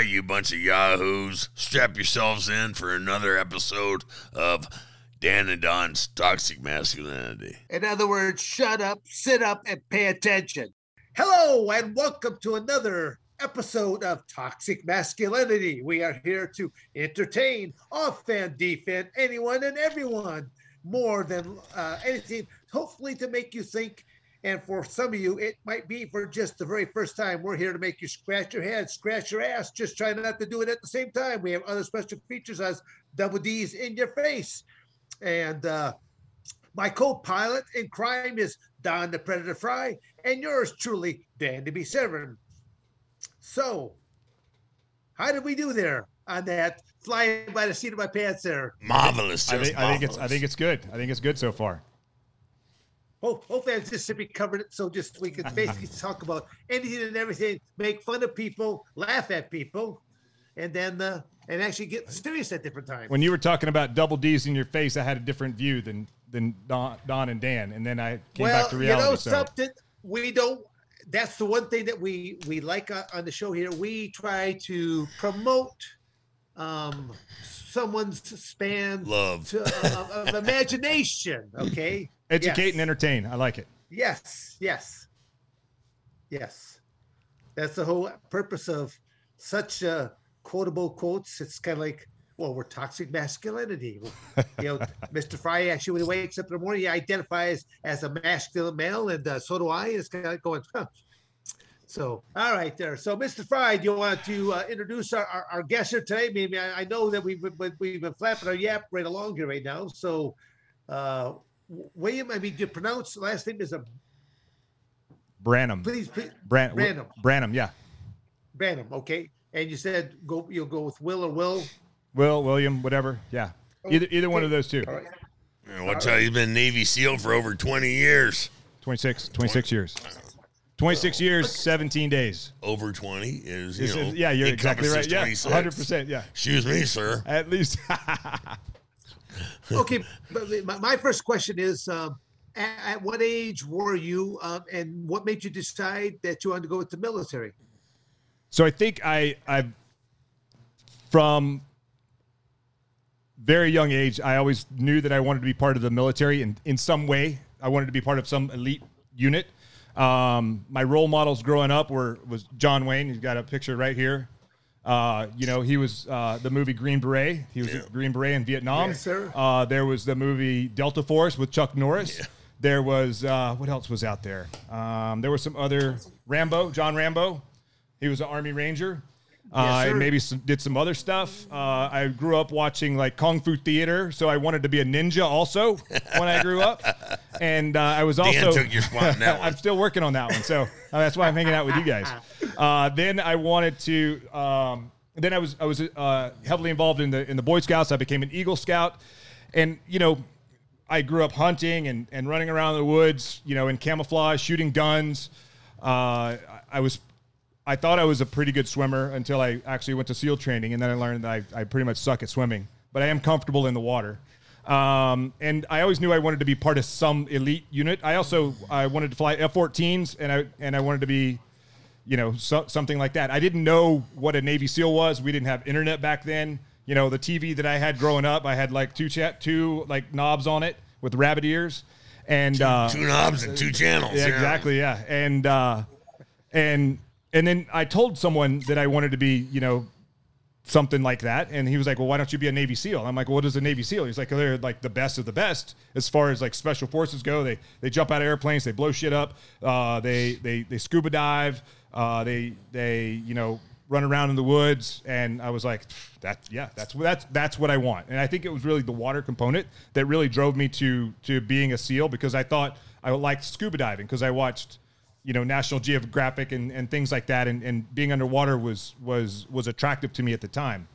right, you bunch of yahoos, strap yourselves in for another episode of Dan and Don's Toxic Masculinity. In other words, shut up, sit up, and pay attention. Hello, and welcome to another episode of Toxic Masculinity. We are here to entertain, offend, defend anyone and everyone more than anything, hopefully to make you think. And for some of you, it might be for just the very first time. We're here to make you scratch your head, scratch your ass, just try not to do it at the same time. We have other special features as double D's in your face. And my co-pilot in crime is Don the Predator Frye, and yours truly, Dan to be Severn. So, how did we do there on that? Flying by the seat of my pants there. Marvelous. I think it's good. I think it's good so far. Hopefully I've just simply covered it so just we can basically talk about anything and everything, make fun of people, laugh at people, and then and actually get serious at different times. When you were talking about double D's in your face, I had a different view than Don and Dan, and then I came back to reality. You know, something we don't. That's the one thing that we like on the show here. We try to promote someone's span of imagination. Okay. Educate and entertain. I like it. Yes. That's the whole purpose of such quotable quotes. It's kind of like, well, we're toxic masculinity. You know, Mr. Frye actually, when he wakes up in the morning, he identifies as a masculine male, and so do I. It's kind of like going, huh. So, all right there. So, Mr. Frye, do you want to introduce our guest here today? Maybe I know that we've been flapping our yap right along here right now. So, William, I mean, do you pronounce the last name is a Branum? Please. Branum, yeah. Branum, okay. And you said you'll go with Will or Will? Will, William, whatever, yeah. Either one of those two. All right. He's been Navy SEAL for over 20 years. 26 years. 26 years, okay. 17 days. Over 20 is, yeah, you're exactly right. 26. Yeah, 100%, yeah. Excuse me, sir. At least. Okay, but my first question is, at what age were you, and what made you decide that you wanted to go with the military? So I think I from very young age, I always knew that I wanted to be part of the military, and in some way, I wanted to be part of some elite unit. My role models growing up was John Wayne. He's got a picture right here. You know, he was the movie Green Beret. He was a Green Beret in Vietnam. Yes, sir. There was the movie Delta Force with Chuck Norris. Yeah. There was what else was out there? There was some other Rambo, John Rambo. He was an Army Ranger. Yes, and maybe did some other stuff. I grew up watching like Kung Fu theater, so I wanted to be a ninja also when I grew up. And I was also Dan took your spot in that one. I'm still working on that one, so that's why I'm hanging out with you guys. Then I wanted to. Then I was heavily involved in the Boy Scouts. I became an Eagle Scout, and you know, I grew up hunting and running around the woods, you know, in camouflage, shooting guns. I thought I was a pretty good swimmer until I actually went to SEAL training, and then I learned that I pretty much suck at swimming, but I am comfortable in the water. And I always knew I wanted to be part of some elite unit. I wanted to fly F-14s, and I wanted to be, you know, something like that. I didn't know what a Navy SEAL was. We didn't have internet back then. You know, the TV that I had growing up, I had like two like knobs on it with rabbit ears, and two knobs and two channels. Yeah, exactly. Yeah, And then I told someone that I wanted to be, you know, something like that. And he was like, well, why don't you be a Navy SEAL? I'm like, well, what is a Navy SEAL? He's like, they're like the best of the best as far as like special forces go. They jump out of airplanes, they blow shit up, they scuba dive, they you know, run around in the woods. And I was like, that's what I want. And I think it was really the water component that really drove me to being a SEAL, because I thought I liked scuba diving because I watched, you know, National Geographic and things like that. And being underwater was attractive to me at the time.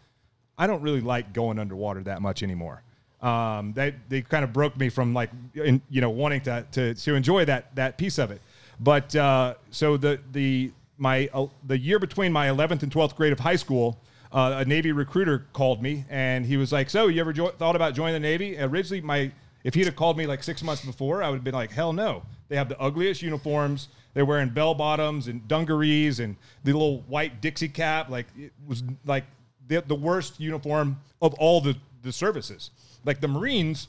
I don't really like going underwater that much anymore. They kind of broke me from like, you know, wanting to enjoy that piece of it. But, so the year between my 11th and 12th grade of high school, a Navy recruiter called me and he was like, so you ever thought about joining the Navy? Originally, if he'd have called me like 6 months before, I would have been like, hell no. They have the ugliest uniforms. They're wearing bell bottoms and dungarees and the little white Dixie cap. Like, it was like the worst uniform of all the services. Like the Marines,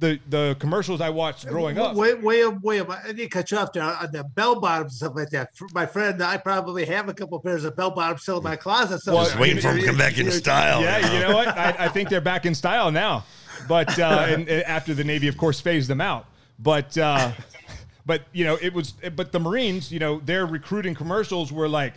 the commercials I watched growing up. Wait, I didn't cut you off there on the bell bottoms stuff like that. My friend, I probably have a couple pairs of bell bottoms still in my closet. So just waiting for them to come back in style. Yeah, you know what? I think they're back in style now. But and after the Navy, of course, phased them out. But you know, it was. But the Marines, you know, their recruiting commercials were like,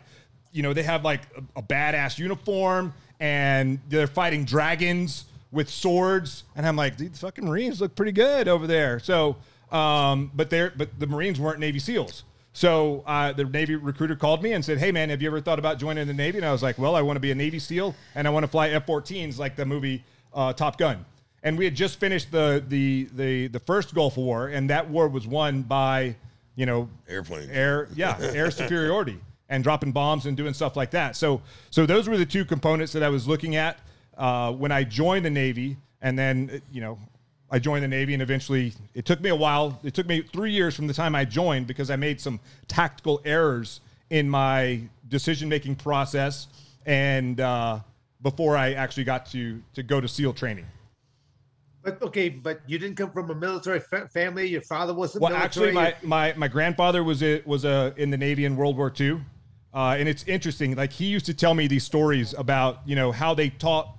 you know, they have like a badass uniform and they're fighting dragons with swords. And I'm like, dude, the fucking Marines look pretty good over there. So, but the Marines weren't Navy SEALs. So the Navy recruiter called me and said, hey, man, have you ever thought about joining the Navy? And I was like, well, I want to be a Navy SEAL and I want to fly F-14s like the movie Top Gun. And we had just finished the first Gulf War, and that war was won by, you know, airplanes, air superiority, and dropping bombs and doing stuff like that. So those were the two components that I was looking at when I joined the Navy, and then you know, I joined the Navy, and eventually it took me a while. It took me 3 years from the time I joined because I made some tactical errors in my decision making process, and before I actually got to go to SEAL training. But you didn't come from a military family. Your father wasn't military. Well, actually, my grandfather was in the Navy in World War II. And it's interesting. Like, he used to tell me these stories about, you know, how they taught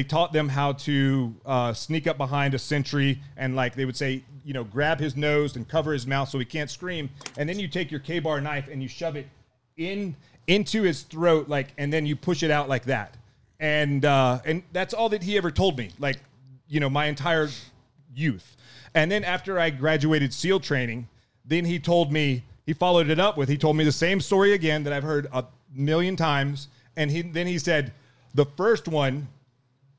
them how to sneak up behind a sentry. And, like, they would say, you know, grab his nose and cover his mouth so he can't scream. And then you take your K-bar knife and you shove it into his throat, like, and then you push it out like that. And that's all that he ever told me, like, you know, my entire youth. And then after I graduated SEAL training, then he told me, he followed it up with, he told me the same story again that I've heard 1,000,000 times. And then he said, the first one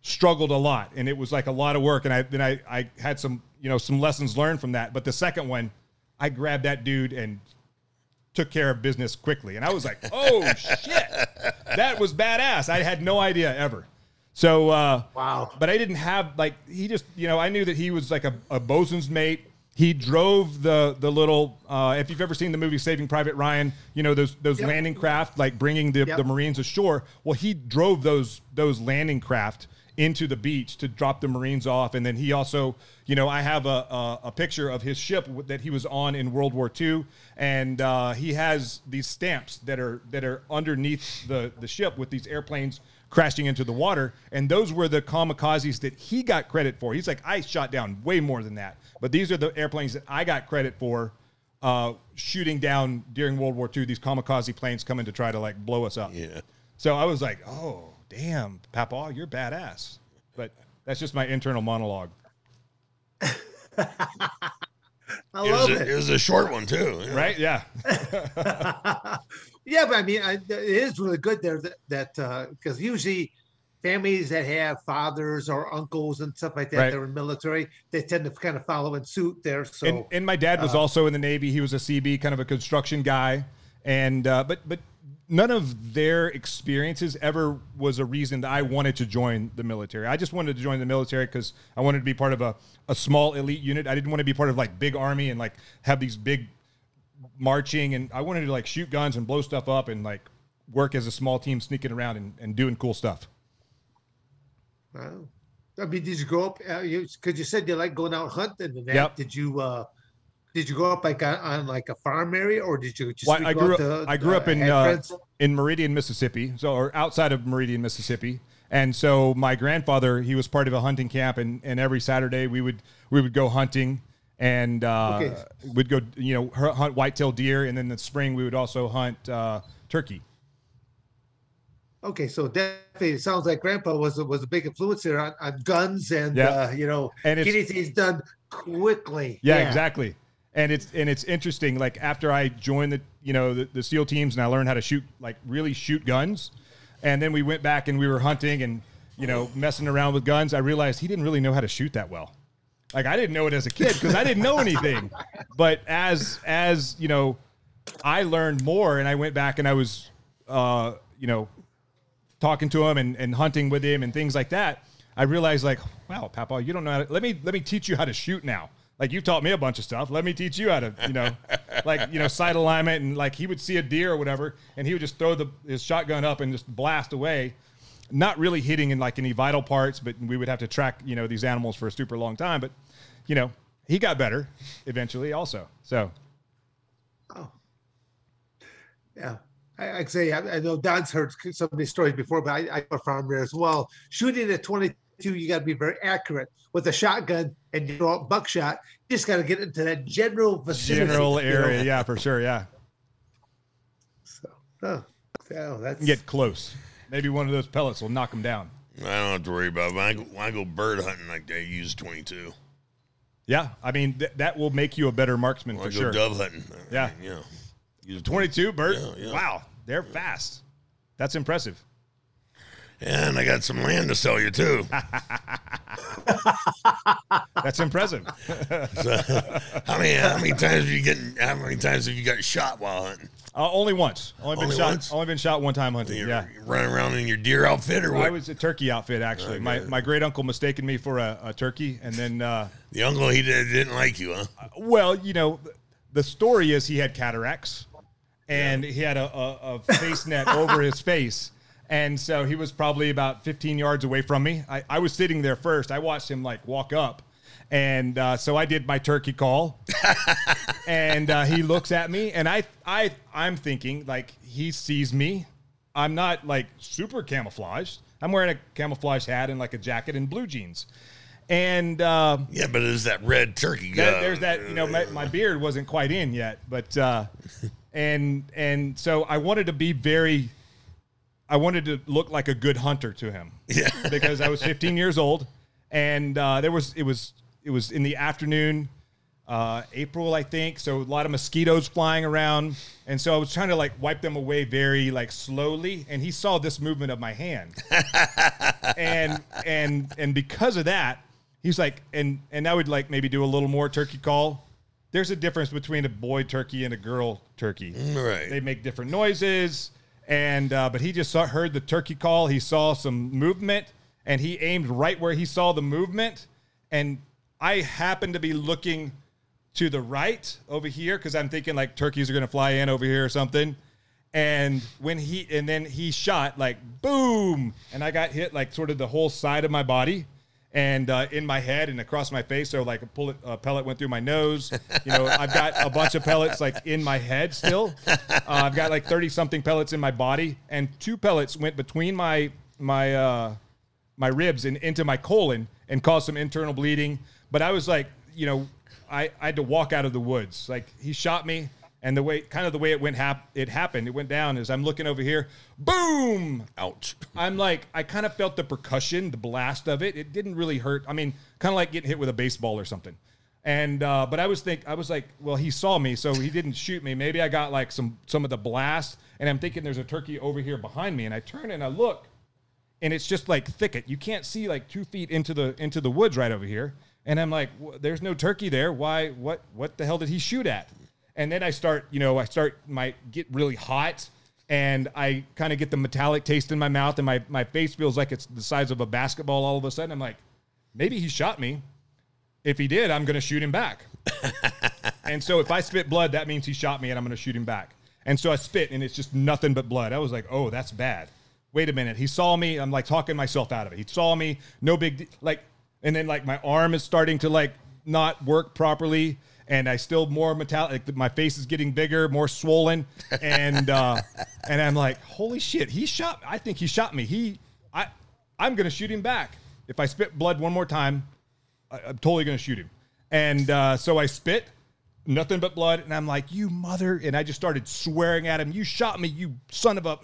struggled a lot and it was like a lot of work. And I had some, you know, some lessons learned from that. But the second one, I grabbed that dude and took care of business quickly. And I was like, oh shit, that was badass. I had no idea ever. So, wow. But I didn't have, like, he just, you know, I knew that he was like a bosun's mate. He drove the little, if you've ever seen the movie Saving Private Ryan, you know, those yep. landing craft, like bringing the Marines ashore. Well, he drove those landing craft into the beach to drop the Marines off. And then he also, you know, I have a picture of his ship that he was on in World War II. And he has these stamps that are underneath the ship with these airplanes crashing into the water, and those were the kamikazes that he got credit for. He's like, I shot down way more than that, but these are the airplanes that I got credit for shooting down during World War II, these kamikaze planes coming to try to, like, blow us up. Yeah. So I was like, oh, damn, Papa, you're badass. But that's just my internal monologue. I love it. It was a short one, too. Yeah. Right? Yeah. Yeah, but I mean, it is really good there that because usually families that have fathers or uncles and stuff like that, right, that are in military, they tend to kind of follow in suit there. So, and my dad was also in the Navy. He was a CB, kind of a construction guy, and but none of their experiences ever was a reason that I wanted to join the military. I just wanted to join the military because I wanted to be part of a small elite unit. I didn't want to be part of, like, big army and, like, have these big marching, and I wanted to, like, shoot guns and blow stuff up and, like, work as a small team, sneaking around and doing cool stuff. Wow. I mean, did you grow up, because you said you like going out hunting and that. Yep. Did you grow up, like, on like a farm area, or did you just I grew up in Meridian, Mississippi, or outside of Meridian, Mississippi. And so my grandfather, he was part of a hunting camp, and every Saturday we would go hunting. And we'd go, you know, hunt white-tailed deer, and then in the spring we would also hunt turkey. Okay, so definitely it sounds like Grandpa was a big influence there on guns and you know, and getting things done quickly. Yeah, exactly. And it's interesting. Like, after I joined the SEAL teams, and I learned how to shoot, like, really shoot guns, and then we went back and we were hunting and, you know, messing around with guns. I realized he didn't really know how to shoot that well. Like, I didn't know it as a kid because I didn't know anything. But as you know, I learned more, and I went back and I was, you know, talking to him and hunting with him and things like that. I realized, like, wow, Papa, you don't know how to, let me teach you how to shoot now. Like, you've taught me a bunch of stuff. Let me teach you how to, you know, like, you know, sight alignment. And, like, he would see a deer or whatever, and he would just throw his shotgun up and just blast away, not really hitting in, like, any vital parts. But we would have to track, you know, these animals for a super long time. But, you know, he got better eventually also. So. Oh. Yeah. I'd say, I know Don's heard some of these stories before, but I perform there as well. Shooting at 22, you got to be very accurate. With a shotgun and you throw out buckshot, you just got to get into that general vicinity. General area, you know? Yeah, for sure, yeah. So, that's... Get close. Maybe one of those pellets will knock them down. I don't have to worry about it. When I go bird hunting like that, I use 22. Yeah, I mean, that will make you a better marksman for sure. I go dove hunting. Yeah. Yeah. You know. 22 bird. Yeah, yeah. Wow, they're fast. That's impressive. And I got some land to sell you too. That's impressive. So, how many times have you got shot while hunting? Only once. Only been shot one time hunting. You're running around in your deer outfit or what? I was a turkey outfit, actually. Okay. My great uncle mistaken me for a turkey, and then the uncle he didn't like you, huh? Well, you know, the story is he had cataracts. And he had a face net over his face. And so he was probably about 15 yards away from me. I was sitting there first. I watched him, like, walk up. And so I did my turkey call. And he looks at me. And I'm thinking, like, he sees me. I'm not, like, super camouflaged. I'm wearing a camouflage hat and, like, a jacket and blue jeans. And yeah, but it was that red turkey gun. There's that, you know, my beard wasn't quite in yet. But... And so I wanted to be look like a good hunter to him, yeah. Because I was 15 years old, and it was in the afternoon, April, I think. So a lot of mosquitoes flying around. And so I was trying to, like, wipe them away very, like, slowly. And he saw this movement of my hand. and because of that, he's like, and I would, like, maybe do a little more turkey call. There's a difference between a boy turkey and a girl turkey. Right. They make different noises, and but he just heard the turkey call. He saw some movement, and he aimed right where he saw the movement. And I happened to be looking to the right over here because I'm thinking, like, turkeys are going to fly in over here or something. And then he shot, like, boom, and I got hit, like, sort of the whole side of my body. And in my head and across my face, so, like, a pellet went through my nose. You know, I've got a bunch of pellets, like, in my head still. I've got, like, 30-something pellets in my body, and 2 pellets went between my ribs and into my colon and caused some internal bleeding. But I was like, you know, I had to walk out of the woods. Like, he shot me, and the way it went, it went down is I'm looking over here. Boom! Ouch. I'm like, I kind of felt the percussion, the blast of it. It didn't really hurt. I mean, kind of like getting hit with a baseball or something. And but I was like, well, he saw me, so he didn't shoot me. Maybe I got, like, some of the blast. And I'm thinking there's a turkey over here behind me. And I turn and I look, and it's just, like, thicket. You can't see, like, 2 feet into the woods right over here. And I'm like, there's no turkey there. Why? What the hell did he shoot at? And then I get really hot. And I kind of get the metallic taste in my mouth, and my face feels like it's the size of a basketball all of a sudden. I'm like, maybe he shot me. If he did, I'm going to shoot him back. And so if I spit blood, that means he shot me, and I'm going to shoot him back. And so I spit, and it's just nothing but blood. I was like, oh, that's bad. Wait a minute. He saw me. I'm, like, talking myself out of it. He saw me. No big like. And then, like, my arm is starting to, like, not work properly. And I still more metallic. My face is getting bigger, more swollen, and I'm like, holy shit! He shot. I think he shot me. I'm gonna shoot him back. If I spit blood one more time, I'm totally gonna shoot him. And so I spit, nothing but blood. And I'm like, you mother! And I just started swearing at him. You shot me, you son of a.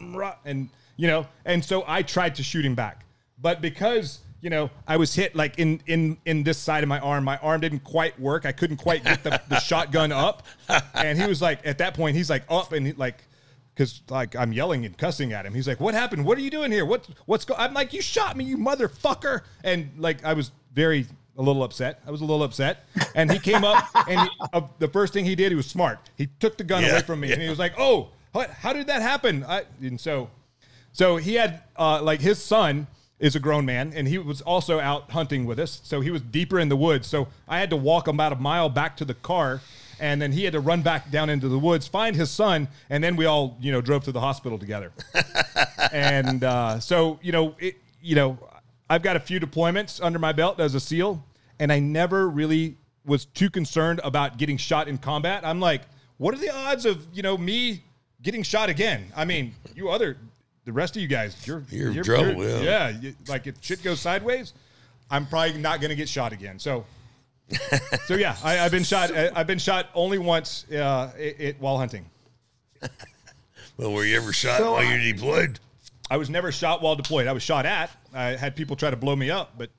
And you know. And so I tried to shoot him back, but because. You know, I was hit, like, in this side of my arm. My arm didn't quite work. I couldn't quite get the shotgun up. And he was like, at that point, he's like up and he, like, because, like, I'm yelling and cussing at him. He's like, what happened? What are you doing here? I'm like, you shot me, you motherfucker. And, like, I was a little upset. And he came up and the first thing he did, he was smart. He took the gun away from me and he was like, oh, what? How did that happen? And so he had like his son is a grown man, and he was also out hunting with us, so he was deeper in the woods. So I had to walk about a mile back to the car, and then he had to run back down into the woods, find his son, and then we all, you know, drove to the hospital together. And so, you know, I've got a few deployments under my belt as a SEAL, and I never really was too concerned about getting shot in combat. I'm like, what are the odds of, you know, me getting shot again? I mean, the rest of you guys, you're trouble. Like if shit goes sideways, I'm probably not going to get shot again. So yeah, I've been shot. I've been shot only once while hunting. Well, were you ever shot while you were deployed? I was never shot while deployed. I was shot at. I had people try to blow me up, but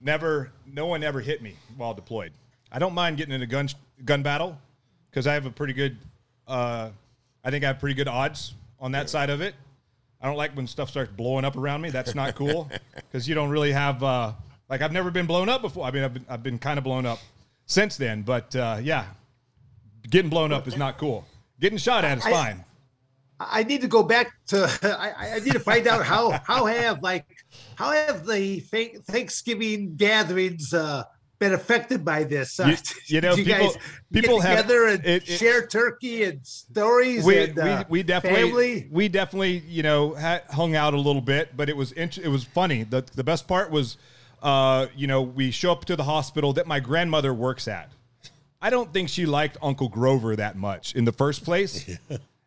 no one ever hit me while deployed. I don't mind getting in a gun battle because I have a pretty good. I think I have pretty good odds on that side of it. I don't like when stuff starts blowing up around me. That's not cool because you don't really have like I've never been blown up before. I mean, I've been kind of blown up since then. But, yeah, getting blown up is not cool. Getting shot at is fine. I need to go back to I need to find out how have the Thanksgiving gatherings been affected by this? You guys get together and share turkey and stories. We definitely hung out a little bit, but it was funny. The best part was, we show up to the hospital that my grandmother works at. I don't think she liked Uncle Grover that much in the first place.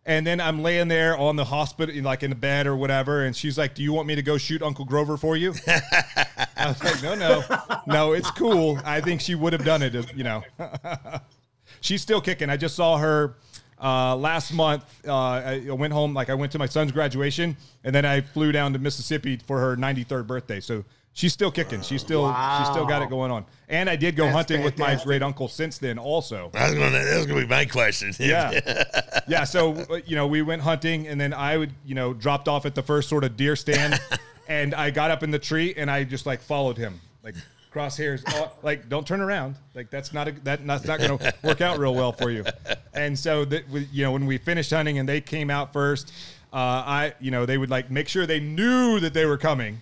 And then I'm laying there on the hospital, like in the bed or whatever. And she's like, do you want me to go shoot Uncle Grover for you? I was like, no, it's cool. I think she would have done it, She's still kicking. I just saw her last month. I went home, I went to my son's graduation. And then I flew down to Mississippi for her 93rd birthday. So she's still kicking. She's still got it going on. And I did go hunting with my great uncle since then also. That was going to be my question. Yeah. Yeah, so, we went hunting, and then I dropped off at the first sort of deer stand, and I got up in the tree, and I just, followed him, crosshairs, don't turn around. That's not going to work out real well for you. And so, when we finished hunting and they came out first, they would, make sure they knew that they were coming.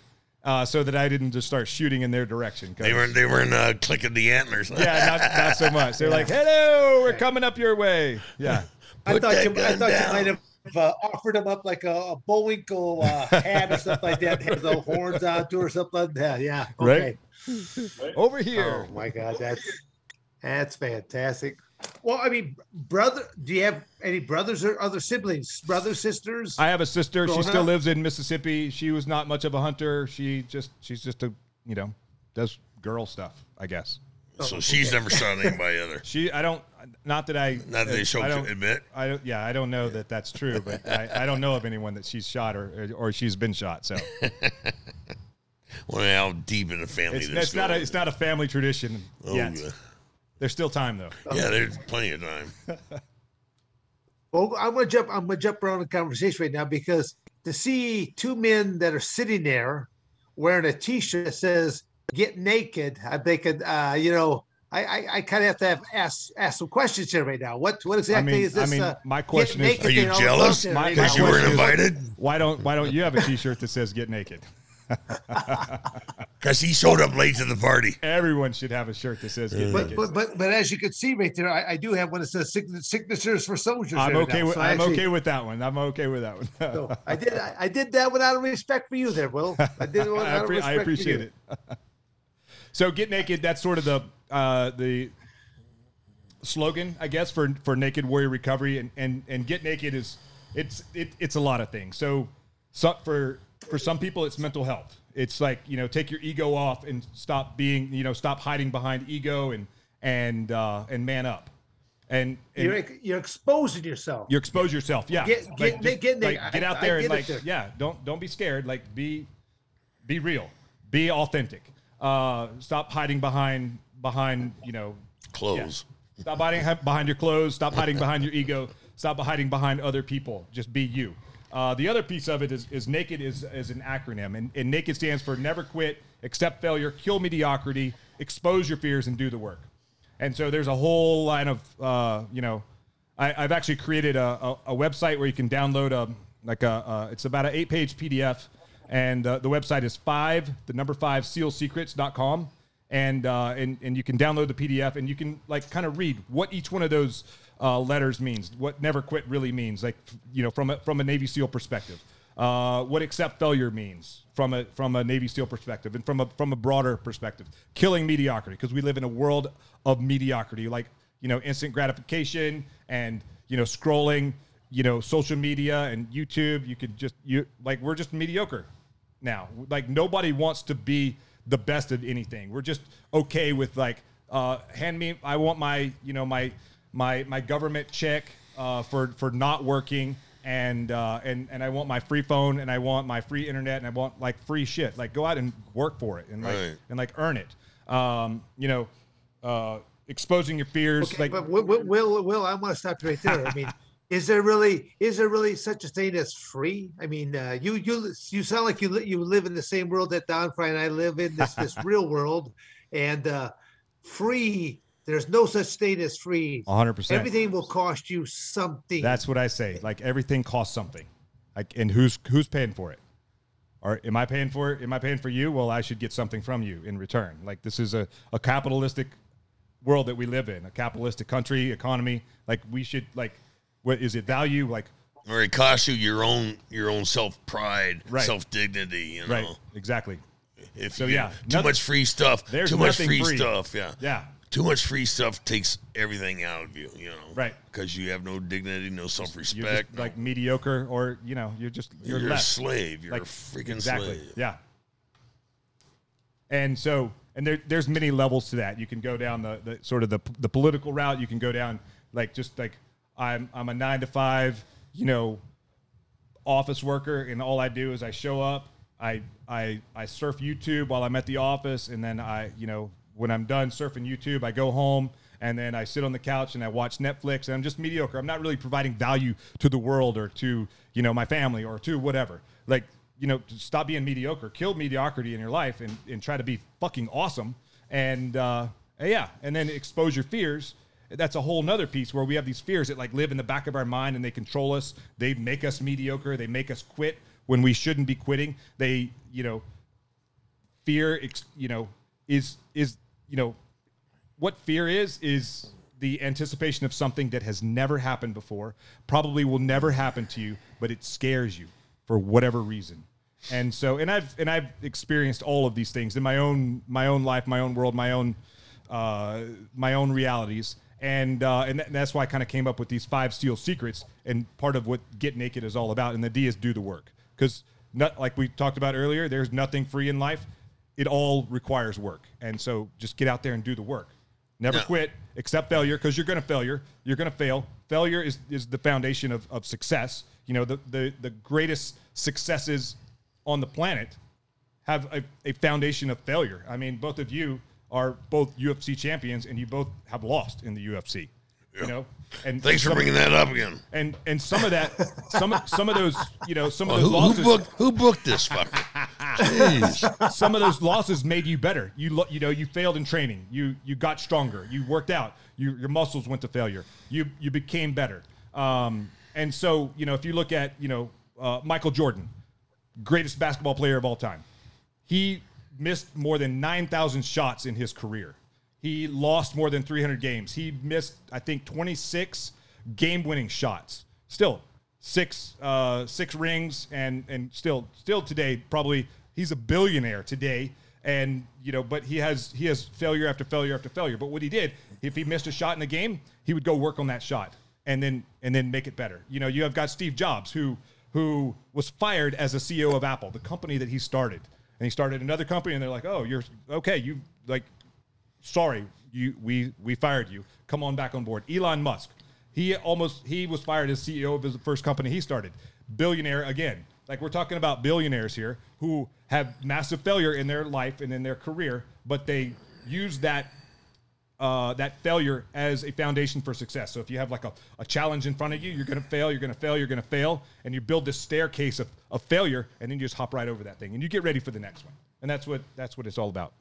So that I didn't just start shooting in their direction. They weren't clicking the antlers. Yeah, not so much. They're like, "Hello, we're coming up your way." Yeah, I thought you might have offered them up like a Bullwinkle hat or something like that. Has the horns out to or something like that. Yeah, okay. Right. Over here. Oh my God, that's fantastic. Well, I mean, brother, do you have any brothers or other siblings? Brothers, sisters? I have a sister. She still lives in Mississippi. She was not much of a hunter. She's just a, does girl stuff, I guess. So she's never shot anybody other. Not that she'll admit. I don't know that that's true, but I don't know of anyone that she's shot or she's been shot. So. Well, how deep in the family it's not a family tradition yet. Yeah. There's still time, though. Yeah, there's plenty of time. Well, I'm gonna jump around the conversation right now because to see two men that are sitting there wearing a T-shirt that says "Get Naked," I'm thinking, I kind of have to ask some questions here right now. What exactly is this? My question is, are you jealous because you weren't invited? Why don't you have a T-shirt that says "Get Naked"? Because he showed up late to the party. Everyone should have a shirt that says "Get Naked." But as you can see right there, I do have one that says "Signatures for Soldiers." I'm okay with that one. So I did that one out of respect for you, there, Will. I did it out of respect for you. I appreciate it. So, "Get Naked." That's sort of the slogan, I guess, for Naked Warrior Recovery, and "Get Naked" it's a lot of things. For some people, it's mental health. It's take your ego off and stop being, stop hiding behind ego and man up. And you're exposing yourself. You expose yourself. Yeah. Get out there Don't be scared. Be real. Be authentic. Stop hiding behind clothes. Yeah. Stop hiding behind your clothes. Stop hiding behind your ego. Stop hiding behind other people. Just be you. The other piece of it is NAKED is an acronym, and NAKED stands for never quit, accept failure, kill mediocrity, expose your fears, and do the work. And so there's a whole line of, I've actually created a website where you can download it's about an 8-page PDF And the website is 5 sealsecrets.com. And you can download the PDF, and you can like kind of read what each one of those letters means, what never quit really means, like, you know, from a Navy SEAL perspective, what accept failure means from a Navy SEAL perspective, and from a broader perspective, killing mediocrity, because we live in a world of mediocrity, like, you know, instant gratification and, you know, scrolling, you know, social media and YouTube. You could just, you like, we're just mediocre now. Like, nobody wants to be the best of anything. We're just okay with like, hand me, I want my, you know, my government check for not working, and I want my free phone, and I want my free internet, and I want like free shit. Like, go out and work for it, and like, right, and like earn it. You know, exposing your fears. Okay, like, but Will, I want to stop you right there. I mean, Is there really such a thing as free? I mean, you sound like you live in the same world that Don Frye and I live in, this real world, and free. There's no such thing as free. 100%. Everything will cost you something. That's what I say. Like, everything costs something. Like, and who's paying for it? Or am I paying for it? Am I paying for you? Well, I should get something from you in return. Like, this is a capitalistic world that we live in, a capitalistic country, economy. Like, we should like. What is it, value? Like, or it costs you your own self pride, right, self dignity, you know. Right. Exactly. If so, yeah, too much free stuff. Yeah. Yeah. Too much free stuff takes everything out of you, you know. Right. Because you have no dignity, no self respect, like mediocre, or you know, you're a slave. You're like, a freaking slave. Yeah. And so, and there's many levels to that. You can go down the sort of the political route. You can go down like just like, I'm a 9-to-5, you know, office worker, and all I do is I show up, I surf YouTube while I'm at the office, and then I, you know, when I'm done surfing YouTube, I go home, and then I sit on the couch and I watch Netflix, and I'm just mediocre. I'm not really providing value to the world or to, you know, my family or to whatever. Like, you know, stop being mediocre, kill mediocrity in your life, and try to be fucking awesome. And yeah, and then expose your fears. That's a whole nother piece where we have these fears that like live in the back of our mind, and they control us. They make us mediocre. They make us quit when we shouldn't be quitting. They, you know, fear, you know, is, you know, what fear is the anticipation of something that has never happened before, probably will never happen to you, but it scares you for whatever reason. And so, and I've experienced all of these things in my own life, my own world, my own realities. And that's why I kind of came up with these 5 SEAL secrets, and part of what Get Naked is all about. And the D is do the work, because like we talked about earlier, there's nothing free in life. It all requires work. And so just get out there and do the work. Never quit, accept failure, because you're going to failure. You're going to fail. Failure is the foundation of success. You know, the greatest successes on the planet have a foundation of failure. I mean, both of you are both UFC champions, and you both have lost in the UFC. Yeah. You know, and thanks for bringing that up again. And some of that, some of those, you know, some of those losses. Who booked this fucker? Jeez. Some of those losses made you better. You know, you failed in training. You got stronger. You worked out. Your muscles went to failure. You became better. And so, you know, if you look at, you know, Michael Jordan, greatest basketball player of all time, he missed more than 9,000 shots in his career. He lost more than 300 games. He missed, I think, 26 game-winning shots. Still, six rings, and still today, probably he's a billionaire today. And you know, but he has failure after failure after failure. But what he did, if he missed a shot in the game, he would go work on that shot and then make it better. You know, you have got Steve Jobs who was fired as a CEO of Apple, the company that he started. And he started another company, and they're like, "Oh, you're okay. You like, sorry, we fired you. Come on back on board." Elon Musk, he was fired as CEO of his first company he started. Billionaire again. Like, we're talking about billionaires here who have massive failure in their life and in their career, but they use that failure as a foundation for success. So if you have like a challenge in front of you, you're going to fail, and you build this staircase of failure, and then you just hop right over that thing and you get ready for the next one. And that's what it's all about.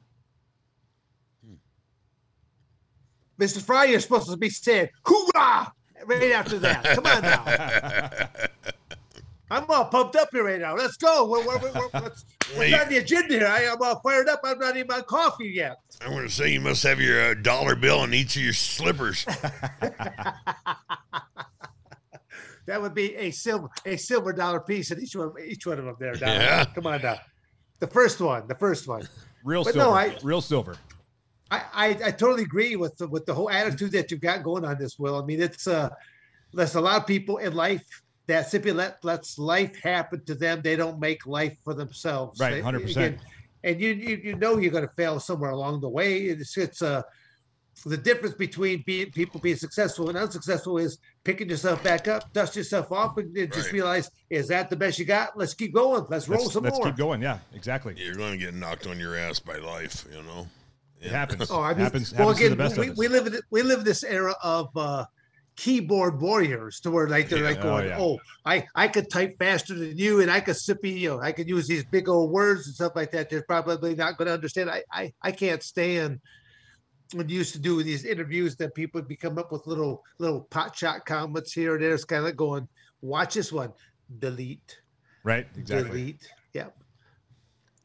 Mr. Frye, you're supposed to be saying, hoorah, right after that. Come on now. I'm all pumped up here right now. Let's go. What's on the agenda here? I'm all fired up. I'm not even on coffee yet. I want to say you must have your dollar bill in each of your slippers. That would be a silver dollar piece in each one of them there. Don. Yeah. Come on, Don. The first one. Real silver. I totally agree with the whole attitude that you've got going on this, Will. I mean, it's there's a lot of people in life that simply lets life happen to them. They don't make life for themselves. Right, 100%. And you know you're going to fail somewhere along the way. It's the difference between people being successful and unsuccessful is picking yourself back up, dust yourself off, and just realize, is that the best you got? Let's keep going. Let's roll some more. Let's keep going. Yeah, exactly. You're going to get knocked on your ass by life, you know. Yeah. It happens. Oh, I mean, happens to the best of us. We live in this era of keyboard warriors, to where I could type faster than you, and I could I could use these big old words and stuff like that. They're probably not going to understand. I can't stand when you used to do these interviews that people would come up with little pot shot comments here and there. It's kind of going, watch this one, delete. Right. Exactly. Delete. Yep.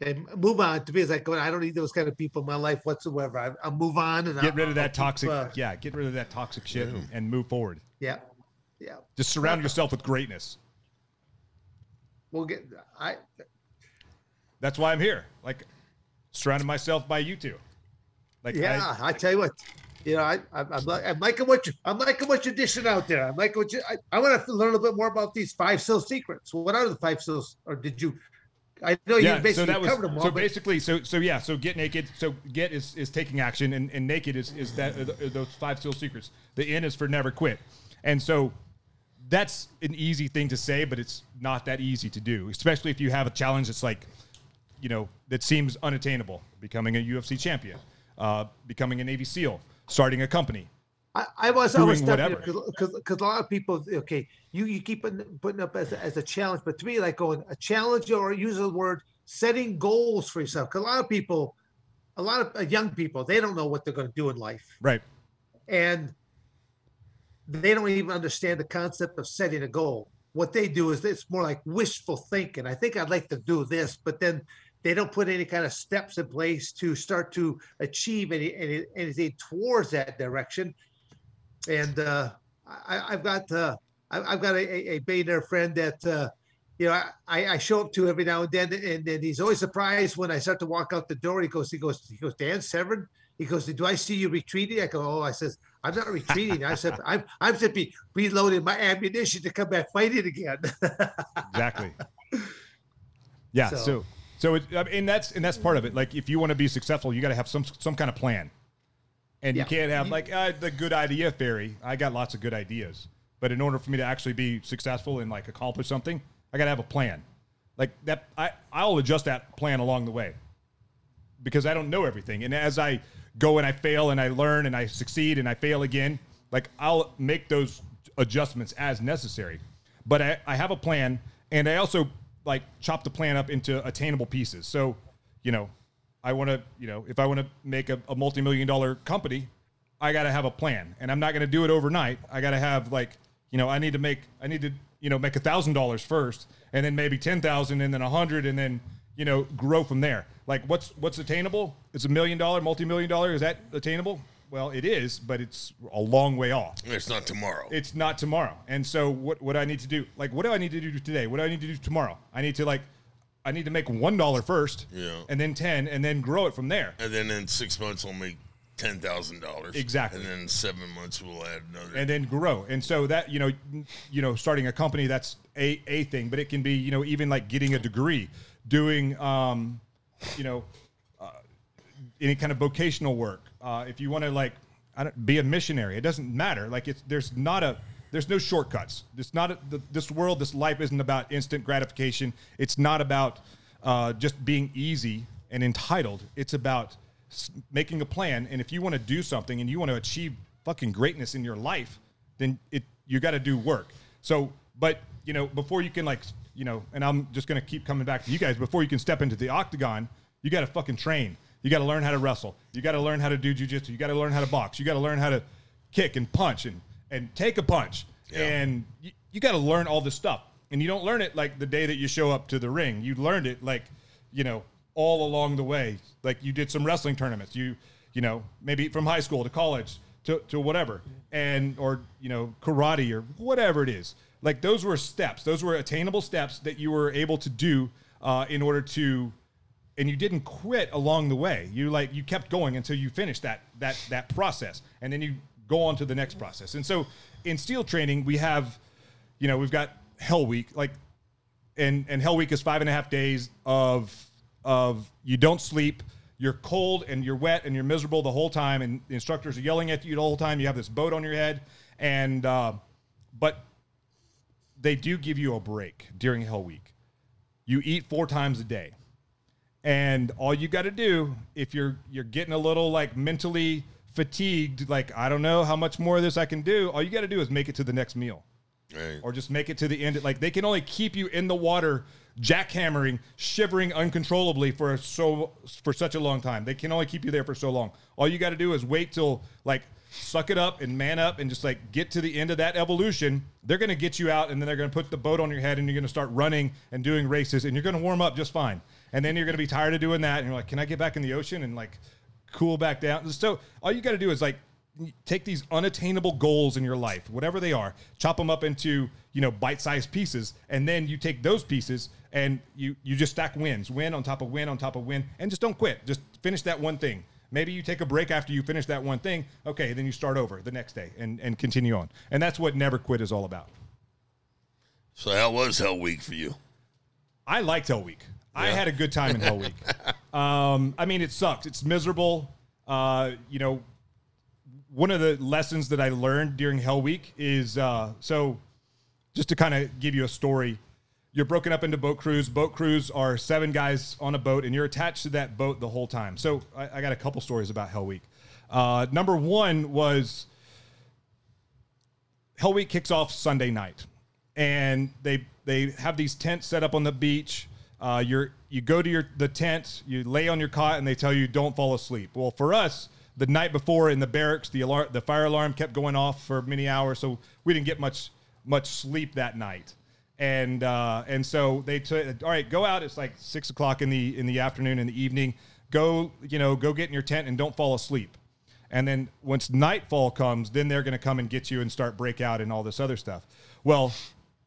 And move on. To me, it's like, I don't need those kind of people in my life whatsoever. I'll move on and get rid of that toxic shit and move forward. Yeah, yeah. Just surround yourself with greatness. That's why I'm here. Like, surrounding myself by you two. Like, yeah, I tell you what, you know, I'm liking what you're dishing out there. I'm liking what you. I want to learn a little bit more about these 5 seal secrets. What are the 5 seals? Or did you? I know you basically covered them all. So get naked. So get is taking action, and naked is that those 5 seal secrets. The N is for never quit, and so that's an easy thing to say, but it's not that easy to do, especially if you have a challenge that's like, you know, that seems unattainable. Becoming a UFC champion, becoming a Navy SEAL, starting a company. I was whatever, because a lot of people, okay, you keep putting up as a challenge, but to me, like going a challenge, or use the word setting goals for yourself. Because a lot of young people, they don't know what they're going to do in life, right? And they don't even understand the concept of setting a goal. What they do is it's more like wishful thinking. I think I'd like to do this, but then they don't put any kind of steps in place to start to achieve anything towards that direction. And I've got a billionaire friend that you know, I show up to every now and then, and he's always surprised when I start to walk out the door. He goes, Dan Severn. He goes, do I see you retreating? I go, I'm not retreating. I said, I'm simply reloading my ammunition to come back fighting again. Exactly. Yeah. So that's part of it. Like, if you want to be successful, you got to have some kind of plan. And you can't have like the good idea fairy. I got lots of good ideas, but in order for me to actually be successful and like accomplish something, I got to have a plan. Like that, I'll adjust that plan along the way because I don't know everything. And as I go and I fail and I learn and I succeed and I fail again, like I'll make those adjustments as necessary. But I have a plan, and I also like chop the plan up into attainable pieces. So, you know, I want to, you know, if I want to make a multi-million-dollar company, I got to have a plan, and I'm not going to do it overnight. I got to have like, you know, I need to make $1,000 first, and then maybe 10,000, and then 100, and then, you know, grow from there. Like what's attainable? It's $1 million, multi-million dollar. Is that attainable? Well, it is, but it's a long way off. It's not tomorrow. It's not tomorrow. And so what I need to do, like, what do I need to do today? What do I need to do tomorrow? I need to make $1 first, and then 10, and then grow it from there. And then in 6 months, I'll make $10,000. Exactly. And then in 7 months, we'll add another. And then grow. And so that, you know, starting a company, that's a thing, but it can be, you know, even like getting a degree, doing, you know, any kind of vocational work. If you want to like be a missionary, it doesn't matter. Like there's no shortcuts. It's not this world. This life isn't about instant gratification. It's not about just being easy and entitled. It's about making a plan. And if you want to do something and you want to achieve fucking greatness in your life, then you got to do work. So, but you know, before you can like, you know, and I'm just going to keep coming back to you guys, before you can step into the octagon, you got to fucking train. You got to learn how to wrestle. You got to learn how to do jiu-jitsu. You got to learn how to box. You got to learn how to kick and punch and take a punch, and you got to learn all this stuff. And you don't learn it like the day that you show up to the ring. You learned it like, you know, all along the way. Like you did some wrestling tournaments. You know, maybe from high school to college to whatever. And, or, you know, karate or whatever it is. Like those were steps. Those were attainable steps that you were able to do in order to, and you didn't quit along the way. You like, you kept going until you finished that process. And then you go on to the next process. And so in STEEL training, we have, you know, we've got Hell Week, like, and Hell Week is 5.5 days of you don't sleep, you're cold and you're wet and you're miserable the whole time. And the instructors are yelling at you the whole time. You have this boat on your head. And, but they do give you a break during Hell Week. You eat 4 times a day. And all you got to do, if you're getting a little like mentally fatigued, like, I don't know how much more of this I can do. All you got to do is make it to the next meal, right? Or just make it to the end. Like they can only keep you in the water, jackhammering, shivering uncontrollably for such a long time. They can only keep you there for so long. All you got to do is wait till like suck it up and man up and just like get to the end of that evolution. They're going to get you out and then they're going to put the boat on your head and you're going to start running and doing races and you're going to warm up just fine. And then you're going to be tired of doing that. And you're like, can I get back in the ocean and like cool back down? So all you got to do is like take these unattainable goals in your life, whatever they are, chop them up into, you know, bite-sized pieces. And then you take those pieces and you just stack wins, win on top of win on top of win. And just don't quit. Just finish that one thing. Maybe you take a break after you finish that one thing. Okay, then you start over the next day and continue on. And that's what Never Quit is all about. So how was Hell Week for you? I liked Hell Week. Yeah. I had a good time in Hell Week. I mean, it sucked. It's miserable. You know, one of the lessons that I learned during Hell Week is, so just to kind of give you a story, you're broken up into boat crews. Boat crews are 7 guys on a boat, and you're attached to that boat the whole time. So I got a couple stories about Hell Week. Number one was Hell Week kicks off Sunday night, and they have these tents set up on the beach. You go to the tent, you lay on your cot, and they tell you don't fall asleep. Well, for us, the night before in the barracks, the fire alarm kept going off for many hours, so we didn't get much sleep that night. And so they all right, go out. It's like 6 o'clock in the afternoon, in the evening. Go get in your tent and don't fall asleep. And then once nightfall comes, then they're going to come and get you and start breakout and all this other stuff. Well,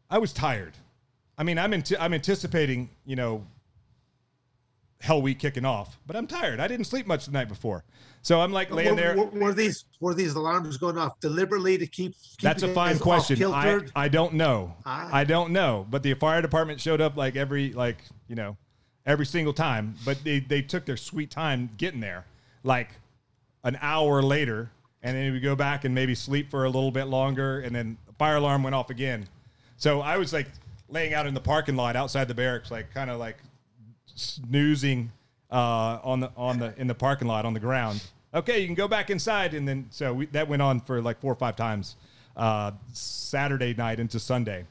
I was tired. I mean, I'm anticipating, you know, Hell Week kicking off, but I'm tired. I didn't sleep much the night before, so I'm like laying there. Were these alarms going off deliberately to keep? That's a fine question. I don't know. I don't know. But the fire department showed up like every single time. But they took their sweet time getting there, like an hour later, and then we go back and maybe sleep for a little bit longer, and then the fire alarm went off again. So I was like laying out in the parking lot outside the barracks, like kind of like snoozing in the parking lot on the ground. Okay, you can go back inside. And then that went on for like 4 or 5 times Saturday night into Sunday.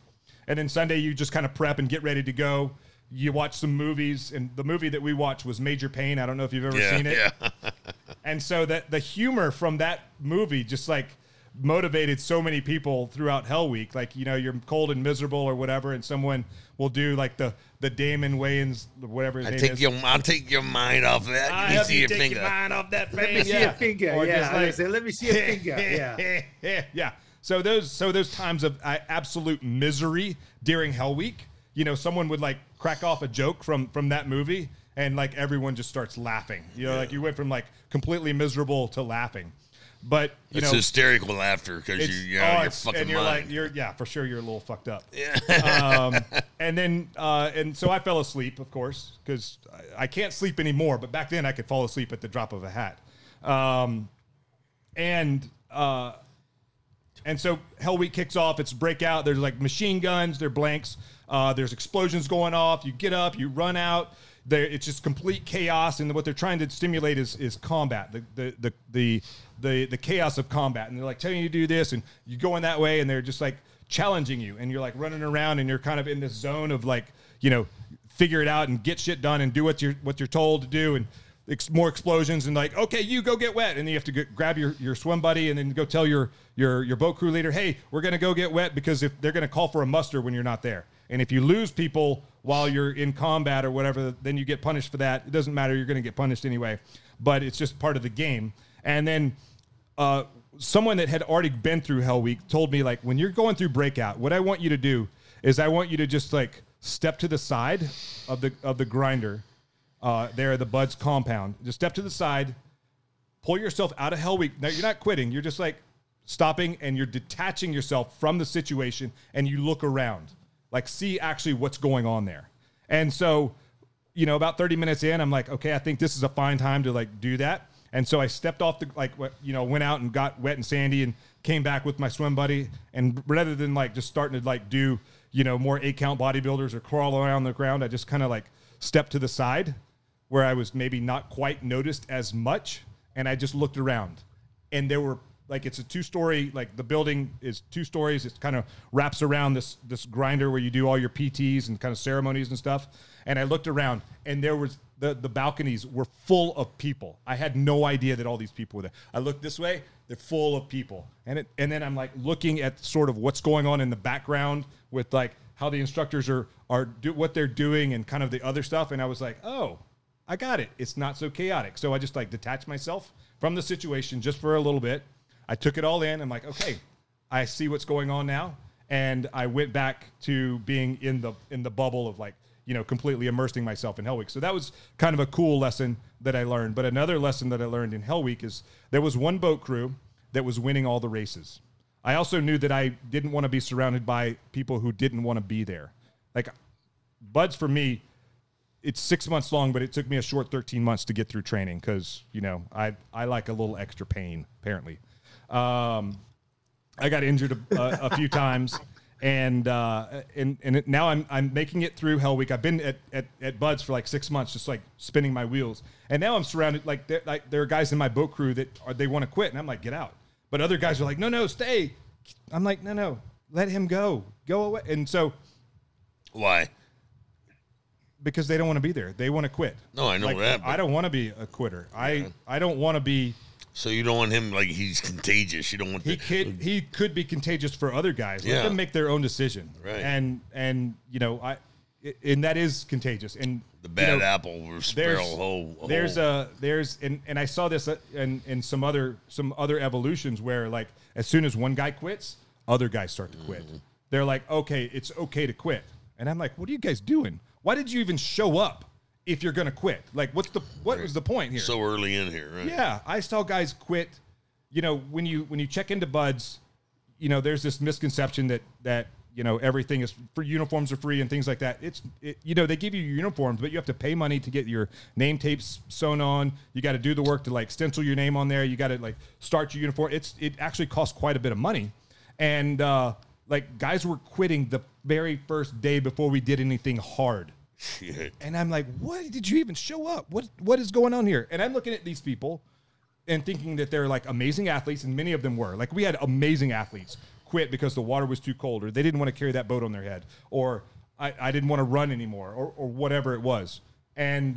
And then Sunday you just kind of prep and get ready to go. You watch some movies, and the movie that we watched was Major Payne. I don't know if you've ever seen it. Yeah. And so that the humor from that movie just like motivated so many people throughout Hell Week. Like, you know, you're cold and miserable or whatever, and someone will do like the Damon Wayans, whatever his name is. I'll take your mind off that. Let me see your finger. Let me see your finger. Let me see your finger. Yeah. So those times of absolute misery during Hell Week, you know, someone would like crack off a joke from that movie, and like everyone just starts laughing. You know, like you went from like completely miserable to laughing. But you know, hysterical laughter because you're fucking and you're lying. Like for sure you're a little fucked up. Yeah. And then and so I fell asleep, of course, because I can't sleep anymore. But back then I could fall asleep at the drop of a hat. And so Hell Week kicks off. It's breakout. There's like machine guns. They're blanks. There's explosions going off. You get up. You run out. It's just complete chaos, and what they're trying to stimulate is combat, the chaos of combat. And they're like telling you to do this, and you go in that way, and they're just like challenging you, and you're like running around, and you're kind of in this zone of like, you know, figure it out and get shit done and do what you're told to do. And more explosions, and like, okay, you go get wet, and then you have to grab your swim buddy, and then go tell your boat crew leader, hey, we're gonna go get wet, because if they're gonna call for a muster when you're not there, and if you lose people while you're in combat or whatever, then you get punished for that. It doesn't matter, you're gonna get punished anyway, but it's just part of the game. And then someone that had already been through Hell Week told me, like, when you're going through breakout, what I want you to do is I want you to just like step to the side of the grinder. There at the Bud's compound. Just step to the side, pull yourself out of Hell Week. Now, you're not quitting. You're just like stopping, and you're detaching yourself from the situation, and you look around, like see actually what's going on there. And so, you know, about 30 minutes in, I'm like, okay, I think this is a fine time to like do that. And so I stepped off the, like, you know, went out and got wet and sandy and came back with my swim buddy. And rather than like just starting to like do, you know, more 8-count bodybuilders or crawl around the ground, I just kind of like stepped to the side, where I was maybe not quite noticed as much. And I just looked around, and there were like, it's a 2-story, like the building is 2 stories. It kind of wraps around this grinder where you do all your PTs and kind of ceremonies and stuff. And I looked around, and there was the balconies were full of people. I had no idea that all these people were there. I looked this way, they're full of people. And then I'm like looking at sort of what's going on in the background with like how the instructors are what they're doing and kind of the other stuff. And I was like, oh, I got it. It's not so chaotic. So I just like detached myself from the situation just for a little bit. I took it all in. I'm like, okay, I see what's going on now. And I went back to being in the bubble of like, you know, completely immersing myself in Hell Week. So that was kind of a cool lesson that I learned. But another lesson that I learned in Hell Week is there was one boat crew that was winning all the races. I also knew that I didn't want to be surrounded by people who didn't want to be there. Like, Buds for me, it's 6 months long, but it took me a short 13 months to get through training because, you know, I like a little extra pain, apparently. I got injured a few times, and now I'm making it through Hell Week. I've been at Bud's for like 6 months, just like spinning my wheels. And now I'm surrounded, like there are guys in my boat crew they want to quit, and I'm like, get out. But other guys are like, no, stay. I'm like, no, let him go away. And so, why? Because they don't want to be there. They want to quit. No, I know like, that. I don't want to be a quitter. Yeah. I don't want to be. So you don't want him, like, he's contagious. You don't want he could be contagious for other guys. Yeah. Let them make their own decision. Right. And you know, and that is contagious. And the bad, you know, apple or sparrow hole. There's and I saw this in some other evolutions where, like, as soon as one guy quits, other guys start to quit. Mm-hmm. They're like, okay, it's okay to quit. And I'm like, what are you guys doing? Why did you even show up if you're going to quit? Like, what was the point here? So early in here, right? Yeah, I saw guys quit. You know, when you check into Bud's, you know, there's this misconception that you know, everything is for uniforms are free and things like that. You know, they give you your uniforms, but you have to pay money to get your name tapes sewn on. You got to do the work to like stencil your name on there. You got to like start your uniform. It actually costs quite a bit of money, and like guys were quitting the very first day before we did anything hard. Shit. And I'm like, what did you even show up? What is going on here? And I'm looking at these people and thinking that they're like amazing athletes, and many of them were. Like, we had amazing athletes quit because the water was too cold, or they didn't want to carry that boat on their head, or I didn't want to run anymore, or whatever it was. And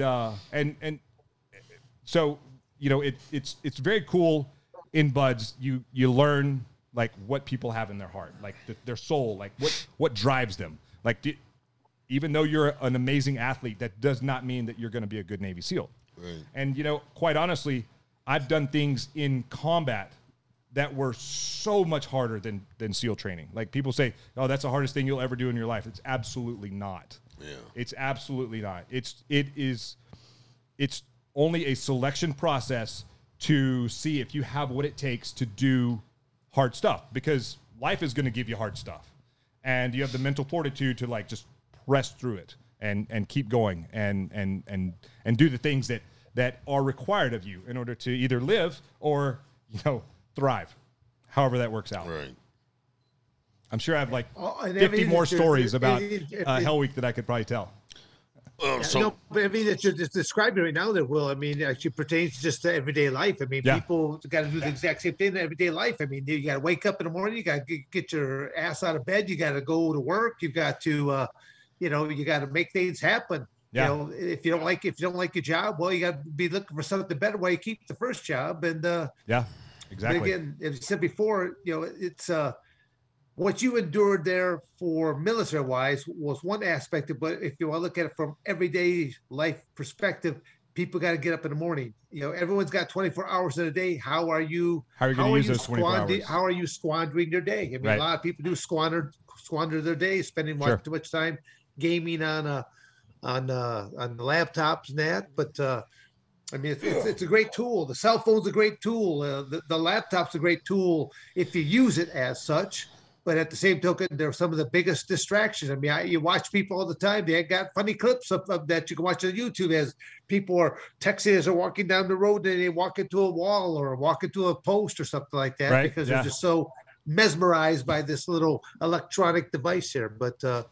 so, you know, it's very cool in Buds. You learn like what people have in their heart, like their soul, like what drives them. Like, even though you're an amazing athlete, that does not mean that you're going to be a good Navy SEAL. Right. And, you know, quite honestly, I've done things in combat that were so much harder than SEAL training. Like, people say, oh, that's the hardest thing you'll ever do in your life. It's absolutely not. Yeah. It's absolutely not. It's only a selection process to see if you have what it takes to do hard stuff, because life is going to give you hard stuff. And you have the mental fortitude to like just rest through it and keep going and do the things that are required of you in order to either live or, you know, thrive, however that works out. Right. I'm sure I have like 50 more stories about Hell Week that I could probably tell. No, but I mean, it's just describing right now that, Will, I mean, it actually pertains just to everyday life. I mean, people got to do the exact same thing in everyday life. I mean, you got to wake up in the morning, you got to get your ass out of bed, you got to go to work, you got to, you know, you got to make things happen. Yeah. You know, if you don't like your job, well, you got to be looking for something better while you keep the first job. And yeah, exactly. Again, as I said before, you know, it's what you endured there for military-wise was one aspect, but if you want to look at it from everyday life perspective, people got to get up in the morning. You know, everyone's got 24 hours in a day. How are you going to use those 24 hours? How are you squandering your day? I mean, right. A lot of people do squander their day, spending sure. Too much time gaming on the laptops and that. But I mean, it's a great tool. The cell phone's a great tool. The laptop's a great tool if you use it as such. But at the same token, they're some of the biggest distractions. I mean, you watch people all the time. They got funny clips of that you can watch on YouTube as people are texting as they're walking down the road and they walk into a wall or walk into a post or something like that, right? Because yeah. They're just so mesmerized by this little electronic device here. But the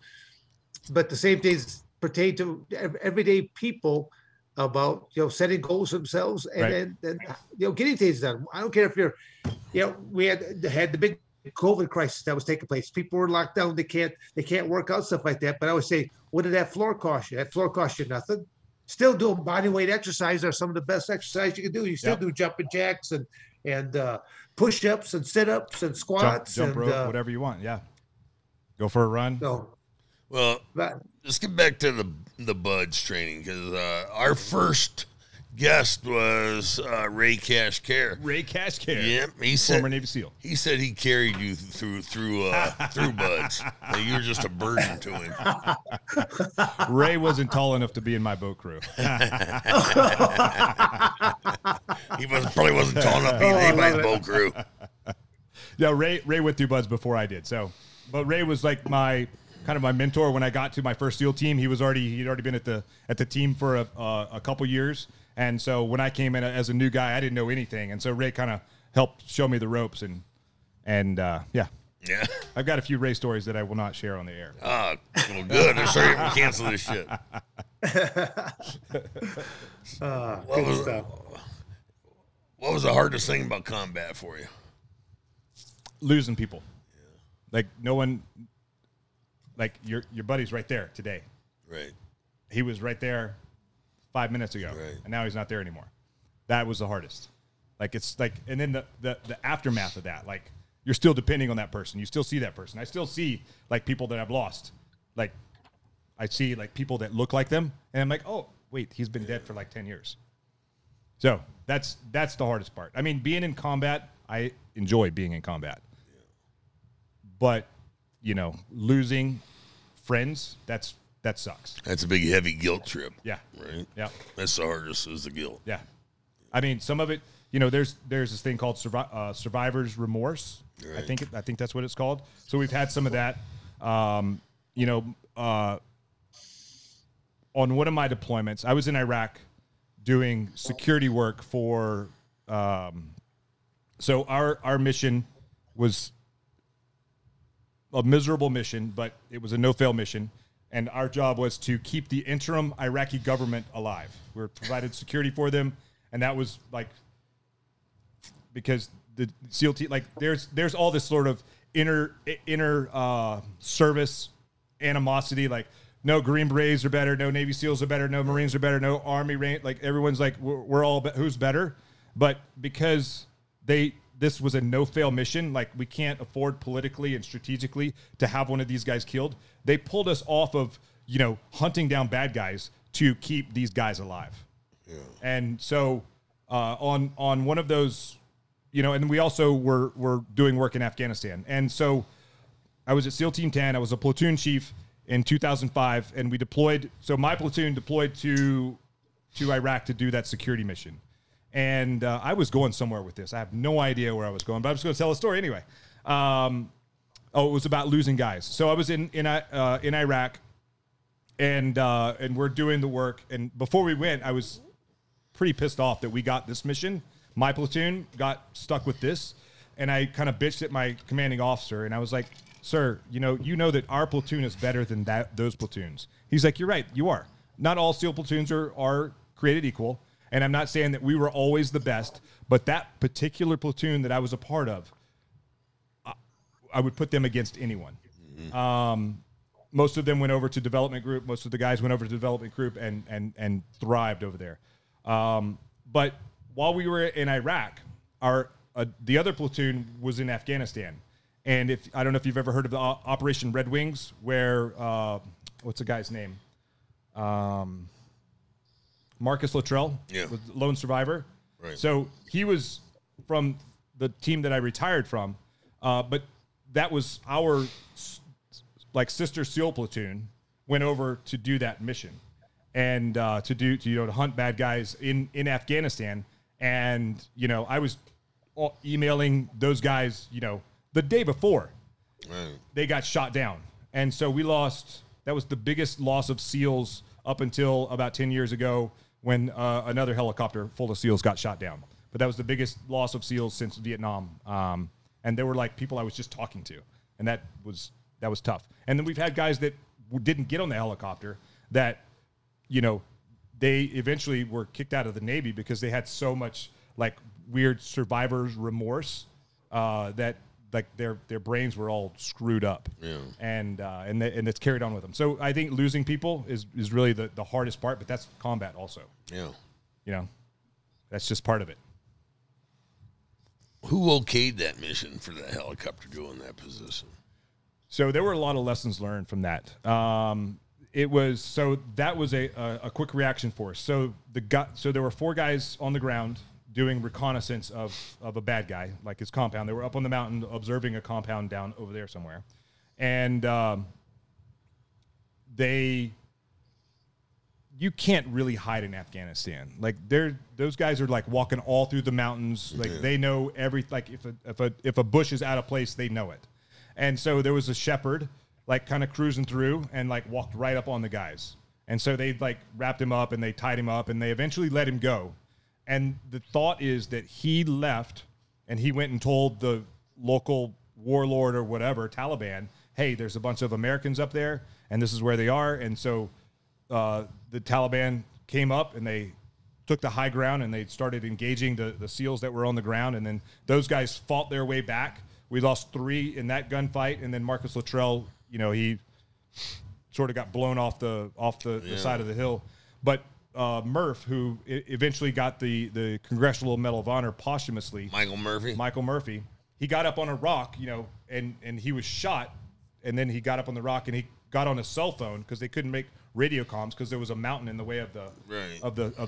same things pertain to everyday people about, you know, setting goals themselves and, right. and you know, getting things done. I don't care if you're, you know, we had the big COVID crisis that was taking place. People were locked down. They can't work out, stuff like that. But I would say, what did that floor cost you? That floor cost you nothing. Still doing body weight exercise are some of the best exercise you can do. You still yep. do jumping jacks and push-ups and sit-ups and squats. Jump rope, whatever you want. Yeah. Go for a run. So, well, let's get back to the BUDS training, because our first guest was Ray Cash Care. Ray Cash Care. Yep, he said, former Navy SEAL. He said he carried you through BUDS. That you were just a burden to him. Ray wasn't tall enough to be in my boat crew. He probably wasn't tall enough to be in anybody's boat crew. Yeah, Ray went through BUDS before I did. So, but Ray was like my mentor when I got to my first SEAL team. He'd already been at the team for a couple years, and so when I came in as a new guy, I didn't know anything, and so Ray kind of helped show me the ropes, and I've got a few Ray stories that I will not share on the air. Well, good. I'm sorry, we cancel this shit. What was the hardest thing about combat for you? Losing people, yeah. Like no one. Like your buddy's right there today. Right. He was right there 5 minutes ago. Right. And now he's not there anymore. That was the hardest. Like it's like, and then the aftermath of that, like you're still depending on that person. You still see that person. I still see like people that I've lost. Like I see like people that look like them and I'm like, oh wait, he's been dead for like 10 years. So that's the hardest part. I mean, being in combat, I enjoy being in combat, yeah. But you know, losing friends, that sucks. That's a big, heavy guilt trip. Yeah. Right? Yeah. That's the hardest, is the guilt. Yeah. I mean, some of it, you know, there's this thing called survivor's remorse. Right. I think that's what it's called. So we've had some of that. You know, on one of my deployments, I was in Iraq doing security work for, so our mission was a miserable mission, but it was a no-fail mission, and our job was to keep the interim Iraqi government alive. We provided security for them, and that was like, because the SEAL team, like there's all this sort of inner service animosity, like no Green Berets are better, no Navy SEALs are better, no Marines are better, no Army rank, like everyone's like we're all who's better, but because this was a no-fail mission. Like, we can't afford politically and strategically to have one of these guys killed. They pulled us off of, you know, hunting down bad guys to keep these guys alive. Yeah. And so on one of those, you know, and we also were doing work in Afghanistan. And so I was at SEAL Team 10. I was a platoon chief in 2005, and we deployed. So my platoon deployed to Iraq to do that security mission. And I was going somewhere with this. I have no idea where I was going, but I'm just going to tell a story anyway. It was about losing guys. So I was in Iraq, and we're doing the work. And before we went, I was pretty pissed off that we got this mission. My platoon got stuck with this, and I kind of bitched at my commanding officer. And I was like, "Sir, you know that our platoon is better than those platoons." He's like, "You're right. You are. Not all SEAL platoons are created equal." And I'm not saying that we were always the best, but that particular platoon that I was a part of, I would put them against anyone. Mm-hmm. Most of them went over to development group. Most of the guys went over to development group and thrived over there. But while we were in Iraq, our the other platoon was in Afghanistan. And if I don't know if you've ever heard of the Operation Red Wings, where what's the guy's name? Marcus Luttrell, was the lone survivor. Right. So he was from the team that I retired from, but that was our like sister SEAL platoon went over to do that mission and to hunt bad guys in Afghanistan. And I was emailing those guys the day before they got shot down, and so we lost. That was the biggest loss of SEALs up until about 10 years ago, when another helicopter full of SEALs got shot down. But that was the biggest loss of SEALs since Vietnam. And they were like people I was just talking to. And that was tough. And then we've had guys that didn't get on the helicopter that, they eventually were kicked out of the Navy because they had so much like weird survivor's remorse that like their brains were all screwed up. Yeah. And it's carried on with them. So I think losing people is really the hardest part, but that's combat also. Yeah. That's just part of it. Who okayed that mission for that helicopter to go in that position? So there were a lot of lessons learned from that. That was a quick reaction force. So there were four guys on the ground doing reconnaissance of a bad guy, like his compound. They were up on the mountain observing a compound down over there somewhere. And you can't really hide in Afghanistan. Like those guys are like walking all through the mountains. Like they know everything. Like if a bush is out of place, they know it. And so there was a shepherd like kind of cruising through and like walked right up on the guys. And so they like wrapped him up and they tied him up and they eventually let him go. And the thought is that he left and he went and told the local warlord or whatever, Taliban, hey, there's a bunch of Americans up there and this is where they are. And so the Taliban came up and they took the high ground and they started engaging the SEALs that were on the ground. And then those guys fought their way back. We lost three in that gunfight. And then Marcus Luttrell, he sort of got blown off the side of the hill. But Murph, who eventually got the Congressional Medal of Honor posthumously, Michael Murphy, he got up on a rock, and he was shot. And then he got up on the rock and he got on a cell phone because they couldn't make radio comms because there was a mountain in the way of the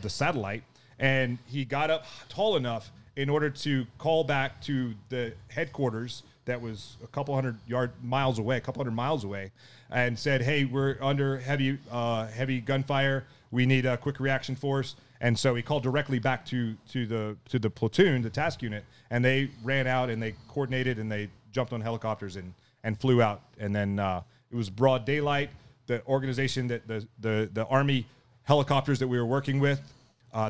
satellite, and he got up tall enough in order to call back to the headquarters that was a couple hundred miles away, and said, "Hey, we're under heavy gunfire. We need a quick reaction force." And so he called directly back to the platoon, the task unit, and they ran out and they coordinated and they jumped on helicopters and flew out, and then it was broad daylight. The organization that the Army helicopters that we were working with,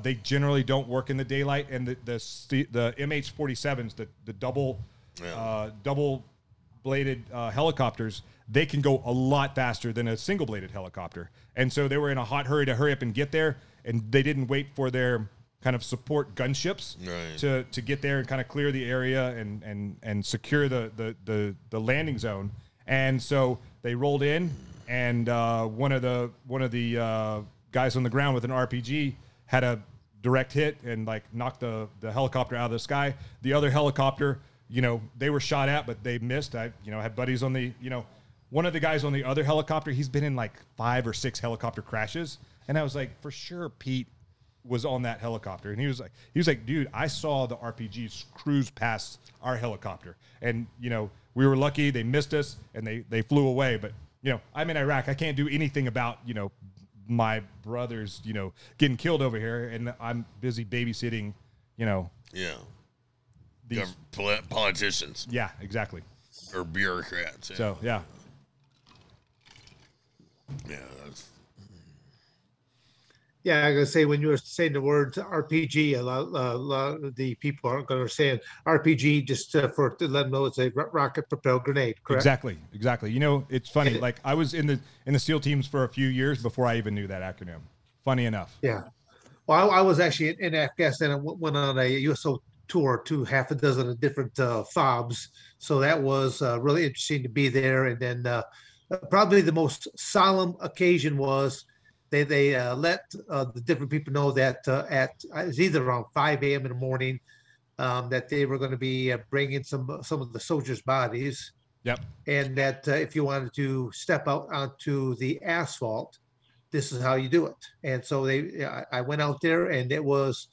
they generally don't work in the daylight, and the MH-47s, the double-bladed helicopters, they can go a lot faster than a single-bladed helicopter, and so they were in a hot hurry to hurry up and get there, and they didn't wait for their kind of support gunships to get there and kind of clear the area and secure the landing zone, and so they rolled in. And one of the guys on the ground with an RPG had a direct hit and like knocked the helicopter out of the sky. The other helicopter, they were shot at, but they missed. I had buddies on the, one of the guys on the other helicopter, he's been in like 5 or 6 helicopter crashes. And I was like, for sure Pete was on that helicopter. And he was like, dude, I saw the RPGs cruise past our helicopter. And, we were lucky they missed us and they flew away. But I'm in Iraq. I can't do anything about, my brothers, getting killed over here, and I'm busy babysitting, these politicians. Yeah, exactly. Or bureaucrats. Yeah. So, yeah. Yeah. Yeah, I gotta say, when you were saying the words RPG, a lot of the people aren't gonna understand RPG. Just to let them know, it's a rocket-propelled grenade. Correct? Exactly. It's funny. Like I was in the SEAL teams for a few years before I even knew that acronym. Funny enough. Yeah. Well, I was actually in Afghanistan and went on a USO tour to half a dozen of different FOBs. So that was really interesting to be there, and then probably the most solemn occasion was they let the different people know that it was either around 5 a.m. in the morning that they were going to be bringing some of the soldiers' bodies. Yep. And that if you wanted to step out onto the asphalt, this is how you do it. And so I went out there, and it was,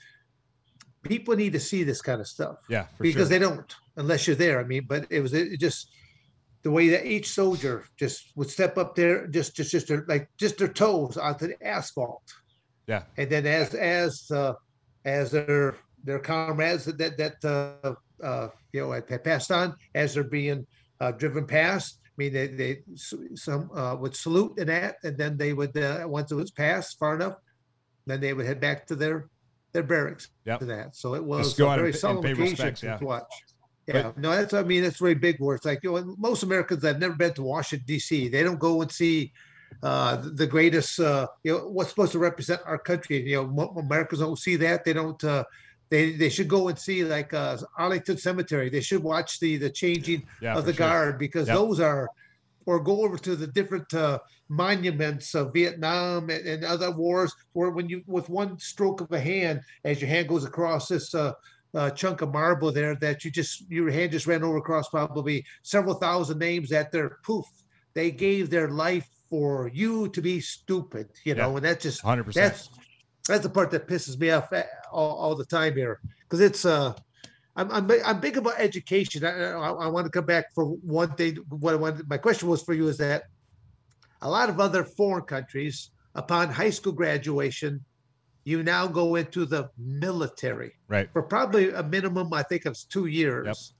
people need to see this kind of stuff. Yeah, because they don't, unless you're there. I mean, but it was just the way that each soldier just would step up there, just their toes onto the asphalt. Yeah. And then as their comrades that had passed on, as they're being driven past, I mean, some would salute in that, and then they would, once it was passed far enough, then they would head back to their barracks. Yep. To that. So it was a very solemn occasion to watch. Yeah, but, no, that's, I mean, that's really big word. It's like, most Americans have never been to Washington, D.C. They don't go and see the greatest, what's supposed to represent our country. Americans don't see that. They don't, They should go and see like Arlington Cemetery. They should watch the changing of the guard, because those are, or go over to the different monuments of Vietnam and other wars, where when you, with one stroke of a hand, as your hand goes across this chunk of marble there, that your hand just ran over across probably several thousand names that they're poof. They gave their life for you to be stupid, and that's just 100%. That's the part that pisses me off all the time here, because it's I'm big about education. I want to come back for one thing. My question was for you is that a lot of other foreign countries, upon high school graduation, you now go into the military, right? For probably a minimum, I think, of 2 years.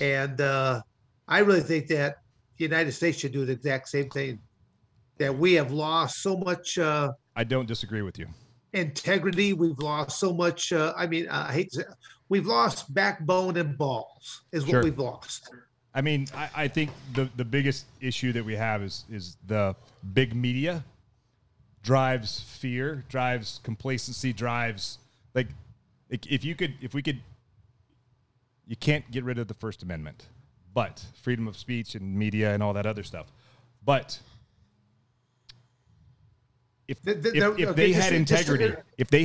Yep. And I really think that the United States should do the exact same thing. That we have lost so much. I don't disagree with you. Integrity, we've lost so much. I hate to say, we've lost backbone and balls is what we've lost. I mean, I think the biggest issue that we have is the big media drives fear, drives complacency, drives like you can't get rid of the First Amendment, but freedom of speech and media and all that other stuff, but. If they had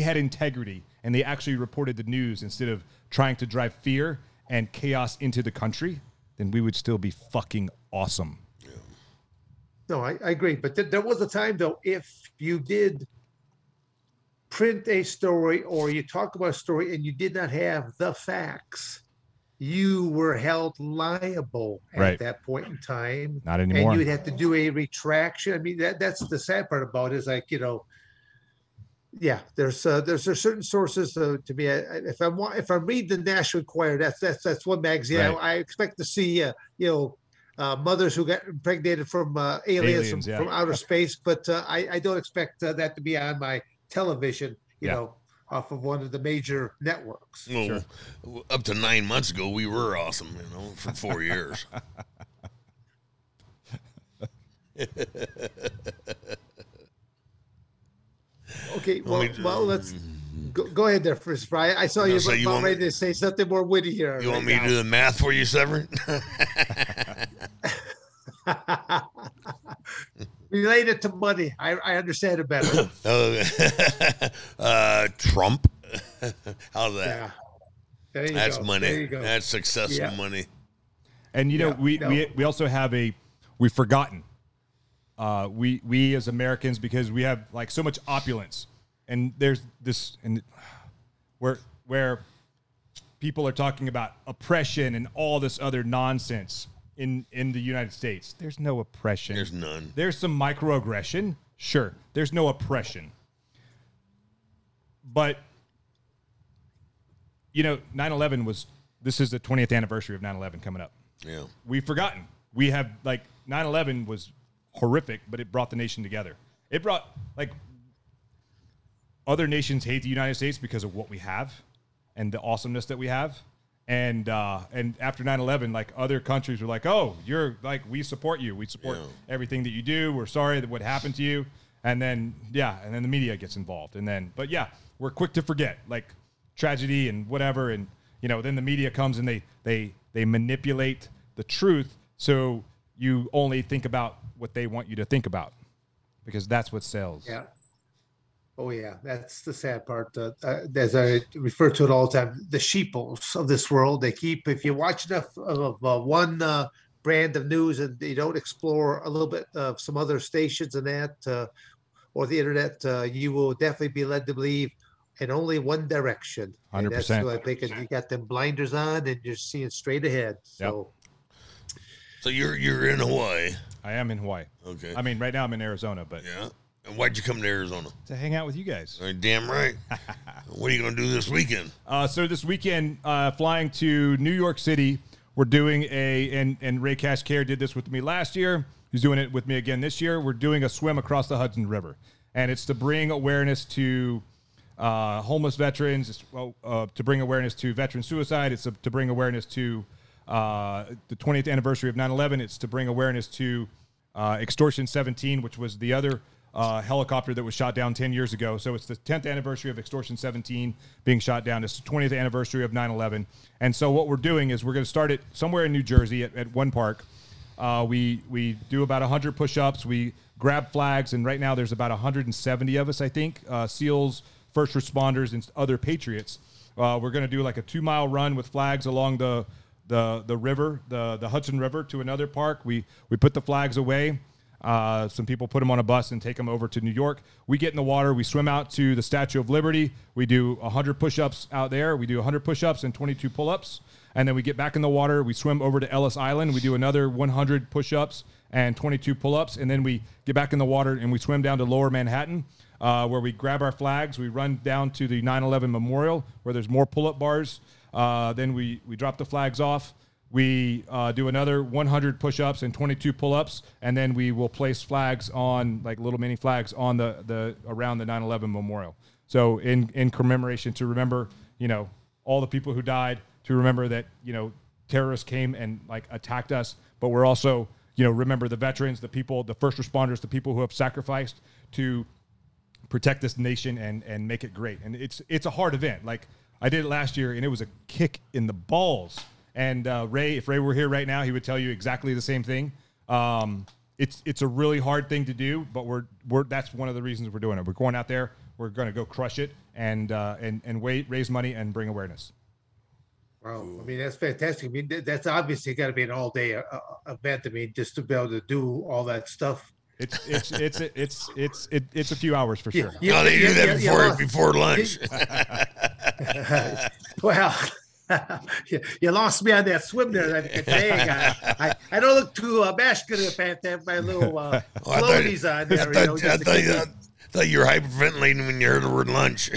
integrity and they actually reported the news instead of trying to drive fear and chaos into the country, then we would still be fucking awesome. Yeah. No, I agree. But there was a time, though, if you did print a story or you talk about a story and you did not have the facts, you were held liable at that point in time. Not anymore. And you'd have to do a retraction. I mean, that's the sad part about it is like, there's certain sources to be, if I read the National Enquirer, that's one magazine. Right. I expect to see, mothers who got impregnated from aliens from outer space, but I don't expect that to be on my television, you know. Off of one of the major networks. Well, up to 9 months ago, we were awesome, for 4 years. Okay, well, let's go ahead there, Mr. Fry. I saw you about ready to say something more witty here. You want me to do the math for you, Severn? Relate it to money. I understand it better. Trump. How's that? Yeah. That's money. That's successful money. And we also have we've forgotten. We as Americans, because we have like so much opulence, and there's this, and where people are talking about oppression and all this other nonsense. In the United States, there's no oppression. There's none. There's some microaggression. Sure. There's no oppression. But, 9/11 this is the 20th anniversary of 9/11 coming up. Yeah. We've forgotten. We have, 9/11 was horrific, but it brought the nation together. It brought, other nations hate the United States because of what we have and the awesomeness that we have. And after 9/11, other countries were like, oh, you're we support you. We support everything that you do. We're sorry that what happened to you. And then, and then the media gets involved. And then, we're quick to forget tragedy and whatever. And, then the media comes and they manipulate the truth. So you only think about what they want you to think about, because that's what sells. Yeah. Oh, yeah. That's the sad part. As I refer to it all the time, the sheeples of this world, they keep, if you watch enough of one brand of news and you don't explore a little bit of some other stations and that, or the internet, you will definitely be led to believe in only one direction. 100%. And that's what I think. You got them blinders on and you're seeing straight ahead. So. Yep. So you're in Hawaii. I am in Hawaii. Okay. I mean, right now I'm in Arizona, but yeah. And why'd you come to Arizona? To hang out with you guys. Damn right. What are you going to do this weekend? So this weekend, flying to New York City. We're doing a, and Ray Cash Care did this with me last year. He's doing it with me again this year. We're doing a swim across the Hudson River. And it's to bring awareness to homeless veterans. It's, to bring awareness to veteran suicide. It's to bring awareness to the 20th anniversary of 9/11. It's to bring awareness to Extortion 17, which was the other helicopter that was shot down 10 years ago. So it's the 10th anniversary of Extortion 17 being shot down. It's the 20th anniversary of 9/11. And so what we're doing is we're going to start it somewhere in New Jersey at one park. We do about 100 push-ups. We grab flags, and right now there's about 170 of us, I think, SEALs, first responders, and other patriots. We're going to do like a 2-mile run with flags along the river, the Hudson River, to another park. We put the flags away. Some people put them on a bus and take them over to New York. We get in the water. We swim out to the Statue of Liberty. We do 100 push-ups out there. We do 100 push-ups and 22 pull-ups. And then we get back in the water. We swim over to Ellis Island. We do another 100 push-ups and 22 pull-ups. And then we get back in the water and we swim down to Lower Manhattan, where we grab our flags. We run down to the 9/11 Memorial, where there's more pull-up bars. Then we drop the flags off. We do another 100 push-ups and 22 pull-ups, and then we will place flags on, like little mini flags, on the around the 9/11 Memorial. So in commemoration, to remember, you know, all the people who died, to remember that, you know, terrorists came and, like, attacked us, but we're also, you know, remember the veterans, the people, the first responders, the people who have sacrificed to protect this nation and make it great. And it's a hard event. Like, I did it last year, and it was a kick in the balls. And Ray, if Ray were here right now, he would tell you exactly the same thing. It's a really hard thing to do, but we're that's one of the reasons we're doing it. We're going out there, we're going to go crush it, and raise money and bring awareness. Wow, I mean, that's fantastic. I mean, that's obviously got to be an all day event. I mean, just to be able to do all that stuff. It's a few hours for sure. Yeah, no, they do that before lunch. Well. You lost me on that swim there. I don't look too masculine if I have to have my little floaties on there. I thought you were hyperventilating when you heard the word lunch.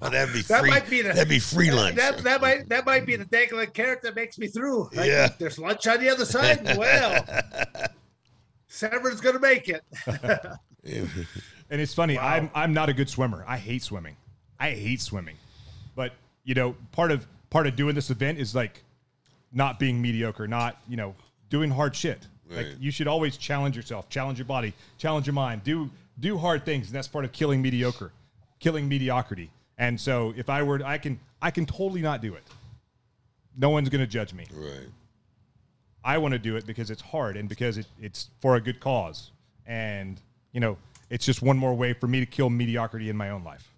Well, that'd be free. That'd be free lunch. That might be the dangling carrot that makes me through. Like, yeah. There's lunch on the other side. Well, Severn's gonna make it. And it's funny. Wow. I'm not a good swimmer. I hate swimming. But, you know, part of doing this event is, like, not being mediocre, not, you know, doing hard shit. Right. Like, you should always challenge yourself, challenge your body, challenge your mind, do hard things. And that's part of killing mediocrity. And so if I were, I can totally not do it. No one's going to judge me. Right. I want to do it because it's hard and because it's for a good cause. And, you know, it's just one more way for me to kill mediocrity in my own life.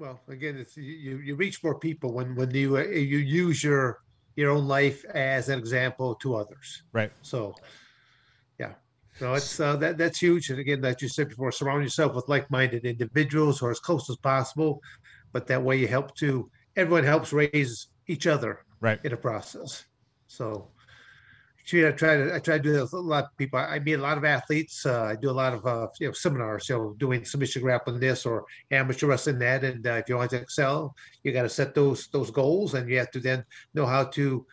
Well, again, it's you reach more people when you use your own life as an example to others. Right. So, yeah, no, it's that's huge. And again, like you said before, surround yourself with like-minded individuals or as close as possible. But that way, you help to everyone helps raise each other. Right. In the process. So, actually, I try to do that with a lot of people. I meet a lot of athletes. I do a lot of seminars, doing submission grappling this or amateur wrestling that. And if you want to excel, you got to set those goals, and you have to then know how to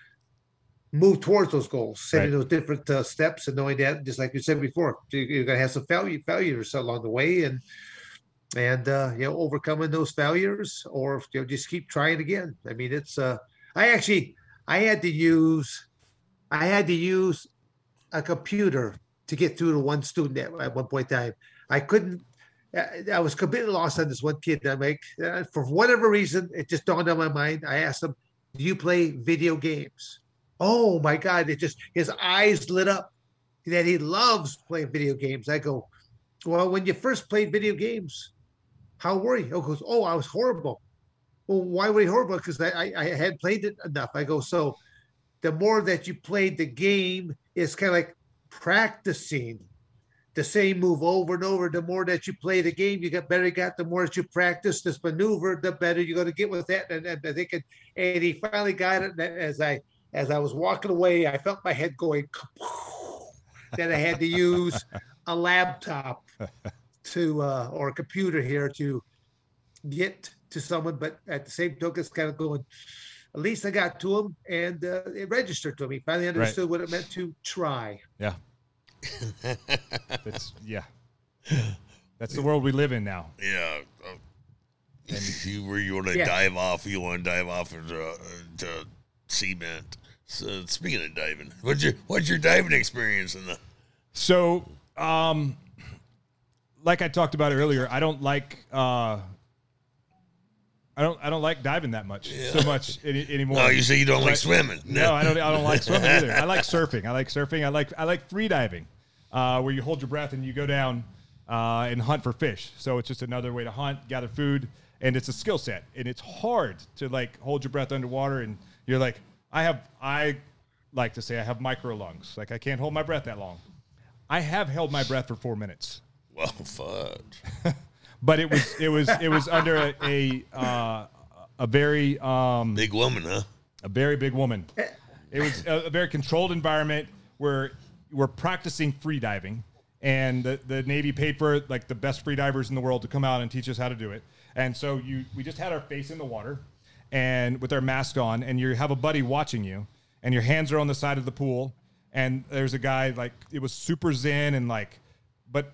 move towards those goals, setting those different steps, and knowing that, just like you said before, you're going to have some failures along the way, and overcoming those failures, or just keep trying again. I mean, it's I had to use a computer to get through to one student at one point in time. I was completely lost on this one kid. For whatever reason, it just dawned on my mind. I asked him, do you play video games? oh my God, it just, his eyes lit up that he loves playing video games. I go, well, when you first played video games, how were you? He goes, oh, I was horrible. Well, why were you horrible? Because I hadn't played it enough. I go, so the more that you played the game, it's kind of like practicing the same move over and over. The more that you play the game, you got better. The more that you practice this maneuver, the better you're going to get with that. And I think, and he finally got it. And as I was walking away, I felt my head going. That I had to use a laptop to or a computer here to get to someone. But at the same token, it's kind of going. At least I got to him, and it registered to him. He finally understood what it meant to try. Yeah. That's the world we live in now. Yeah. You want to dive off. You want to dive off into cement. So speaking of diving, what's your diving experience in the? So, like I talked about earlier, I don't like I don't like diving that much so much anymore. No, you say you don't like swimming. No, I don't like swimming either. I like surfing. I like free diving, where you hold your breath and you go down and hunt for fish. So it's just another way to hunt, gather food, and it's a skill set. And it's hard to like hold your breath underwater, and you're like. I like to say I have micro lungs. Like I can't hold my breath that long. I have held my breath for 4 minutes. Well, fudge. But it was under a very big woman, huh? A very big woman. It was a very controlled environment where we're practicing free diving, and the Navy paid for like the best free divers in the world to come out and teach us how to do it. And so we just had our face in the water. And with our mask on, and you have a buddy watching you, and your hands are on the side of the pool, and there's a guy like it was super zen and like, but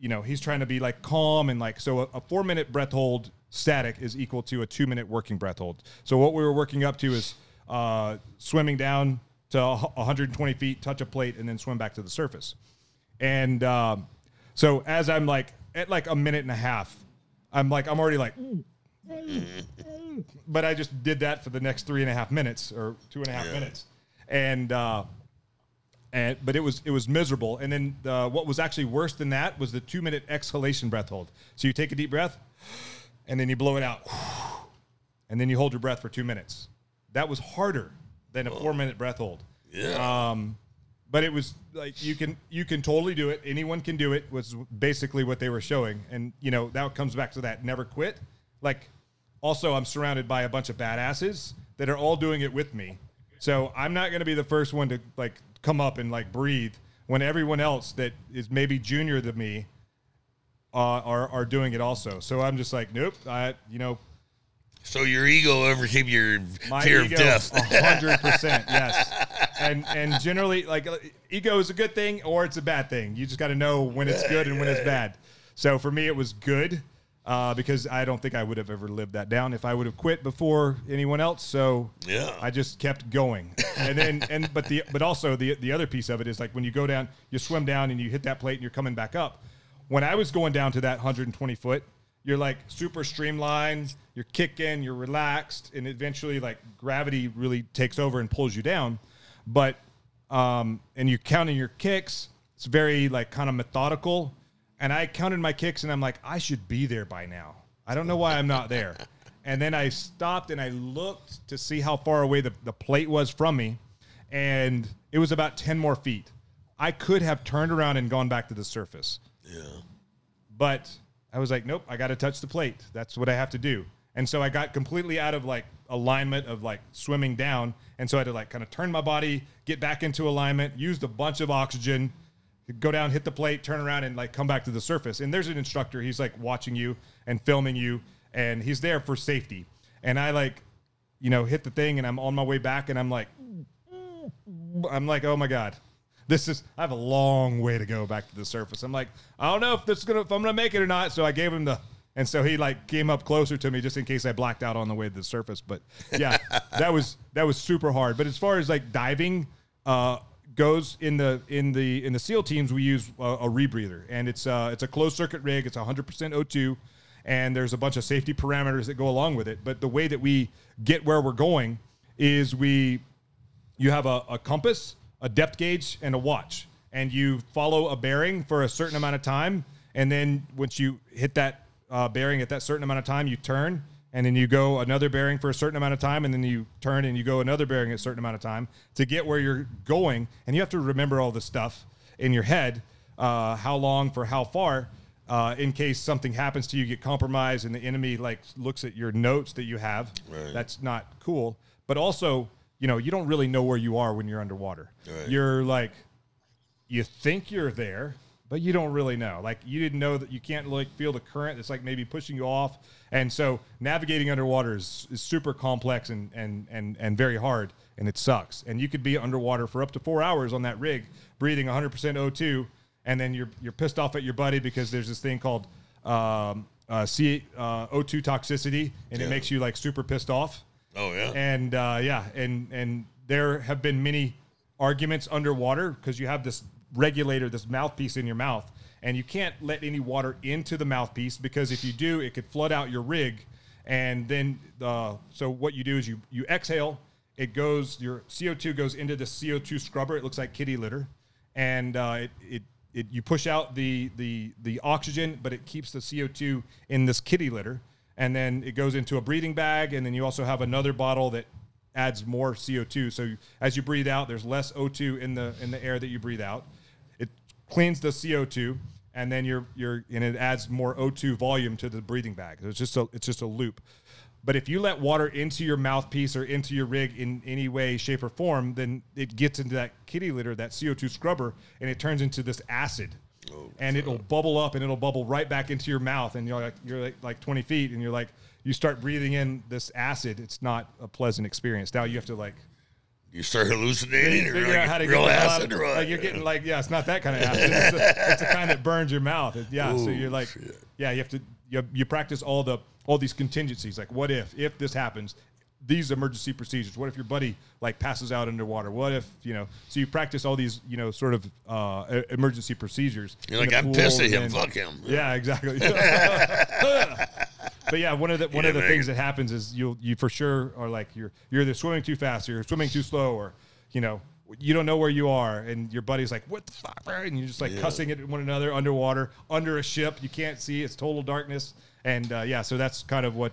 you know he's trying to be like calm and like so a 4 minute breath hold static is equal to a 2 minute working breath hold. So what we were working up to is swimming down to 120 feet, touch a plate, and then swim back to the surface. And so as I'm like at like a minute and a half, I'm already like. But I just did that for the next 3.5 minutes or 2.5 minutes, but it was miserable. And then what was actually worse than that was the 2 minute exhalation breath hold. So you take a deep breath, and then you blow it out, and then you hold your breath for 2 minutes. That was harder than a 4 minute breath hold. Yeah. But it was like you can totally do it. Anyone can do it. Was basically what they were showing, and you know that comes back to that never quit. Like, also, I'm surrounded by a bunch of badasses that are all doing it with me. So I'm not going to be the first one to, like, come up and, like, breathe when everyone else that is maybe junior than me are doing it also. So I'm just like, nope, So your ego overcame your fear of death. 100%, yes. And generally, like, ego is a good thing or it's a bad thing. You just got to know when it's good and when it's bad. So for me, it was good. Because I don't think I would have ever lived that down if I would have quit before anyone else. So I just kept going. And then, but also the other piece of it is like when you go down, you swim down and you hit that plate and you're coming back up. When I was going down to that 120 foot, you're like super streamlined, you're kicking, you're relaxed. And eventually like gravity really takes over and pulls you down. But, and you're counting your kicks. It's very like kind of methodical. And I counted my kicks, and I'm like, I should be there by now. I don't know why I'm not there. And then I stopped, and I looked to see how far away the plate was from me, and it was about 10 more feet. I could have turned around and gone back to the surface. Yeah. But I was like, nope, I got to touch the plate. That's what I have to do. And so I got completely out of, like, alignment of, like, swimming down, and so I had to, like, kind of turn my body, get back into alignment, used a bunch of oxygen, go down, hit the plate, turn around, and, like, come back to the surface. And there's an instructor. He's, like, watching you and filming you, and he's there for safety. And I, like, you know, hit the thing, and I'm on my way back, and I'm like, oh, my God. I have a long way to go back to the surface. I'm like, I don't know if I'm going to make it or not. So I gave him and so he, like, came up closer to me just in case I blacked out on the way to the surface. But, yeah, that was super hard. But as far as, like, diving, goes in the SEAL teams, we use a rebreather, and it's a closed circuit rig. It's 100% O2, and there's a bunch of safety parameters that go along with it. But the way that we get where we're going is we you have a compass, a depth gauge, and a watch, and you follow a bearing for a certain amount of time, and then once you hit that bearing at that certain amount of time, you turn, and then you go another bearing for a certain amount of time, and then you turn and you go another bearing at a certain amount of time to get where you're going, and you have to remember all this stuff in your head, how long for how far, in case something happens to you, get compromised, and the enemy like looks at your notes that you have. Right. That's not cool. But also, you know, you don't really know where you are when you're underwater. Right. You're like, you think you're there, but you don't really know. Like, you didn't know that you can't like feel the current that's like maybe pushing you off. And so navigating underwater is super complex and very hard, and it sucks. And you could be underwater for up to 4 hours on that rig, breathing 100% O2, and then you're pissed off at your buddy because there's this thing called O2 toxicity, and it makes you like super pissed off. Oh yeah. And and there have been many arguments underwater because you have this regulator, this mouthpiece in your mouth, and you can't let any water into the mouthpiece because if you do, it could flood out your rig. And then so what you do is you exhale, it goes, your CO2 goes into the CO2 scrubber. It looks like kitty litter, and you push out the oxygen, but it keeps the CO2 in this kitty litter, and then it goes into a breathing bag, and then you also have another bottle that adds more CO2. So as you breathe out, there's less O2 in the air that you breathe out. It cleans the CO2, and then and it adds more O2 volume to the breathing bag. So it's just a loop. But if you let water into your mouthpiece or into your rig in any way, shape, or form, then it gets into that kitty litter, that CO2 scrubber, and it turns into this acid. Oh, and it'll bubble up, and it'll bubble right back into your mouth. And you're like 20 feet, and you're like, you start breathing in this acid. It's not a pleasant experience. Now you have to like... You start hallucinating, you figure out how to get real acid, right? Like you're getting like, yeah, it's not that kind of acid. It's the kind that burns your mouth. Yeah, ooh, so you're like, shit. Yeah, you have to... You practice all these contingencies, like what if this happens, these emergency procedures. What if your buddy like passes out underwater? What if So you practice all these sort of emergency procedures. You're like, I'm pissed at him. Fuck him. Yeah, exactly. But yeah, one of the things that happens is you for sure are like you're either swimming too fast or you're swimming too slow, or you don't know where you are, and your buddy's like, what the fuck, and you're just like cussing at one another underwater, under a ship. You can't see. It's total darkness. And, so that's kind of what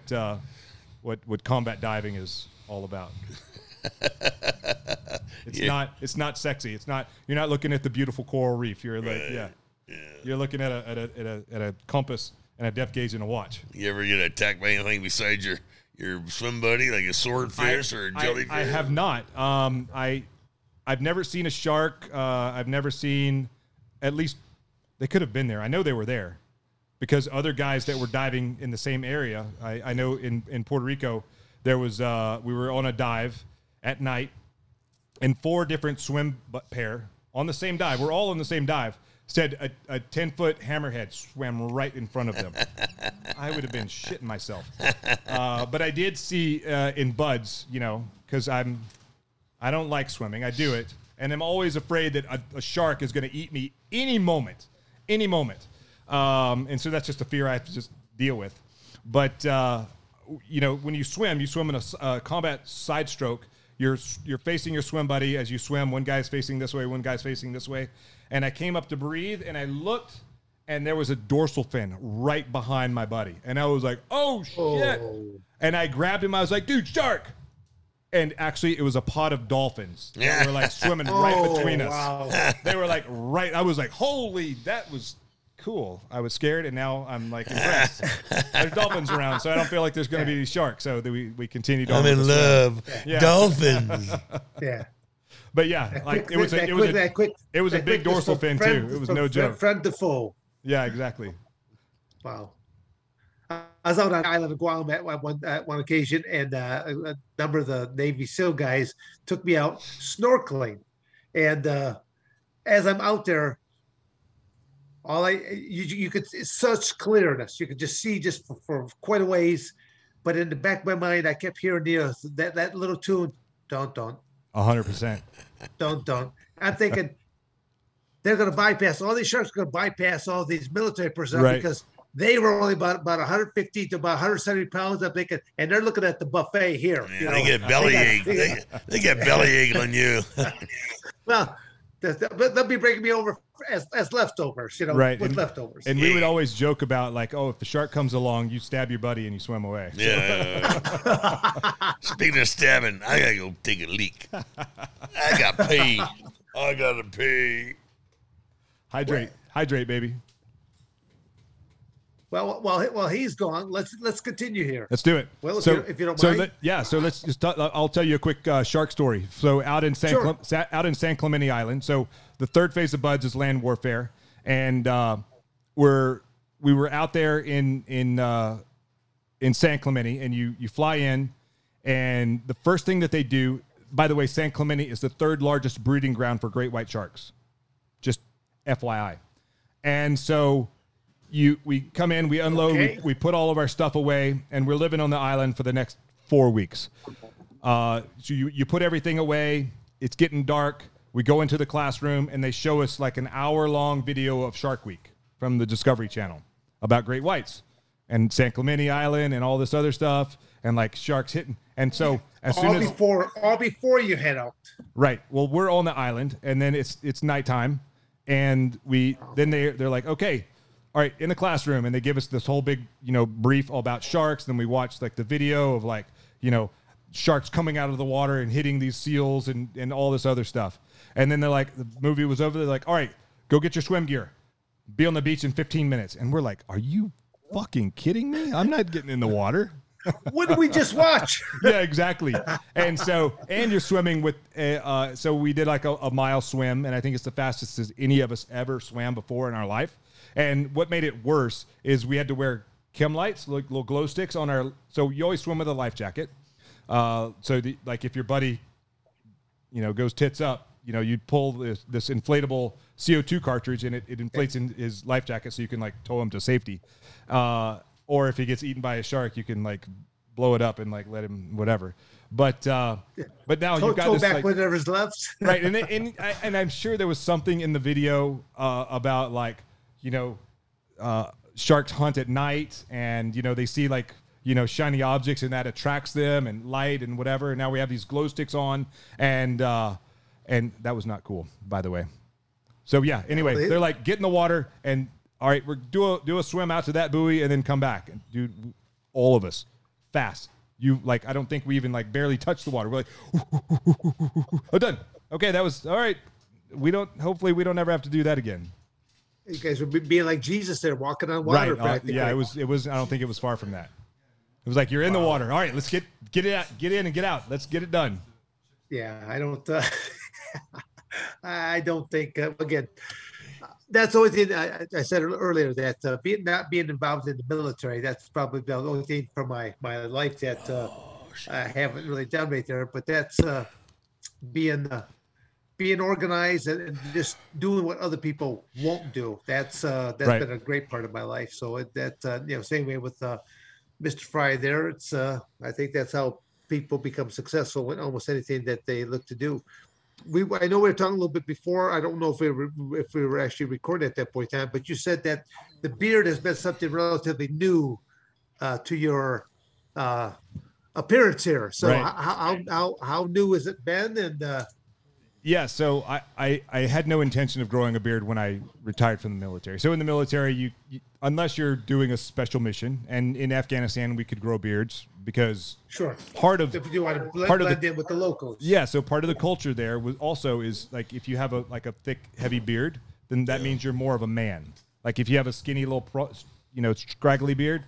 combat diving is all about. It's not sexy. It's not, you're not looking at the beautiful coral reef. You're like, you're looking at a compass and a depth gauge and a watch. You ever get attacked by anything besides your swim buddy, like a swordfish or a jellyfish? I have not. I've never seen a shark. I've never seen, at least they could have been there. I know they were there because other guys that were diving in the same area. I know in Puerto Rico, there was, we were on a dive at night and four different swim pair on the same dive. We're all on the same dive. Said a 10-foot hammerhead swam right in front of them. I would have been shitting myself. But I did see in buds, because I don't like swimming. I do it. And I'm always afraid that a shark is going to eat me any moment. And so that's just a fear I have to just deal with. But, when you swim in a combat side stroke. You're facing your swim buddy as you swim. One guy's facing this way, one guy's facing this way. And I came up to breathe, and I looked, and there was a dorsal fin right behind my buddy. And I was like, oh, shit. Oh. And I grabbed him. I was like, dude, shark. And actually, it was a pod of dolphins. Yeah. They were like swimming right between us. Wow. They were like right. I was like, holy, that was cool. I was scared, and now I'm like impressed. There's dolphins around, so I don't feel like there's going to be any sharks. So we continued on. I'm in love. Yeah. Dolphins. Yeah. But yeah, like it was a big dorsal fin too. It was no joke. Friend to foe. Yeah, exactly. Wow. I was out on the island of Guam at one occasion, and a number of the Navy SEAL guys took me out snorkeling. And as I'm out there, you could, it's such clearness. You could just see just for quite a ways. But in the back of my mind, I kept hearing that little tune, don't. 100%. Don't. I'm thinking they're going to bypass, all these sharks are going to bypass all these military personnel because They were only about 150 to about 170 pounds up. They could, and they're looking at the buffet here. Yeah, you know? They get bellyache. They get bellyache on you. Well, they'll be breaking me over as leftovers, you know, right. With leftovers. And we would always joke about, like, oh, if the shark comes along, you stab your buddy and you swim away. Yeah. Speaking of stabbing, I got to go take a leak. I got to pee. Hydrate. Well, hydrate, baby. Well, while he's gone, let's continue here. Let's do it. Well, if you don't mind. So let's just I'll tell you a quick shark story. So out in San Clemente Island. So the third phase of BUDS is land warfare, and we were out there in San Clemente, and you fly in, and the first thing that they do. By the way, San Clemente is the third largest breeding ground for great white sharks. Just FYI, and so. We come in, we unload, okay. we put all of our stuff away, and we're living on the island for the next 4 weeks. So you put everything away. It's getting dark. We go into the classroom, and they show us like an hour-long video of Shark Week from the Discovery Channel about great whites and San Clemente Island and all this other stuff and like sharks hitting. And so before you head out. Right. Well, we're on the island, and then it's nighttime, and they're like, okay. All right, in the classroom, and they give us this whole big, you know, brief all about sharks. Then we watch like the video of like, you know, sharks coming out of the water and hitting these seals and all this other stuff. And then they're like, the movie was over. They're like, all right, go get your swim gear. Be on the beach in 15 minutes. And we're like, are you fucking kidding me? I'm not getting in the water. What did we just watch? Yeah, exactly. And so, and you're swimming with, so we did like a mile swim. And I think it's the fastest as any of us ever swam before in our life. And what made it worse is we had to wear chem lights, like little glow sticks on our. So you always swim with a life jacket. So if your buddy, you know, goes tits up, you know, you'd pull this inflatable CO2 cartridge and it inflates in his life jacket so you can like tow him to safety. Or if he gets eaten by a shark, you can like blow it up and like let him whatever. But now you've got this back like, whatever's left. Right, and I'm sure there was something in the video about like. You know, sharks hunt at night and, you know, they see like, you know, shiny objects and that attracts them and light and whatever. And now we have these glow sticks on and that was not cool, by the way. So, yeah, anyway, they're like, get in the water and all right, we're do a swim out to that buoy and then come back. And dude, all of us fast. You like, I don't think we even like barely touched the water. We're like, oh, done. Okay, that was all right. Hopefully we don't ever have to do that again. You guys were being like Jesus there, walking on water. Right. Yeah, it was. I don't think it was far from that. It was like you're in the water. All right, let's get it out, get in and get out. Let's get it done. Yeah, I don't. I don't think again. That's the only thing I said earlier that not being involved in the military. That's probably the only thing for my life that I haven't really done right there. But that's being. Being organized and just doing what other people won't do. That's right. Been a great part of my life. So same way with Mr. Frye there, it's I think that's how people become successful in almost anything that they look to do. I know we were talking a little bit before. I don't know if we were actually recording at that point in time, but you said that the beard has been something relatively new to your appearance here. So right. How new has it been? And yeah, so I had no intention of growing a beard when I retired from the military. So in the military, you unless you're doing a special mission, and in Afghanistan we could grow beards because sure if you want to blend in with the locals. Yeah, so part of the culture there was also is like if you have a thick heavy beard, then that means you're more of a man. Like if you have a skinny little scraggly beard,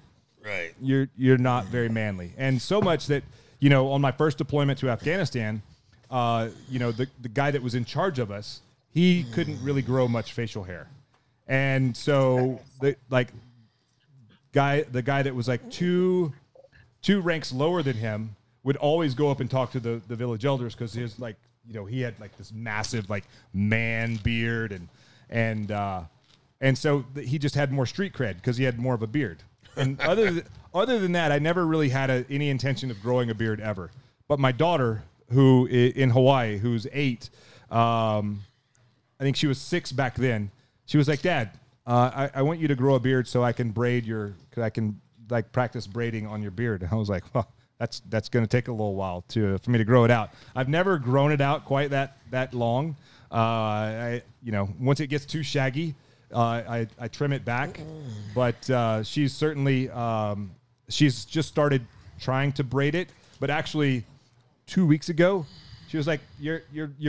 right? You're not very manly, and so much that you know on my first deployment to Afghanistan. The guy that was in charge of us, he couldn't really grow much facial hair. And so the guy that was like two ranks lower than him would always go up and talk to the village elders. Cause he was like, you know, he had like this massive, like man beard and so he just had more street cred cause he had more of a beard. And other than that, I never really had any intention of growing a beard ever, but my daughter, who in Hawaii, who's 8, I think she was 6 back then. She was like, Dad, I want you to grow a beard so I can braid your, because I can like practice braiding on your beard. And I was like, well, that's going to take a little while for me to grow it out. I've never grown it out quite that long. Once it gets too shaggy, I trim it back. But she's certainly, she's just started trying to braid it. But actually, 2 weeks ago, she was like, your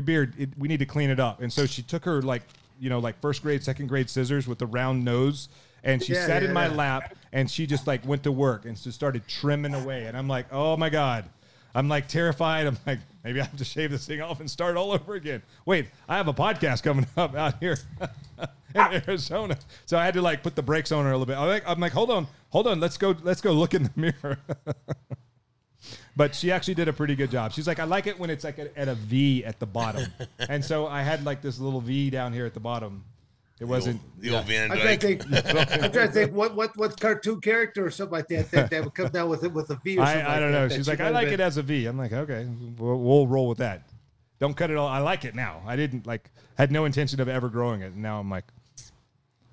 beard, we need to clean it up. And so she took her like first grade, second grade scissors with the round nose. And she sat in my lap and she just like went to work and just started trimming away. And I'm like, oh my God. I'm like terrified. I'm like, maybe I have to shave this thing off and start all over again. Wait, I have a podcast coming up out here in Arizona. So I had to like put the brakes on her a little bit. I'm like, hold on. Let's go look in the mirror. But she actually did a pretty good job. She's like, I like it when it's like at a V at the bottom. And so I had like this little V down here at the bottom. It wasn't the old Van Dyke. I'm trying to think what cartoon character or something like that would come down with a V or something. I don't know. She's like, I like it as a V. I'm like, okay, we'll roll with that. Don't cut it all. I like it now. I didn't had no intention of ever growing it. And now I'm like,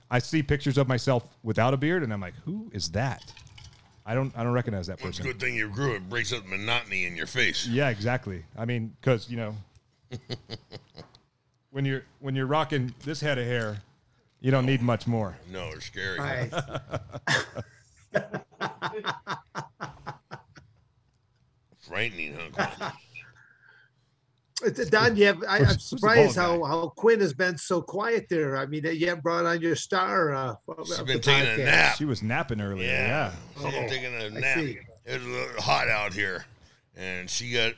I see pictures of myself without a beard, and I'm like, who is that? I don't recognize that person. It's a good thing you grew. It breaks up monotony in your face. Yeah, exactly. I mean, because when you're rocking this head of hair. You don't need much more. No, they're scary. Right. Frightening, huh? Don, I'm surprised how Quinn has been so quiet there. I mean, you haven't brought on your star. She's been taking a nap. She was napping earlier. Yeah. She's taking a nap. It was a little hot out here, and she got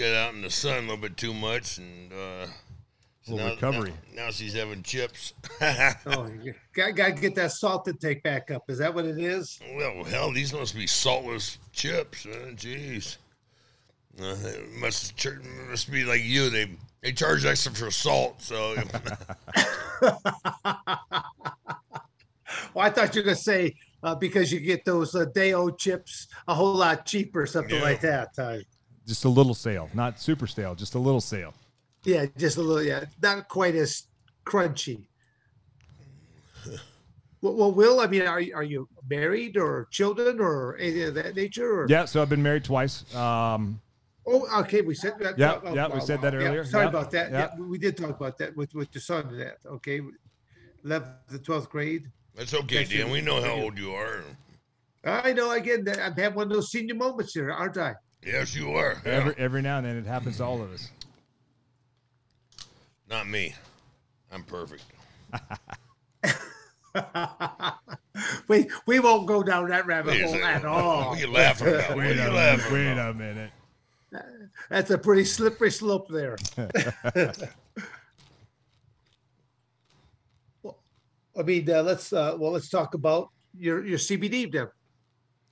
out in the sun a little bit too much, and. Now, recovery. Now she's having chips. Oh, you gotta get that salt intake back up. Is that what it is? Well, hell, these must be saltless chips. Jeez, it must be like you. They charge extra for salt. So. Well, I thought you were gonna say because you get those day-old chips a whole lot cheaper, something like that. Just a little sale, not super sale. Just a little sale. Yeah, just a little, not quite as crunchy. Well, Will, I mean, are you married or children or anything of that nature? Or? Yeah, so I've been married twice. Okay, we said that. Yeah, we said that earlier. Yeah, sorry about that. Yeah. Yeah, we did talk about that with your son. That okay, left the 12th grade. That's okay, Dan. We know how old you are. I know. Again, I've had one of those senior moments here, aren't I? Yes, you are. Yeah. Every now and then, it happens to all of us. Not me. I'm perfect. we won't go down that rabbit hole at all. What are you laughing about? Wait a minute. That's a pretty slippery slope there. Well, I mean, let's talk about your CBD then.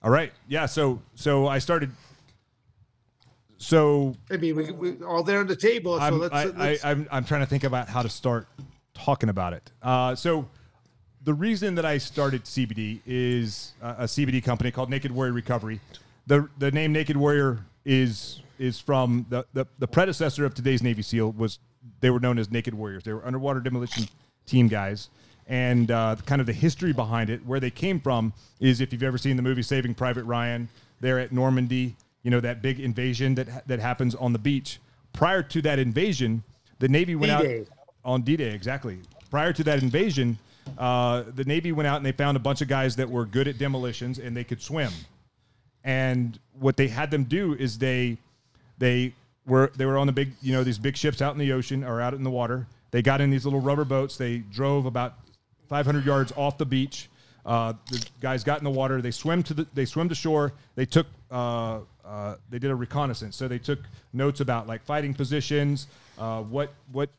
All right. Yeah. So I started. So I mean, we're all there on the table. So I'm trying to think about how to start talking about it. So the reason that I started CBD is a CBD company called Naked Warrior Recovery. The name Naked Warrior is from the predecessor of today's Navy SEAL. They were known as Naked Warriors. They were underwater demolition team guys, and kind of the history behind it, where they came from, is if you've ever seen the movie Saving Private Ryan, they're at Normandy. You know, that big invasion that happens on the beach. Prior to that invasion, the Navy went out on D-Day. Exactly. Prior to that invasion, the Navy went out and they found a bunch of guys that were good at demolitions and they could swim. And what they had them do is they were on the big, these big ships out in the ocean or out in the water. They got in these little rubber boats. They drove about 500 yards off the beach. The guys got in the water. They swam to shore. They took. They did a reconnaissance, so they took notes about like fighting positions, what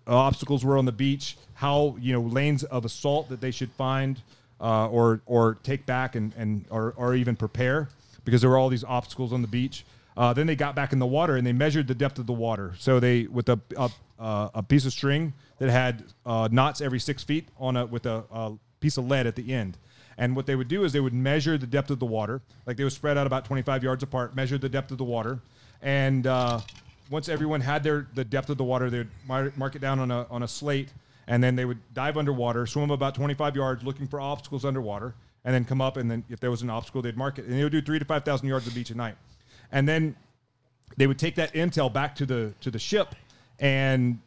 obstacles were on the beach, how lanes of assault that they should find or take back and or even prepare, because there were all these obstacles on the beach. Then they got back in the water and they measured the depth of the water. So they with a piece of string that had knots every 6 feet with a piece of lead at the end. And what they would do is they would measure the depth of the water. Like they would spread out about 25 yards apart, measure the depth of the water. And once everyone had the depth of the water, they would mark it down on a slate. And then they would dive underwater, swim about 25 yards looking for obstacles underwater, and then come up, and then if there was an obstacle, they'd mark it. And they would do 3,000 to 5,000 yards of beach at night. And then they would take that intel back to the ship and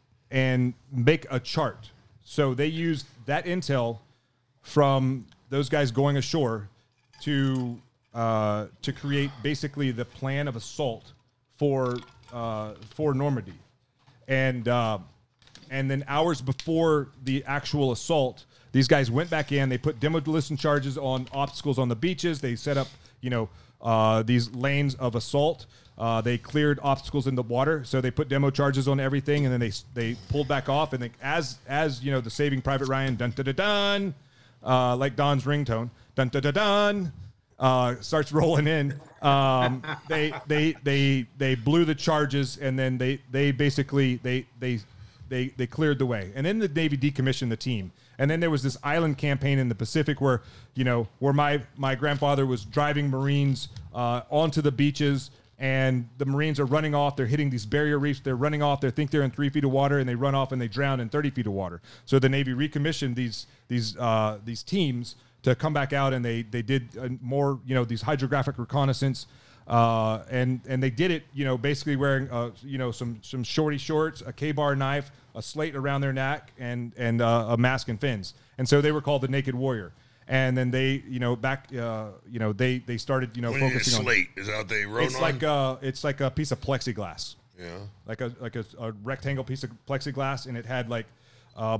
make a chart. So they used that intel from those guys going ashore to create basically the plan of assault for Normandy. And then hours before the actual assault, these guys went back in. They put demolition charges on obstacles on the beaches. They set up, these lanes of assault. They cleared obstacles in the water, so they put demo charges on everything, and then they pulled back off. And they, as the Saving Private Ryan, dun da da dun, like Don's ringtone, dun da da dun, starts rolling in. They blew the charges, and then they basically cleared the way. And then the Navy decommissioned the team. And then there was this island campaign in the Pacific where my grandfather was driving Marines onto the beaches, and the Marines are running off. They're hitting these barrier reefs. They're running off. They think they're in 3 feet of water, and they run off, and they drown in 30 feet of water. So the Navy recommissioned these teams to come back out, and they did more, these hydrographic reconnaissance. And they did it, basically wearing, some shorty shorts, a K-bar knife, a slate around their neck, and a mask and fins. And so they were called the Naked Warrior. And then they, they started, focusing on slate. Is that what they wrote on? It's like a piece of plexiglass. Yeah. Like a rectangle piece of plexiglass, and it had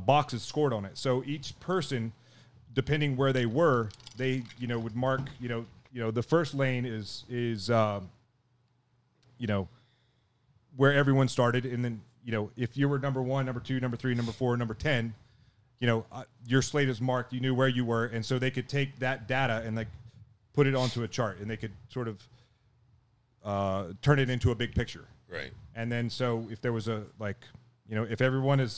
boxes scored on it. So each person, depending where they were, they, would mark, the first lane is where everyone started. And then, if you were number 1, number 2, number 3, number 4, number 10, your slate is marked, you knew where you were. And so they could take that data and put it onto a chart, and they could sort of turn it into a big picture. Right. And then, so if there was if everyone is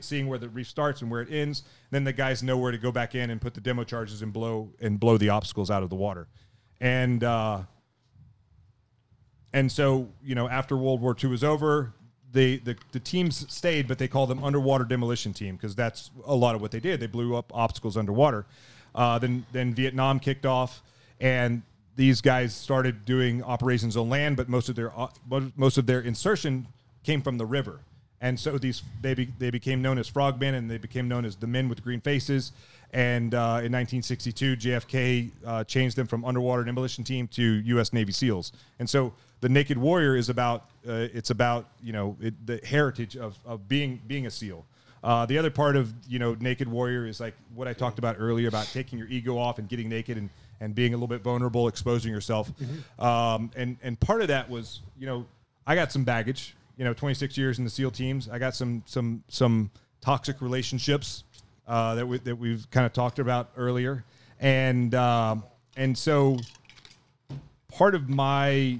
seeing where the reef starts and where it ends, then the guys know where to go back in and put the demo charges and blow the obstacles out of the water. And so, after World War II was over, the teams stayed, but they called them underwater demolition team because that's a lot of what they did. They blew up obstacles underwater. Then Vietnam kicked off, and these guys started doing operations on land, but most of their insertion came from the river. And so they became known as frogmen, and they became known as the men with green faces. And in 1962, JFK changed them from underwater demolition team to U.S. Navy SEALs. And so the Naked Warrior is about the heritage of being a SEAL. The other part of Naked Warrior is like what I talked about earlier about taking your ego off and getting naked and being a little bit vulnerable, exposing yourself. Mm-hmm. And part of that was I got some baggage. 26 years in the SEAL teams. I got some toxic relationships that we've kind of talked about earlier, and so part of my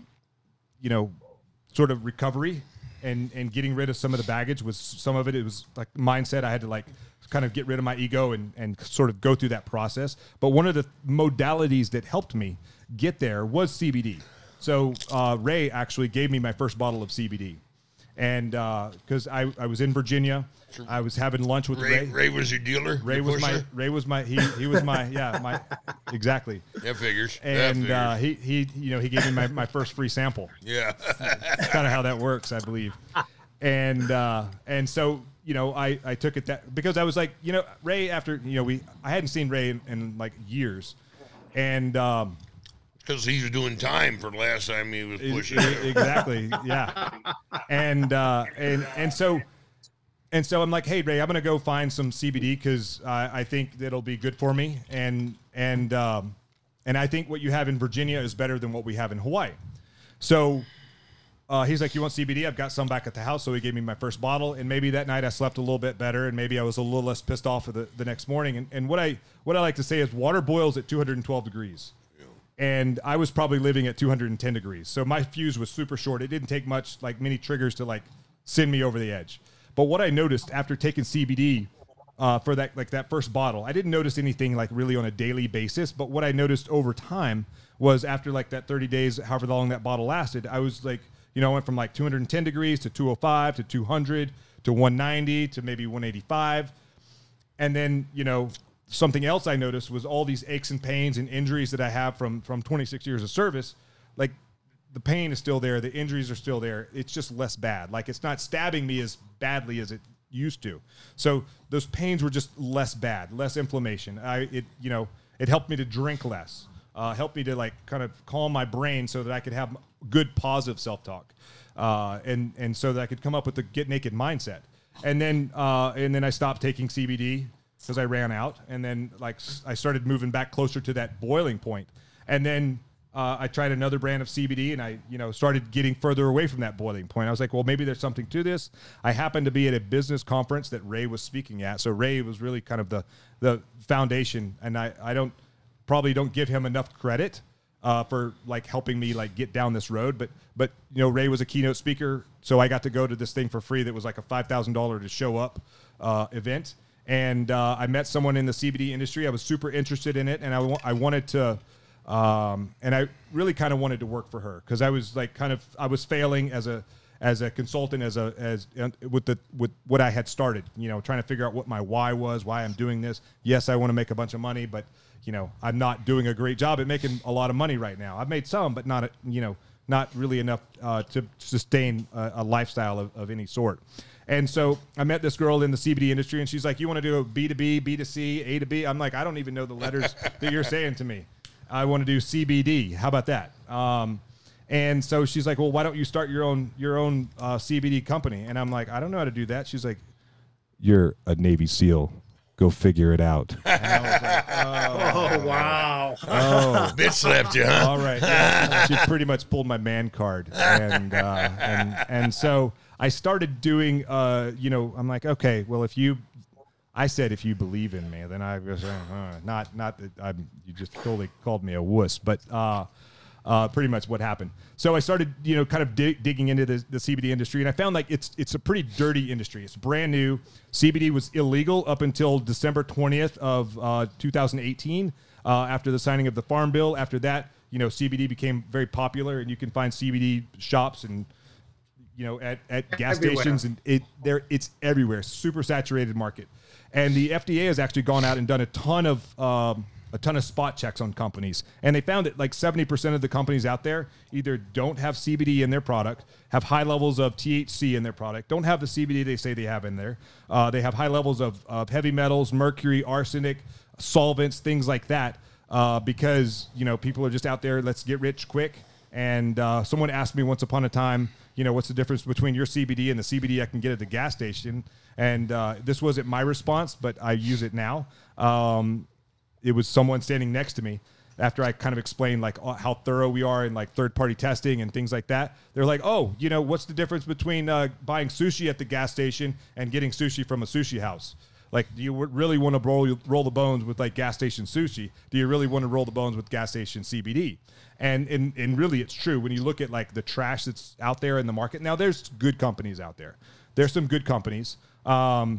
sort of recovery and getting rid of some of the baggage was some of it. It was like mindset. I had to kind of get rid of my ego and sort of go through that process. But one of the modalities that helped me get there was CBD. So Ray actually gave me my first bottle of CBD. And because I was in Virginia, I was having lunch with Ray. Ray was your dealer. Ray was my exactly. That figures. And that figures. He gave me my first free sample. Yeah, that's kind of how that works, I believe. And so I took it that because I was like Ray after I hadn't seen Ray in like years, and. Because he was doing time for the last time he was pushing. Exactly, yeah. And so I'm like, hey, Ray, I'm going to go find some CBD because I think that'll be good for me. And I think what you have in Virginia is better than what we have in Hawaii. So he's like, you want CBD? I've got some back at the house. So he gave me my first bottle. And maybe that night I slept a little bit better, and maybe I was a little less pissed off the next morning. And what I like to say is water boils at 212 degrees. And I was probably living at 210 degrees. So my fuse was super short. It didn't take much, many triggers to send me over the edge. But what I noticed after taking CBD for that, that first bottle, I didn't notice anything really on a daily basis. But what I noticed over time was after that 30 days, however long that bottle lasted, I was I went from 210 degrees to 205 to 200 to 190 to maybe 185. And then, you know, something else I noticed was all these aches and pains and injuries that I have from 26 years of service. Like, the pain is still there. The injuries are still there. It's just less bad. Like, it's not stabbing me as badly as it used to. So those pains were just less bad, less inflammation. It helped me to drink less, helped me to, like, kind of calm my brain so that I could have good positive self-talk, and so that I could come up with the get naked mindset. And then I stopped taking CBD because I ran out. And then, like, I started moving back closer to that boiling point. And then I tried another brand of CBD, and I, you know, started getting further away from that boiling point. I was like, well, maybe there's something to this. I happened to be at a business conference that Ray was speaking at. So Ray was really kind of the foundation, and I probably don't give him enough credit for, like, helping me, like, get down this road. But you know, Ray was a keynote speaker, so I got to go to this thing for free that was like a $5,000 to show up event. And I met someone in the CBD industry. I was super interested in it, and I wanted to. And I really kind of wanted to work for her because I was like I was failing as a consultant with what I had started, you know, trying to figure out what my why was, why I'm doing this. Yes, I want to make a bunch of money, but, you know, I'm not doing a great job at making a lot of money right now. I've made some, but not really enough to sustain a lifestyle of any sort. And so I met this girl in the CBD industry, and she's like, "You want to do a B2B, B2C, A to B?" I'm like, "I don't even know the letters that you're saying to me. I want to do CBD. How about that?" And so she's like, "Well, why don't you start your own CBD company?" And I'm like, "I don't know how to do that." She's like, "You're a Navy SEAL. Go figure it out." And I was like, "Oh wow! Oh, bitch slapped you, huh?" All right. Yeah. She pretty much pulled my man card, and so I started doing. I'm like, okay, well, if you. I said, if you believe in me, then I was not that you just totally called me a wuss, but pretty much what happened. So I started, you know, kind of digging into the CBD industry, and I found like it's a pretty dirty industry. It's brand new. CBD was illegal up until December 20th of 2018 after the signing of the Farm Bill. After that, you know, CBD became very popular, and you can find CBD shops and, you know, at gas stations, and it's everywhere. Super saturated market. And the FDA has actually gone out and done a ton of spot checks on companies, and they found that like 70% of the companies out there either don't have CBD in their product, have high levels of THC in their product, don't have the CBD they say they have in there. They have high levels of heavy metals, mercury, arsenic, solvents, things like that, because, you know, people are just out there. Let's get rich quick. And someone asked me once upon a time, you know, what's the difference between your CBD and the CBD I can get at the gas station? And this wasn't my response, but I use it now. It was someone standing next to me after I kind of explained like how thorough we are in like third-party testing and things like that. They're like, "Oh, you know, what's the difference between buying sushi at the gas station and getting sushi from a sushi house? Like, do you really want to roll the bones with like gas station sushi? Do you really want to roll the bones with gas station CBD?" And really, it's true when you look at like the trash that's out there in the market. Now, there's good companies out there. There's some good companies, but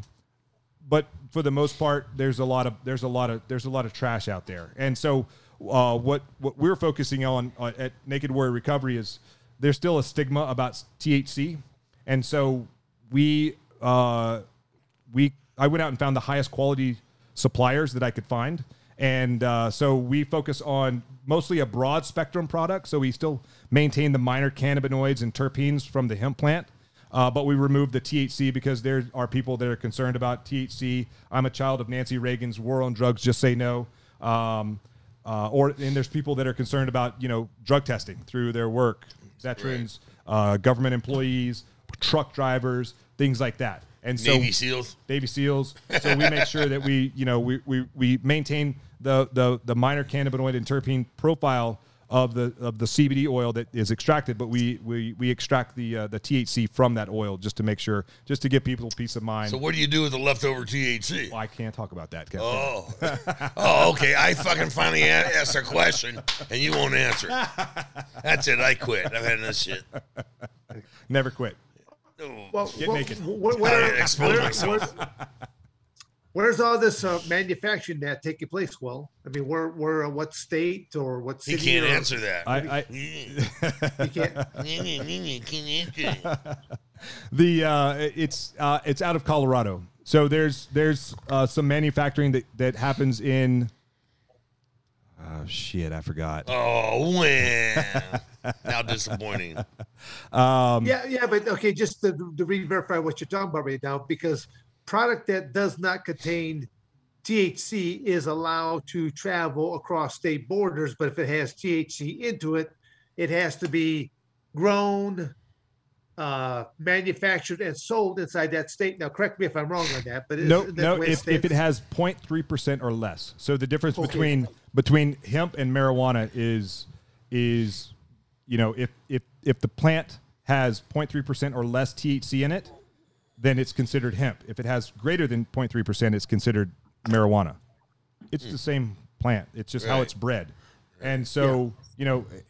for the most part, there's a lot of trash out there. And so, what we're focusing on at Naked Warrior Recovery is there's still a stigma about THC, and so I went out and found the highest quality suppliers that I could find. And so we focus on mostly a broad spectrum product. So we still maintain the minor cannabinoids and terpenes from the hemp plant, but we remove the THC because there are people that are concerned about THC. I'm a child of Nancy Reagan's war on drugs, just say no. And there's people that are concerned about, you know, drug testing through their work, veterans, government employees, truck drivers, things like that. And so Navy SEALs. So we make sure that we, you know, we maintain the minor cannabinoid and terpene profile of the CBD oil that is extracted, but we extract the THC from that oil just to give people peace of mind. So what do you do with the leftover THC? Well, I can't talk about that, Captain. Oh, okay. I fucking finally asked a question, and you won't answer. That's it. I quit. I've had enough shit. Never quit. Well, get naked. Where's all this manufacturing that taking place? Well, I mean, where what state or what city? He can't answer that. He can't. The it's out of Colorado. So there's some manufacturing that happens in. Oh shit! I forgot. Oh man! How disappointing. But okay. Just to re-verify what you're talking about right now, because product that does not contain THC is allowed to travel across state borders, but if it has THC into it, it has to be grown, manufactured, and sold inside that state. Now, correct me if I'm wrong on that, but if it has 0.3% or less. So the difference between hemp and marijuana is if the plant has 0.3% or less THC in it, then it's considered hemp. If it has greater than 0.3%, it's considered marijuana. It's the same plant. It's just how it's bred. And so,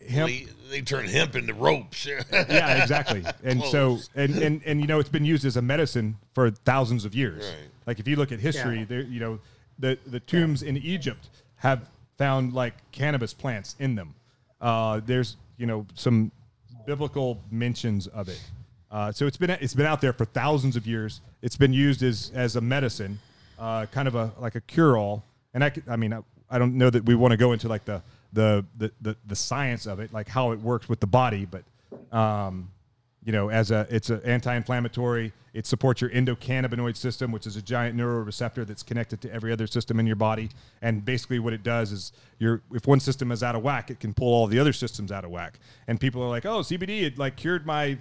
hemp... They turn hemp into ropes. Yeah, exactly. And so, it's been used as a medicine for thousands of years. Right. Like, if you look at history, the tombs in Egypt have found, like, cannabis plants in them. There's, some biblical mentions of it. So it's been out there for thousands of years. It's been used as a medicine, kind of like a cure-all. And I don't know that we want to go into like the science of it, like how it works with the body, but it's an anti-inflammatory. It supports your endocannabinoid system, which is a giant neuroreceptor that's connected to every other system in your body. And basically, what it does is, if one system is out of whack, it can pull all the other systems out of whack. And people are like, "Oh, CBD, it like cured my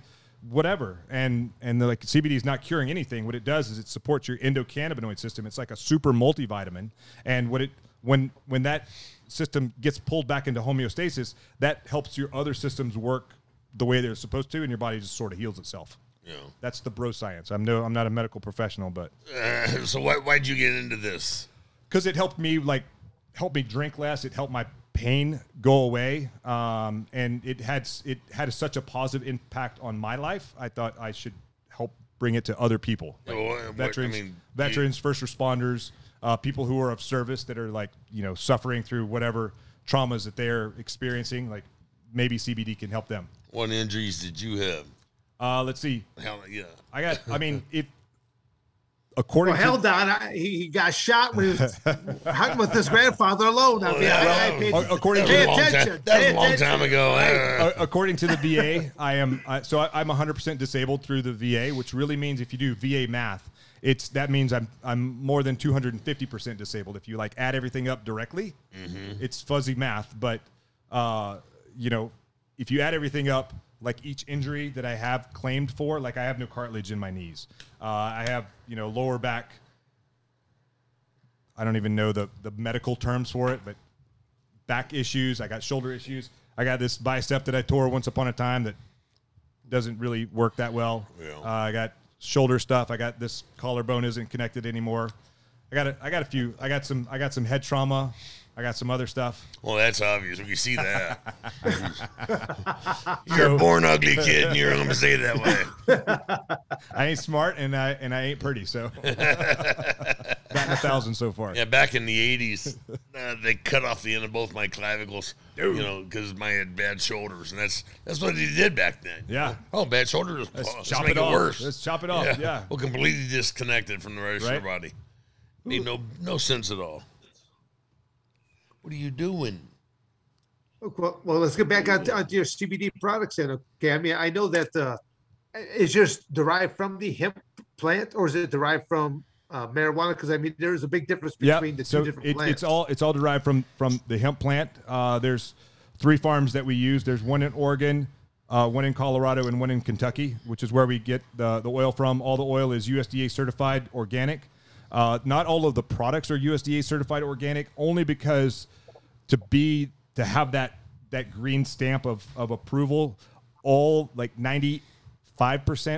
whatever," and they're like, CBD is not curing anything. What it does is it supports your endocannabinoid system. It's like a super multivitamin, and when that system gets pulled back into homeostasis, that helps your other systems work the way they're supposed to, and your body just sort of heals itself. Yeah, that's the bro science. I'm not a medical professional, but so why'd you get into this? Because it helped me drink less. It helped my pain go away, and it had such a positive impact on my life. I thought I should help bring it to other people, veterans, first responders. People who are of service that are suffering through whatever traumas that they're experiencing, like maybe CBD can help them. What injuries did you have? Let's see. Hell yeah. He got shot when he was hunting with his grandfather alone. That was a long time ago. According to the VA, I'm 100% disabled through the VA, which really means if you do VA math, that means I'm more than 250% disabled. If you add everything up directly, it's fuzzy math. But if you add everything up, each injury that I have claimed for, I have no cartilage in my knees. I have lower back. I don't even know the medical terms for it, but back issues. I got shoulder issues. I got this bicep that I tore once upon a time that doesn't really work that well. Yeah. I got shoulder stuff. I got this collarbone isn't connected anymore. I got a few. I got some head trauma. I got some other stuff. Well, that's obvious. We can see that. You're a born ugly kid, and you're going to say it that way. I ain't smart, and I ain't pretty. So, gotten 1,000 so far. Yeah, back in the '80s, they cut off the end of both my clavicles, because I had bad shoulders, and that's what they did back then. Yeah. Oh, bad shoulders. Let's chop it off. Worse. Let's chop it off. Yeah. Well, completely disconnected from the rest of your body. Made no sense at all. What are you doing? Well, let's get back onto your CBD products then. Okay, I know that it's just derived from the hemp plant, or is it derived from marijuana? Because there is a big difference between the two different plants. It's all derived from the hemp plant. There's three farms that we use. There's one in Oregon, one in Colorado, and one in Kentucky, which is where we get the oil from. All the oil is USDA certified organic. Not all of the products are USDA certified organic, only because to have that green stamp of approval, all 95%,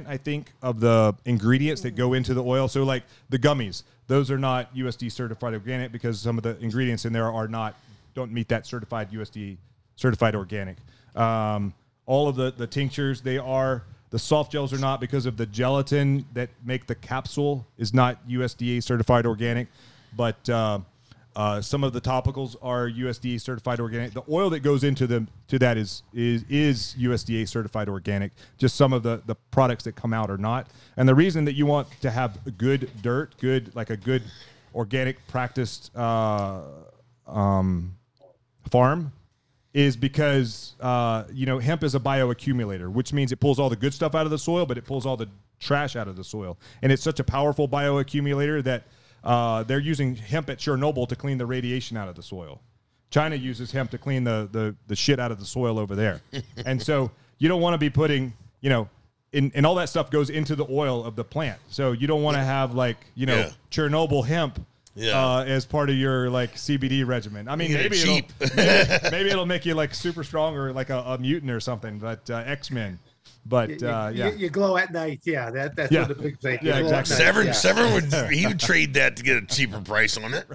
I think, of the ingredients that go into the oil. So the gummies, those are not USDA certified organic because some of the ingredients in there don't meet that certified USDA certified organic. All of the tinctures, they are. The soft gels are not, because of the gelatin that make the capsule is not USDA certified organic, but Some of the topicals are USDA certified organic. The oil that goes into them to that is USDA certified organic. Just some of the products that come out are not. And the reason that you want to have good dirt, like a good organic practiced farm is because hemp is a bioaccumulator, which means it pulls all the good stuff out of the soil, but it pulls all the trash out of the soil. And it's such a powerful bioaccumulator that they're using hemp at Chernobyl to clean the radiation out of the soil. China uses hemp to clean the shit out of the soil over there. And so you don't want to be putting, and all that stuff goes into the oil of the plant. So you don't want to have Chernobyl hemp as part of your CBD regimen. I mean, maybe it'll make you super strong or a mutant or something, but X-Men. But you glow at night, that's the big thing. Yeah, exactly. Severn would trade that to get a cheaper price on it.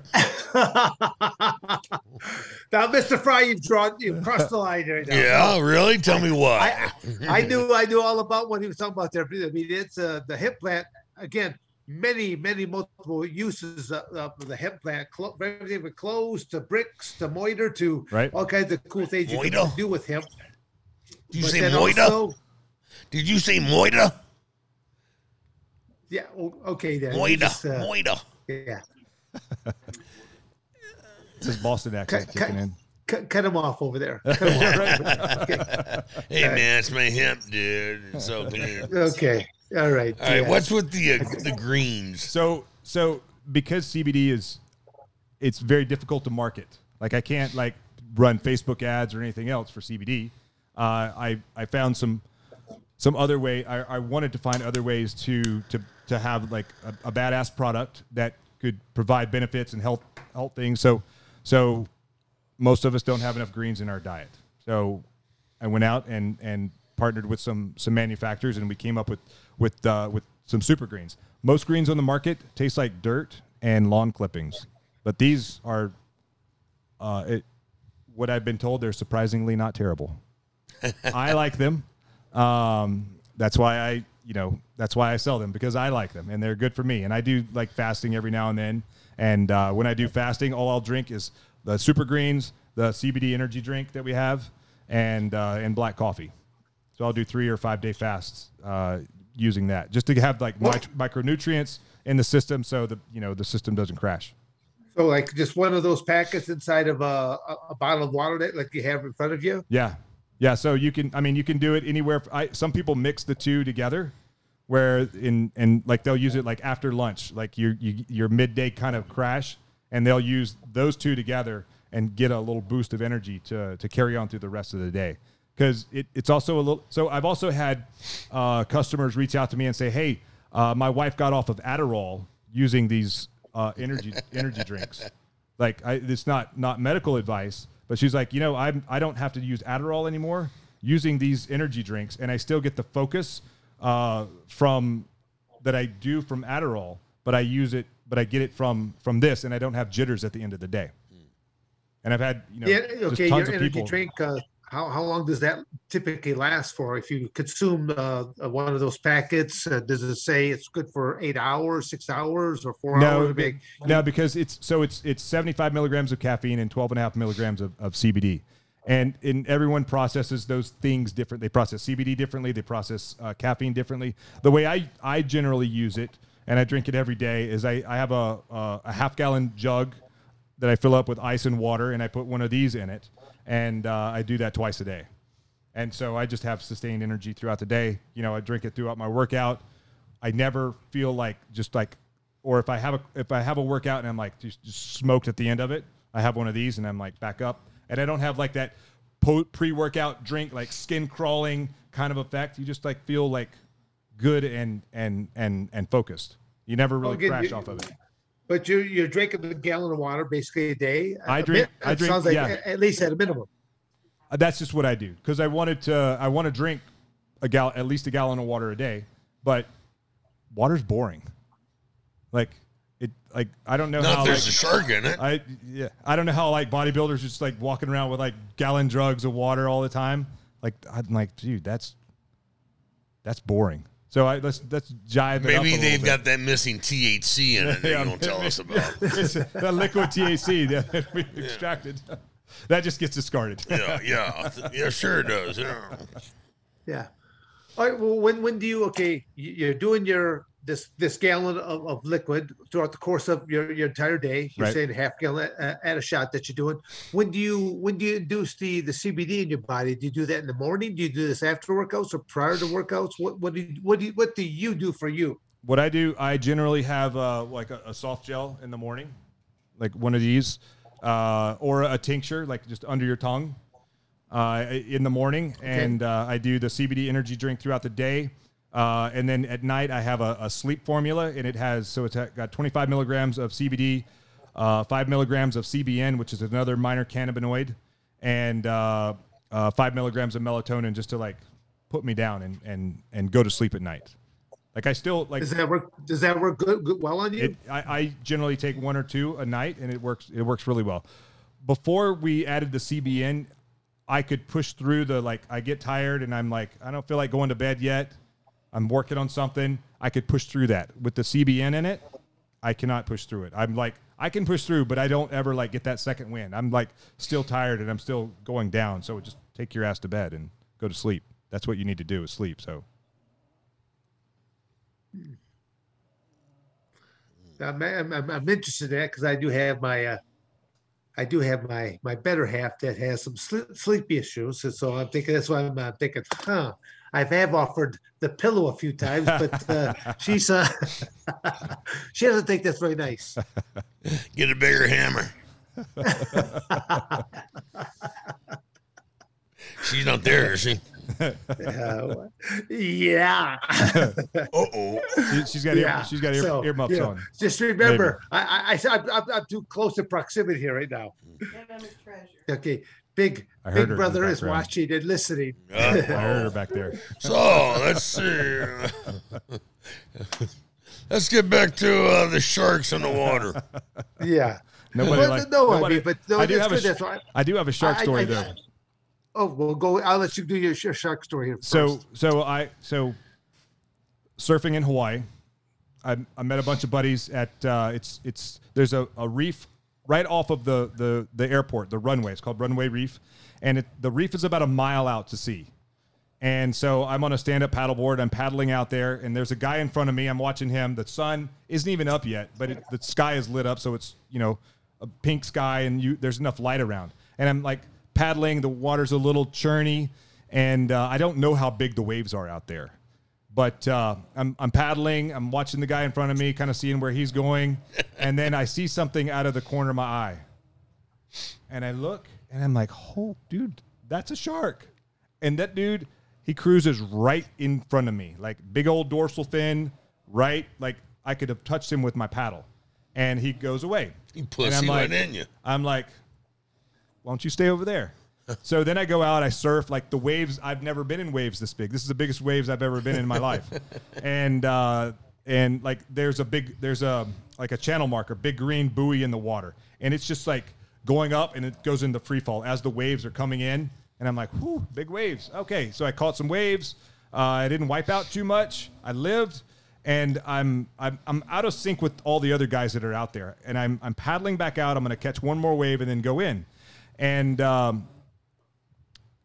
Now, Mr. Frye, you've crossed the line right now. Yeah, really? Tell me what. I knew all about what he was talking about there. I mean, it's the hemp plant again. Many multiple uses of the hemp plant. Everything from clothes to bricks to moiter to all kinds of cool things you can do with hemp. Did you say moita? Yeah. Okay. Then moita. Yeah. It's his Boston accent kicking in. Cut him off over there. Okay. Hey man, it's my hemp, dude. It's so clear. Okay. All right. All right. What's with the greens? So because CBD it's very difficult to market. I can't run Facebook ads or anything else for CBD. I found some other way. I wanted to find other ways to have a badass product that could provide benefits and health things. So most of us don't have enough greens in our diet. So I went out and partnered with some manufacturers, and we came up with some super greens. Most greens on the market taste like dirt and lawn clippings, but these are what I've been told, they're surprisingly not terrible. I like them. That's why I sell them, because I like them and they're good for me. And I do fasting every now and then. And, when I do fasting, all I'll drink is the super greens, the CBD energy drink that we have, and black coffee. So I'll do 3 or 5 day fasts, using that just to have micronutrients in the system. So the system doesn't crash. So just one of those packets inside of a bottle of water that you have in front of you. Yeah. Yeah, so you can do it anywhere. Some people mix the two together, where they'll use it after lunch, your midday kind of crash, and they'll use those two together and get a little boost of energy to carry on through the rest of the day. Because it's also a little. So I've also had customers reach out to me and say, "Hey, my wife got off of Adderall using these energy drinks." It's not medical advice. But she's like, I don't have to use Adderall anymore using these energy drinks. And I still get the focus from Adderall, but I use it, but I get it from this, and I don't have jitters at the end of the day. And I've had, just tons of people. Drink, how long does that typically last for? If you consume one of those packets, does it say it's good for 8 hours, 6 hours, or 4 hours? No, because it's 75 milligrams of caffeine and 12.5 milligrams of CBD. And everyone processes those things different. They process CBD differently. They process caffeine differently. The way I generally use it, and I drink it every day, is I have a half-gallon jug that I fill up with ice and water, and I put one of these in it. And I do that twice a day. And so I just have sustained energy throughout the day. I drink it throughout my workout. I never feel or if I have a workout and I'm just smoked at the end of it, I have one of these and I'm back up. And I don't have that pre-workout drink, skin crawling kind of effect. You just feel good and focused. You never really crash off of it. But you're drinking a gallon of water basically a day. I drink. Sounds like at least at a minimum. That's just what I do because I want to drink at least a gallon of water a day. But water's boring. I don't know how there's a shark in it. I don't know how bodybuilders just walking around with gallon jugs of water all the time. I'm dude, that's boring. So let's jive it up a little bit. Maybe they've got that missing THC in it that you don't tell us about. That liquid THC that we extracted. That just gets discarded. Yeah, sure it does. Yeah. All right, well, when do you, you're doing your this gallon of liquid throughout the course of your entire day. You're saying half gallon at a shot that you're doing. When do you induce the CBD in your body? Do you do that in the morning? Do you do this after workouts or prior to workouts? What do you do for you? What I do, I generally have a soft gel in the morning, like one of these, or a tincture, like just under your tongue, in the morning. Okay. And I do the CBD energy drink throughout the day. And then at night I have a sleep formula, and it's got 25 milligrams of CBD, 5 milligrams of CBN, which is another minor cannabinoid, and 5 milligrams of melatonin, just to like put me down and go to sleep at night. Like I still like. Does that work good well on you? I generally take one or two a night, and it works really well. Before we added the CBN, I could push through I get tired and I'm like, I don't feel like going to bed yet. I'm working on something. I could push through that. With the CBN in it, I cannot push through it. I'm like, I can push through, but I don't ever like get that second wind. I'm like still tired and I'm still going down. So just take your ass to bed and go to sleep. That's what you need to do is sleep. So. I'm interested in that because I do have my, my better half that has some sleep issues. And so I'm thinking, that's why I'm thinking, I have offered the pillow a few times, but she doesn't think that's very nice. Get a bigger hammer. She's not there, is she? Yeah. Uh-oh. She's got earmuffs on. Just remember, I'm too close to proximity here right now. Okay. Big brother is watching and listening. I heard her back there. So let's see. Let's get back to the sharks in the water. Yeah. I do have a shark story though. Oh, well, go. I'll let you do your shark story here first. So surfing in Hawaii, I met a bunch of buddies at there's a reef right off of the airport, the runway. It's called Runway Reef. And the reef is about a mile out to sea. And so I'm on a stand-up paddleboard. I'm paddling out there, and there's a guy in front of me. I'm watching him. The sun isn't even up yet, but the sky is lit up, so it's, a pink sky, and there's enough light around. And I'm, like, paddling. The water's a little churny, and I don't know how big the waves are out there. But I'm paddling. I'm watching the guy in front of me, kind of seeing where he's going. And then I see something out of the corner of my eye. And I look, and I'm like, oh, dude, that's a shark. And that dude, he cruises right in front of me, like big old dorsal fin, right? Like I could have touched him with my paddle. And he goes away. He pussy right in you. I'm like, why don't you stay over there? So then I go out, I surf, like the waves, I've never been in waves this big. This is the biggest waves I've ever been in my life. And like, there's a channel marker, big green buoy in the water. And it's just like going up and it goes into free fall as the waves are coming in. And I'm like, whoo, big waves. Okay. So I caught some waves. I didn't wipe out too much. I lived, and I'm out of sync with all the other guys that are out there. And I'm paddling back out. I'm going to catch one more wave and then go in.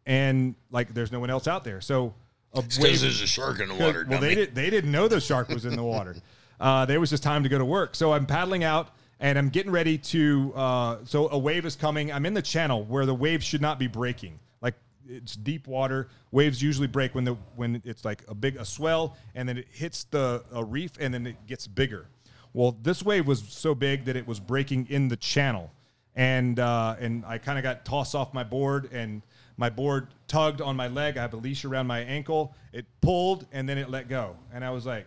And like, there's no one else out there. So because there's a shark in the water. Well, they didn't know the shark was in the water. There was just time to go to work. So I'm paddling out and I'm getting ready to, so a wave is coming. I'm in the channel where the wave should not be breaking. Like it's deep water. Waves usually break when it's like a swell, and then it hits a reef, and then it gets bigger. Well, this wave was so big that it was breaking in the channel. And I kind of got tossed off my board, and my board tugged on my leg. I have a leash around my ankle. It pulled, and then it let go. And I was like,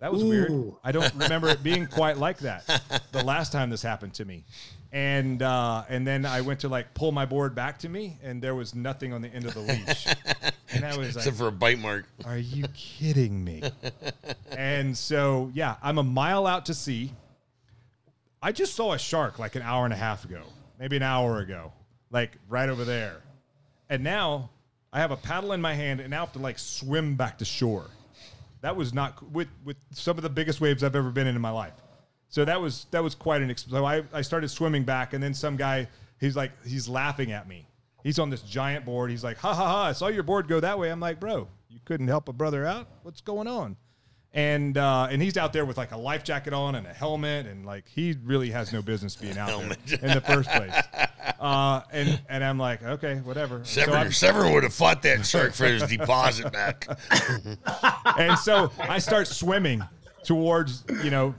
that was weird. I don't remember it being quite like that the last time this happened to me. And then I went to, like, pull my board back to me, and there was nothing on the end of the leash. And I was like, except for a bite mark. Are you kidding me? And so, yeah, I'm a mile out to sea. I just saw a shark, like, an hour and a half ago, maybe an hour ago, like, right over there. And now I have a paddle in my hand, and now I have to, like, swim back to shore. That was not with some of the biggest waves I've ever been in my life. So that was quite an experience. So I started swimming back, and then some guy, he's laughing at me. He's on this giant board. He's like, ha, ha, ha, I saw your board go that way. I'm like, bro, you couldn't help a brother out? What's going on? And he's out there with like a life jacket on and a helmet, and like he really has no business being out there in the first place. And I'm like, okay, whatever. Severn would have fought that shark for his deposit back. And so I start swimming towards, you know,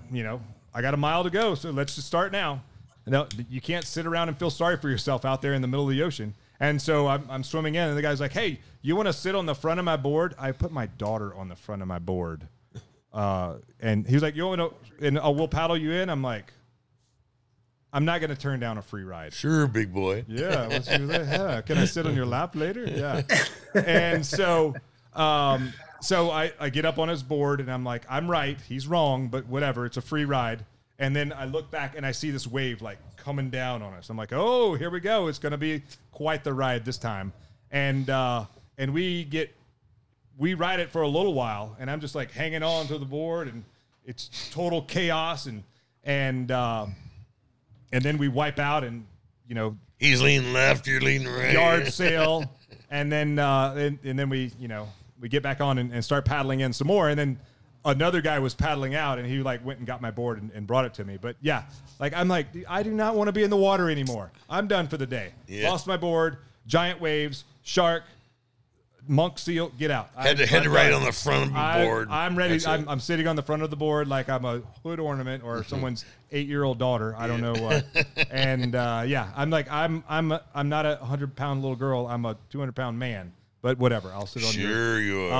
I got a mile to go, so let's just start now. No, you can't sit around and feel sorry for yourself out there in the middle of the ocean. And so I'm swimming in, and the guy's like, hey, you want to sit on the front of my board? I put my daughter on the front of my board. And he was like, you want to, and we'll paddle you in. I'm like, I'm not going to turn down a free ride. Sure, big boy. Yeah. Can I sit on your lap later? Yeah. And so, I get up on his board, and I'm like, I'm right. He's wrong, but whatever. It's a free ride. And then I look back and I see this wave like coming down on us. I'm like, oh, here we go. It's going to be quite the ride this time. And we ride it for a little while, and I'm just like hanging on to the board, and it's total chaos. And then we wipe out, and you know, he's leaning left, you're leaning right, yard sale. And then, and then we get back on and start paddling in some more. And then another guy was paddling out, and he like went and got my board and brought it to me. But yeah, like, I'm like, I do not want to be in the water anymore. I'm done for the day. Yeah. Lost my board, giant waves, shark, monk seal, get out. Had to right on the front of the board. I'm ready. I'm sitting on the front of the board like I'm a hood ornament or someone's 8-year-old daughter. I don't know what. And I'm like, I'm not 100-pound little girl. I'm a 200-pound man. But whatever, I'll sit on. Sure, you are.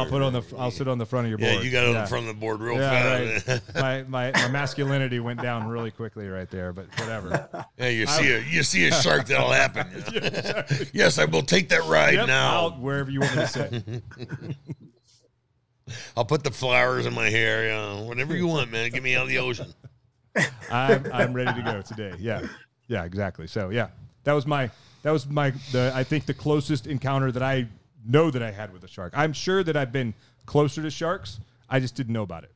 I'll sit on the front of your board. Yeah, you got on the front of the board real fast. Right. My masculinity went down really quickly right there. But whatever. Yeah, you see a shark, that'll happen. You know? Yes, I will take that ride now. Wherever you want me to sit. I'll put the flowers in my hair. You know, whatever you want, man. Get me out of the ocean. I'm ready to go today. Yeah, yeah, exactly. So yeah, that was my I think the closest encounter that I know that I had with a shark. I'm sure that I've been closer to sharks. I just didn't know about it.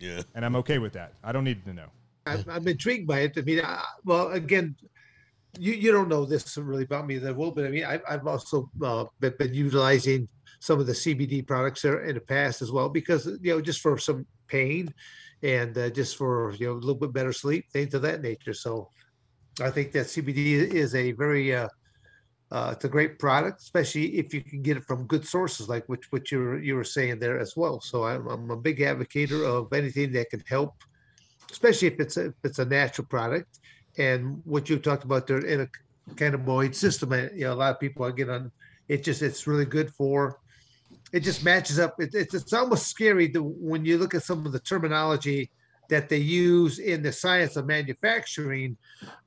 Yeah. And I'm okay with that. I don't need to know. I'm intrigued by it. I mean, you don't know this really about me that well, but I mean, I've also been utilizing some of the CBD products there in the past as well, because, you know, just for some pain and just for, you know, a little bit better sleep, things of that nature. So I think that CBD is a very, it's a great product, especially if you can get it from good sources, like which you were saying there as well. So I'm a big advocate of anything that can help, especially if it's a natural product. And what you talked about there in a cannabinoid system, you know, a lot of people get on. It's really good for. It just matches up. It's almost scary when you look at some of the terminology that they use in the science of manufacturing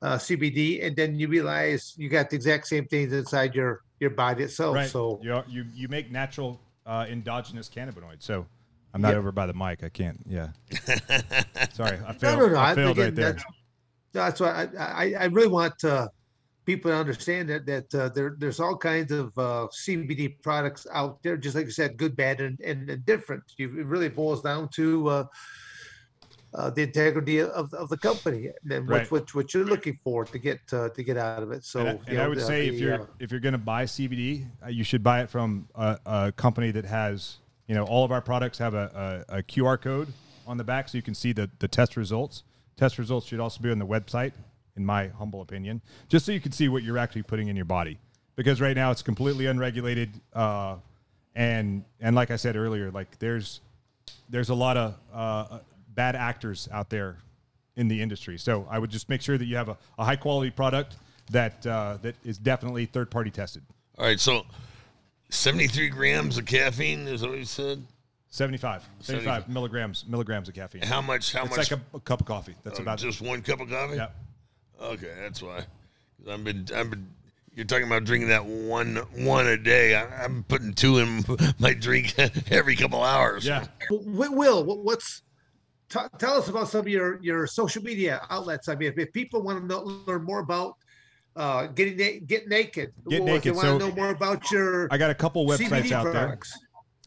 CBD, and then you realize you got the exact same things inside your body itself. Right. So you make natural endogenous cannabinoids. So I'm not over by the mic. I can't. Yeah. Sorry, I failed. No, I failed again, right there. That's why I really want people to understand that there's all kinds of CBD products out there. Just like you said, good, bad, and different. It really boils down to the integrity of the company and what you're looking for to get out of it. So, and I would say if you're going to buy CBD, you should buy it from a company that has, you know, all of our products have a QR code on the back, so you can see the test results. Test results should also be on the website, in my humble opinion, just so you can see what you're actually putting in your body. Because right now it's completely unregulated, and like I said earlier, like there's a lot of bad actors out there in the industry. So I would just make sure that you have a high quality product that is definitely third party tested. All right. So 73 grams of caffeine is what you said? 75 milligrams of caffeine. How much? It's like a cup of coffee. That's about just one cup of coffee. Yeah. Okay. That's why you're talking about drinking that one a day. I'm putting two in my drink every couple hours. Yeah. Will, what's, tell us about some of your social media outlets. I mean, if people want to learn more about Get Naked. Get Naked. If they want to know more about your I got a couple websites CBD out products.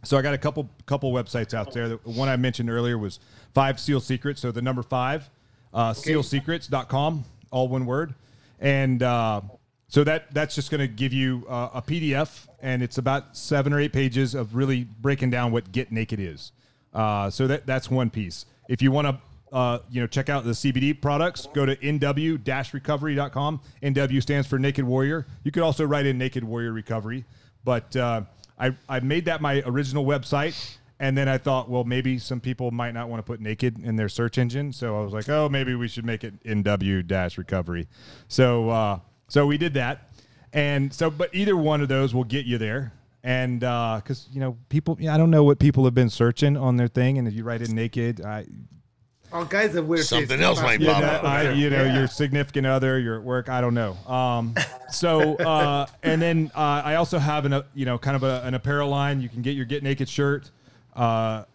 So I got a couple websites out there. The one I mentioned earlier was 5 Seal Secrets. So the number 5, sealsecrets.com, all one word. And so that's just going to give you a PDF, and it's about 7 or 8 pages of really breaking down what Get Naked is. So that's one piece. If you want to check out the CBD products, go to nw-recovery.com. NW stands for Naked Warrior. You could also write in Naked Warrior Recovery, but I made that my original website, and then I thought, well, maybe some people might not want to put naked in their search engine. So I was like, oh, maybe we should make it NW-recovery. So we did that. And so, but either one of those will get you there. And because, people, I don't know what people have been searching on their thing. And if you write in naked, all kinds of weird something else might pop up. Your significant other, you're at work. I don't know. And then I also have an apparel line. You can get your Get Naked shirt at,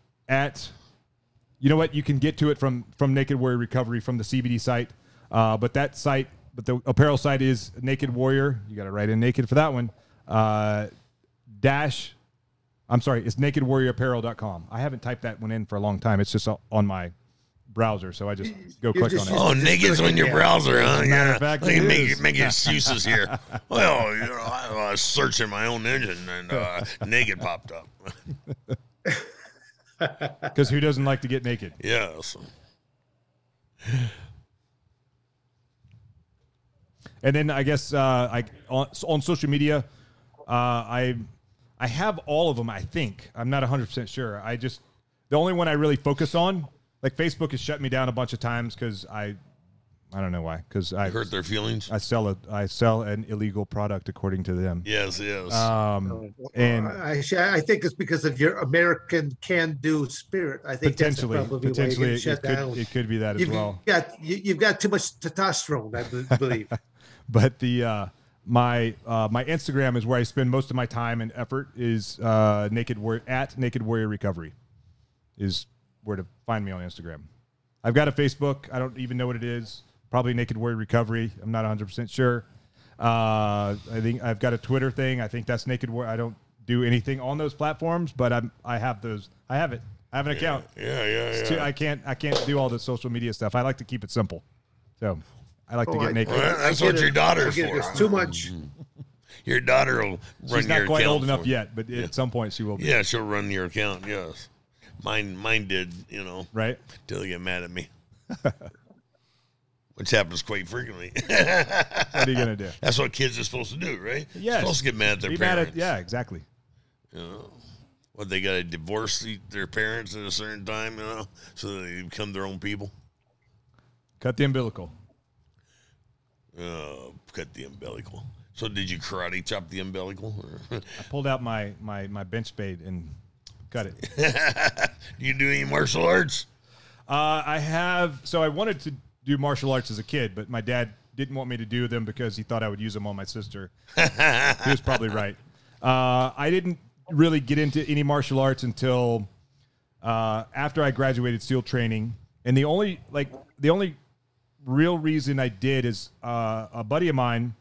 you can get to it from Naked Warrior Recovery from the CBD site. But the apparel site is Naked Warrior. You got to write in naked for that one. It's nakedwarriorapparel.com. I haven't typed that one in for a long time. It's just on my browser, so I just go click on it. Oh, naked's on your browser, huh? Matter of fact, make excuses here. Well, I was searching my own engine and naked popped up. Because who doesn't like to get naked? Yeah. So. And then I guess on social media, I have all of them. I think I'm not 100% sure. The only one I really focus on. Like Facebook has shut me down a bunch of times because I don't know why. Because I hurt their feelings. I sell an illegal product according to them. Yes. And I think it's because of your American can-do spirit. I think potentially it could be that as well. You've got too much testosterone, I believe. But my Instagram is where I spend most of my time and effort. Is Naked Warrior Recovery is where to find me on Instagram. I've got a Facebook. I don't even know what it is. Probably Naked Warrior Recovery. I'm not 100% sure. I think I've got a Twitter thing. I think that's Naked Warrior. I don't do anything on those platforms, but I have those. I have it. I have an account. Yeah. I can't do all the social media stuff. I like to keep it simple. So I like to get naked. Well, that's what your daughter's for. It's too much. Your daughter will run your account. She's not quite old enough yet, but at some point she will be. Yeah, she'll run your account, yes. Mine did, right? Till you get mad at me, which happens quite frequently. What are you gonna do? That's what kids are supposed to do, right? Yeah, supposed to get mad at their parents. Exactly. They got to divorce their parents at a certain time, so they become their own people. Cut the umbilical. Cut the umbilical. So, did you karate chop the umbilical? I pulled out my bench spade and cut it. Do you do any martial arts? I have. So I wanted to do martial arts as a kid, but my dad didn't want me to do them because he thought I would use them on my sister. He was probably right. I didn't really get into any martial arts until after I graduated SEAL training. And the only real reason I did is a buddy of mine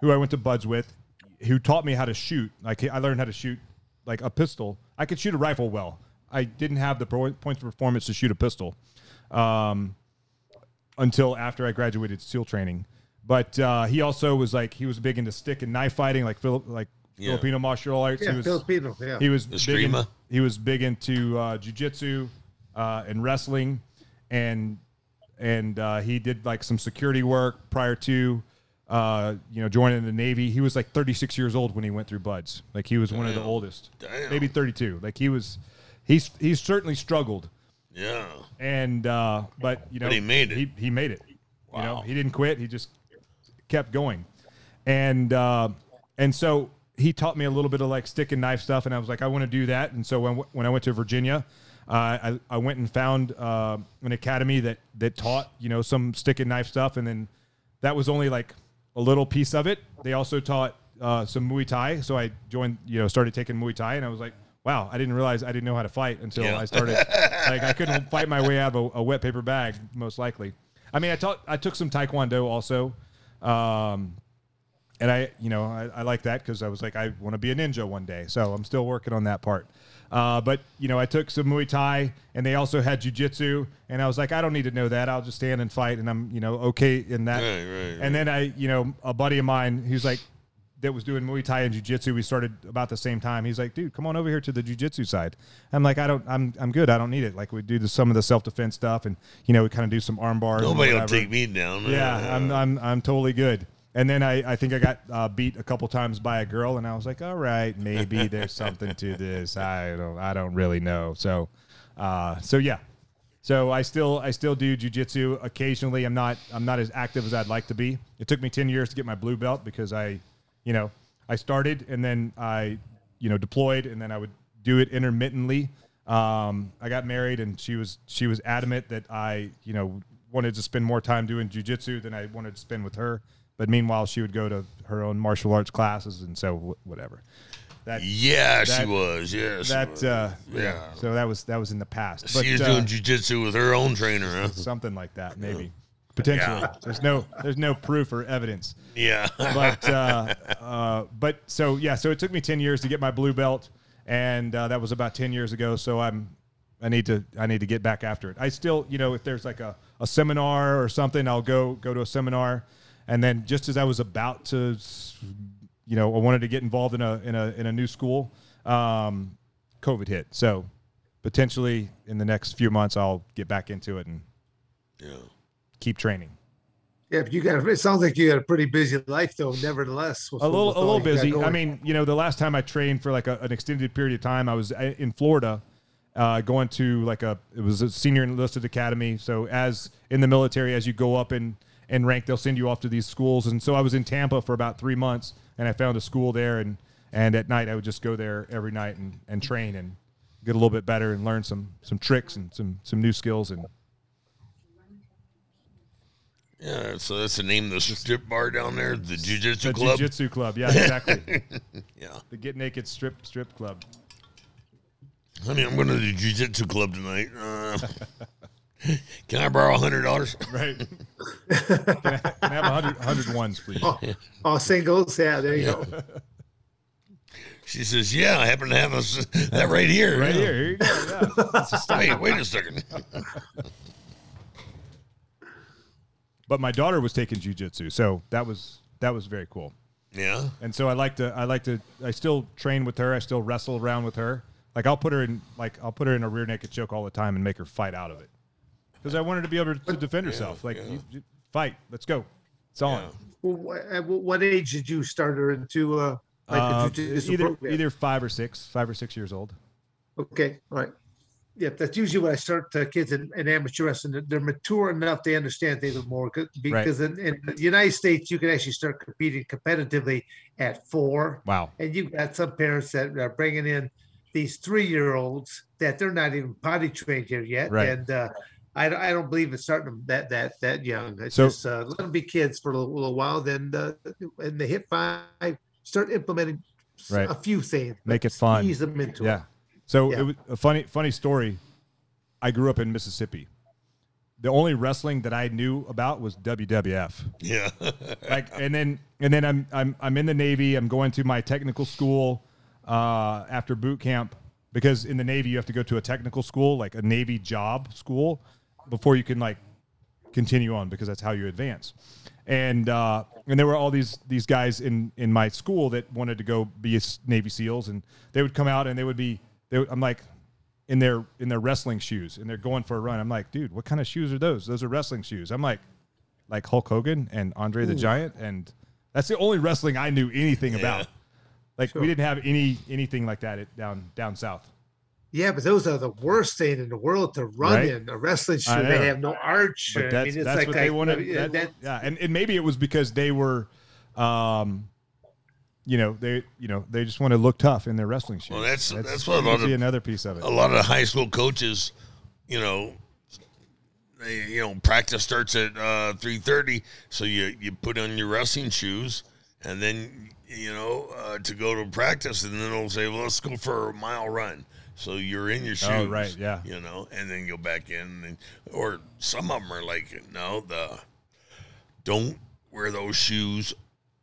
who I went to Buds with, who taught me how to shoot. Like, I learned how to shoot like a pistol. I could shoot a rifle well. I didn't have the points of performance to shoot a pistol until after I graduated SEAL training. But he also was he was big into stick and knife fighting, Filipino martial arts. Yeah, Filipino. Yeah. He was big into Jiu-Jitsu and wrestling, and he did some security work prior to joining the Navy. He was 36 years old when he went through Buds. He was one of the oldest. Damn. Maybe 32. He certainly struggled. Yeah. And but he made it. He made it. Wow. He didn't quit. He just kept going. And so he taught me a little bit of stick and knife stuff, and I was like, I want to do that. And so when I went to Virginia, I went and found an academy that taught some stick and knife stuff, and then that was only a little piece of it. They also taught some Muay Thai, so I joined. Started taking Muay Thai, and I was like, "Wow, I didn't realize I didn't know how to fight until I started." I couldn't fight my way out of a wet paper bag, most likely. I mean, I took some Taekwondo also, and I like that because I was I want to be a ninja one day. So I'm still working on that part. But, you know, I took some Muay Thai, and they also had Jiu-Jitsu, and I was like, I don't need to know that. I'll just stand and fight, and I'm, you know, okay in that. Right. And then I, you know, a buddy of mine, he's like, that was doing Muay Thai and Jiu-Jitsu. We started about the same time. He's like, dude, come on over here to the Jiu-Jitsu side. I'm like, I'm good. I don't need it. Like, we do some of the self-defense stuff, and, you know, we kind of do some arm bars. Nobody will take me down. Yeah. I'm totally good. And then I think I got beat a couple times by a girl, and I was like, all right, maybe there's something to this. I don't really know. So, yeah. So I still do jiu-jitsu occasionally. I'm not as active as I'd like to be. It took me 10 years to get my blue belt because I started and then I deployed, and then I would do it intermittently. I got married, and she was adamant that I wanted to spend more time doing jiu-jitsu than I wanted to spend with her. But meanwhile, she would go to her own martial arts classes, and so whatever. She was. Yeah. So that was in the past. She was doing jiu-jitsu with her own trainer, huh? Something like that, maybe. Yeah. Potentially. Yeah. There's no proof or evidence. Yeah. But so it took me 10 years to get my blue belt, and that was about 10 years ago. So I need to get back after it. I still, if there's like a seminar or something, I'll go to a seminar. And then just as I was about to, I wanted to get involved in a new school, COVID hit. So potentially in the next few months, I'll get back into it and keep training. Yeah, but it sounds like you got a pretty busy life, though. Nevertheless, a little busy. I mean, the last time I trained for like an extended period of time, I was in Florida, going to it was a senior enlisted academy. So as in the military, as you go up and rank, they'll send you off to these schools. And so I was in Tampa for about 3 months, and I found a school there, and at night I would just go there every night and train and get a little bit better and learn some tricks and some new skills. And yeah, so that's the name of the strip bar down there, the Jiu-Jitsu Club? The Jiu-Jitsu Club, yeah, exactly. Yeah. The Get Naked Strip Club. I mean, I'm going to the Jiu-Jitsu Club tonight. Can I borrow $100? Right. Can I have 100 ones, please? All singles? Yeah, there you go. She says, yeah, I happen to have that right here. Right here. Here you go. Yeah. Wait a second. But my daughter was taking jiu-jitsu, so that was very cool. Yeah. And so I still train with her. I still wrestle around with her. Like I'll put her in a rear naked choke all the time and make her fight out of it. Because I wanted to be able to defend herself. Like, you fight. Let's go. It's on. Well, at what age did you start her into the jiu-jitsu program? Either 5 or 6 years old. Okay. All right. Yeah, that's usually when I start kids in amateur wrestling. They're mature enough they understand things more. Because in the United States, you can actually start competing competitively at 4. Wow. And you've got some parents that are bringing in these 3-year-olds that they're not even potty trained here yet. Right. And, I don't believe it's starting them that young. It's just let them be kids for a little while. Then when they hit 5, start implementing a few things. Make it fun. Ease them into it. So it was a funny story. I grew up in Mississippi. The only wrestling that I knew about was WWF. Yeah. and then I'm in the Navy. I'm going to my technical school after boot camp, because in the Navy you have to go to a technical school, like a Navy job school, before you can continue on, because that's how you advance. And there were all these guys in my school that wanted to go be Navy SEALs, and they would come out and I'm like, in their wrestling shoes, and they're going for a run. I'm like, dude, what kind of shoes are those? Those are wrestling shoes. I'm like Hulk Hogan and Andre the Giant, and that's the only wrestling I knew anything about. Like, sure. We didn't have anything like that down south. Yeah, but those are the worst thing in the world to run in. A wrestling shoe, they have no arch. But that's, it's that's like what they wanted. And maybe it was because they were, they just want to look tough in their wrestling shoes. Well, that's what another piece of it. A lot of high school coaches, they practice starts at 3:30, so you put on your wrestling shoes and then. To go to practice, and then they'll say, well, let's go for a mile run. So you're in your shoes. Oh, right, yeah. And then go back in. Or some of them are like, no, don't wear those shoes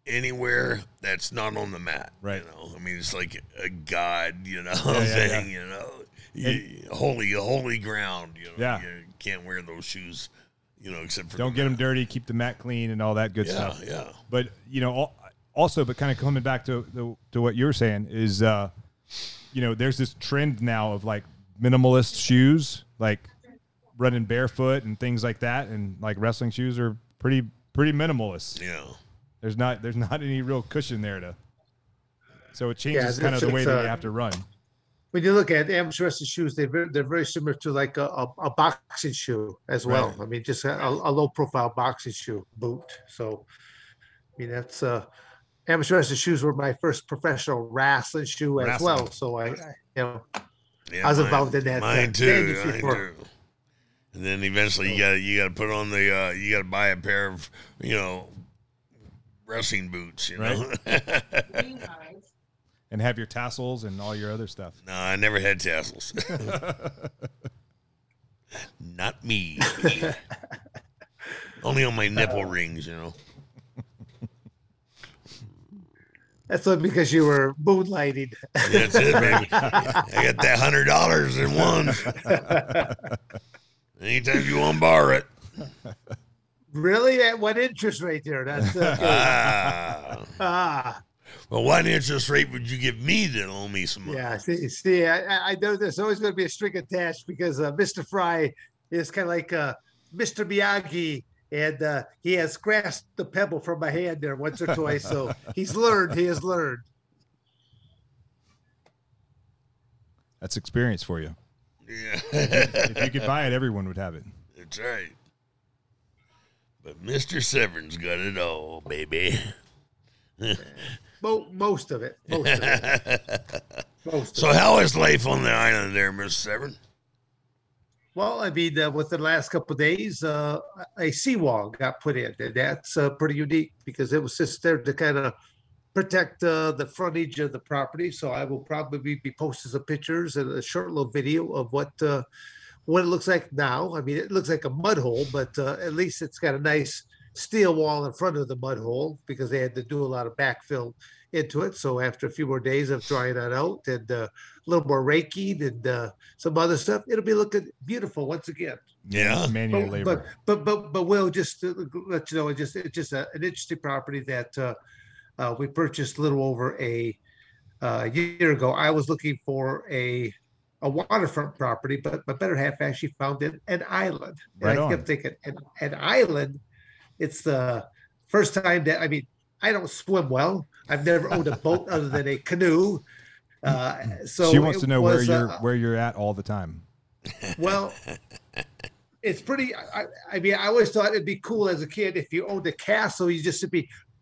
anywhere that's not on the mat. Right. You know? I mean, it's like a god, you know, thing, you know. You, holy ground, you know. Yeah. You can't wear those shoes, you know, except for Don't get them dirty, keep the mat clean and all that good stuff. Yeah. But, you know, also, but kind of coming back to what you were saying is, you know, there's this trend now of like minimalist shoes, like running barefoot and things like that. And like wrestling shoes are pretty minimalist. Yeah. There's not any real cushion there to, so it changes kind of the way that you have to run. When you look at amateur wrestling shoes, they're very similar to like a boxing shoe as well. Right. I mean, just a low profile boxing shoe boot. So, I mean, that's amateur wrestling shoes were my first professional wrestling shoe as well. So I, you know, I was involved in that. Mine too. And then eventually you got to put on the you got to buy a pair of, you know, wrestling boots, you know, and have your tassels and all your other stuff. No, I never had tassels. Not me. Only on my nipple rings, you know. That's because you were moonlighting. That's it, baby. I got that $100 in one. Anytime you unbar it. Really? At what interest rate there? That's well, what interest rate would you give me to owe me some money? Yeah, see, I know there's always going to be a string attached because Mr. Frye is kind of like Mr. Miyagi, and he has grasped the pebble from my hand there once or twice, so he's learned. He has learned. That's experience for you. Yeah. If you could buy it, everyone would have it. That's right. But Mr. Severn's got it all, baby. Most of it. Most of it. How is life on the island there, Mr. Severn? Well, I mean, within the last couple of days, a seawall got put in, and that's pretty unique because it was just there to kind of protect the frontage of the property. So I will probably be posting some pictures and a short little video of what it looks like now. I mean, it looks like a mud hole, but at least it's got a nice steel wall in front of the mud hole because they had to do a lot of backfill into it. So after a few more days of drying that out and a little more raking and some other stuff, it'll be looking beautiful once again. Yeah, manual labor. But Will, just to let you know, it's just an interesting property that we purchased a little over a year ago. I was looking for a waterfront property, but my better half actually found it an island. And I kept thinking, an island, it's the first time that, I mean, I don't swim well. I've never owned a boat other than a canoe. So she wants to know where you're at all the time. Well, it's pretty, I mean, I always thought it'd be cool as a kid if you owned a castle, you just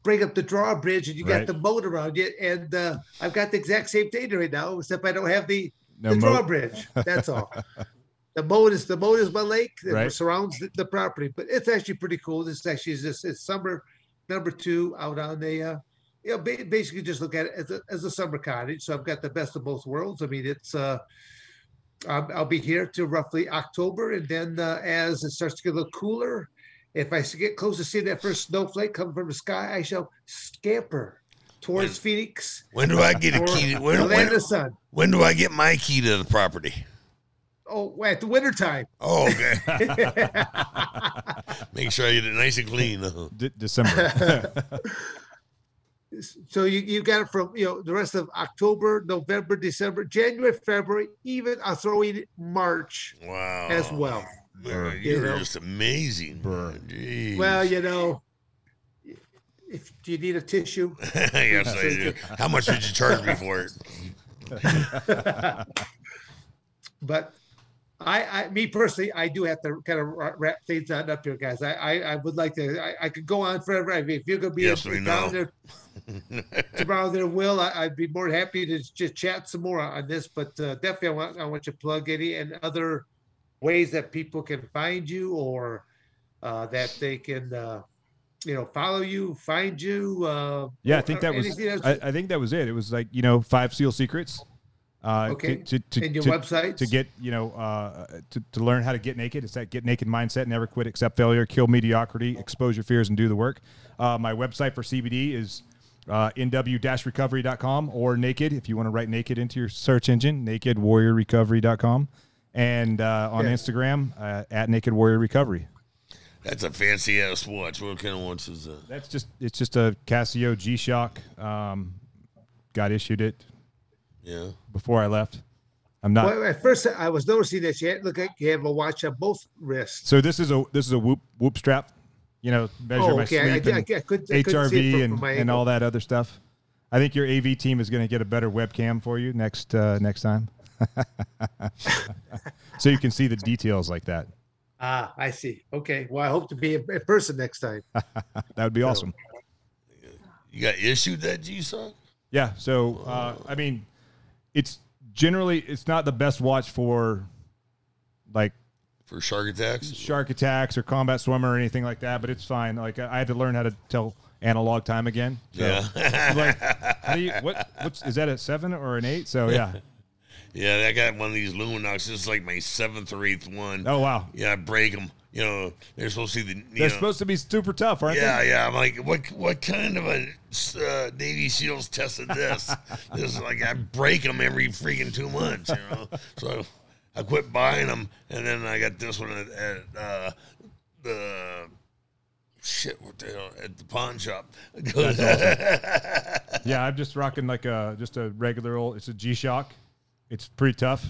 bring up the drawbridge and you got the boat around you. And I've got the exact same thing right now, except I don't have the drawbridge. That's all. The moat is my lake that surrounds the property, but it's actually pretty cool. This actually is it's summer number two out on the, basically just look at it as a summer cottage. So I've got the best of both worlds. I mean, it's, I'll be here till roughly October. And then as it starts to get a little cooler, if I get close to seeing that first snowflake come from the sky, I shall scamper towards Phoenix. When do I get a key? When do I get my key to the property? Oh, at the wintertime. Oh, okay. Make sure you get it nice and clean. December. So you got it from the rest of October, November, December, January, February, even I'll throw in March. Wow. As well. You're just amazing, bro. Well, do you need a tissue? Yes, I do. How much did you charge me for it? But me personally, I do have to kind of wrap things on up here, guys. I would like to. I could go on forever. I mean, if you're gonna be tomorrow, there Will. I'd be more than happy to just chat some more on this. But definitely, I want you to plug any and other ways that people can find you or that they can. Follow you, find you. I think that was. I think that was it. It was like 5 SEAL secrets. Okay. And your website to get to learn how to get naked. It's that get naked mindset. Never quit, accept failure, kill mediocrity, expose your fears, and do the work. My website for CBD is nw-recovery.com, or naked, if you want to write naked into your search engine, nakedwarriorrecovery.com, and on Instagram at nakedwarriorrecovery. That's a fancy ass watch. What kind of watch is that? That's just, it's just a Casio G-Shock. Got issued it. Yeah. Before I left. I'm not. Well, at first I was noticing that you had, look, you have a watch on both wrists. So this is a whoop strap. You know, measure my sleep HRV and all that other stuff. I think your AV team is going to get a better webcam for you next time, so you can see the details like that. Ah, I see. Okay. Well, I hope to be in person next time. That would be awesome. You got issued that G-Shock? Yeah. So, I mean, it's not the best watch for, like, for shark attacks? Shark attacks or combat swimmer or anything like that, but it's fine. Like, I had to learn how to tell analog time again. So, yeah. Like, how do you, is that a 7 or an 8? So, yeah. Yeah, I got one of these Luminox. This is like my 7th or 8th one. Oh, wow. Yeah, I break them. You know, they're supposed to be supposed to be super tough, aren't they? Yeah, yeah. I'm like, what kind of a Navy SEALs tested this? This is like, I break them every freaking 2 months, you know? So I quit buying them, and then I got this one at the shit, what the hell, at the pawn shop. That's awesome. Yeah, I'm just rocking like just a regular old. It's a G-Shock. It's pretty tough.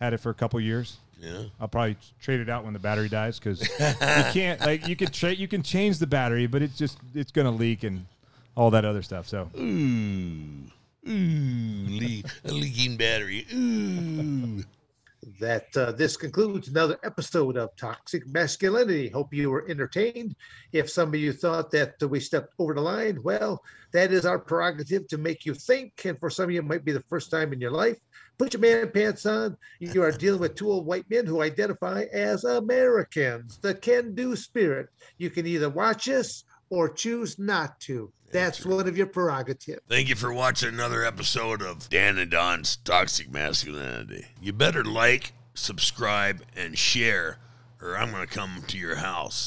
Had it for a couple years. Yeah, I'll probably trade it out when the battery dies, because you can't you can change the battery, but it's gonna leak and all that other stuff. So. A leaking battery. Ooh. That this concludes another episode of Toxic Masculinity. Hope you were entertained. If some of you thought that we stepped over the line, well, that is our prerogative to make you think. And for some of you, it might be the first time in your life. Put your man pants on. You are dealing with two old white men who identify as Americans. The can-do spirit. You can either watch us or choose not to. That's one of your prerogatives. Thank you for watching another episode of Dan and Don's Toxic Masculinity. You better like, subscribe, and share, or I'm going to come to your house.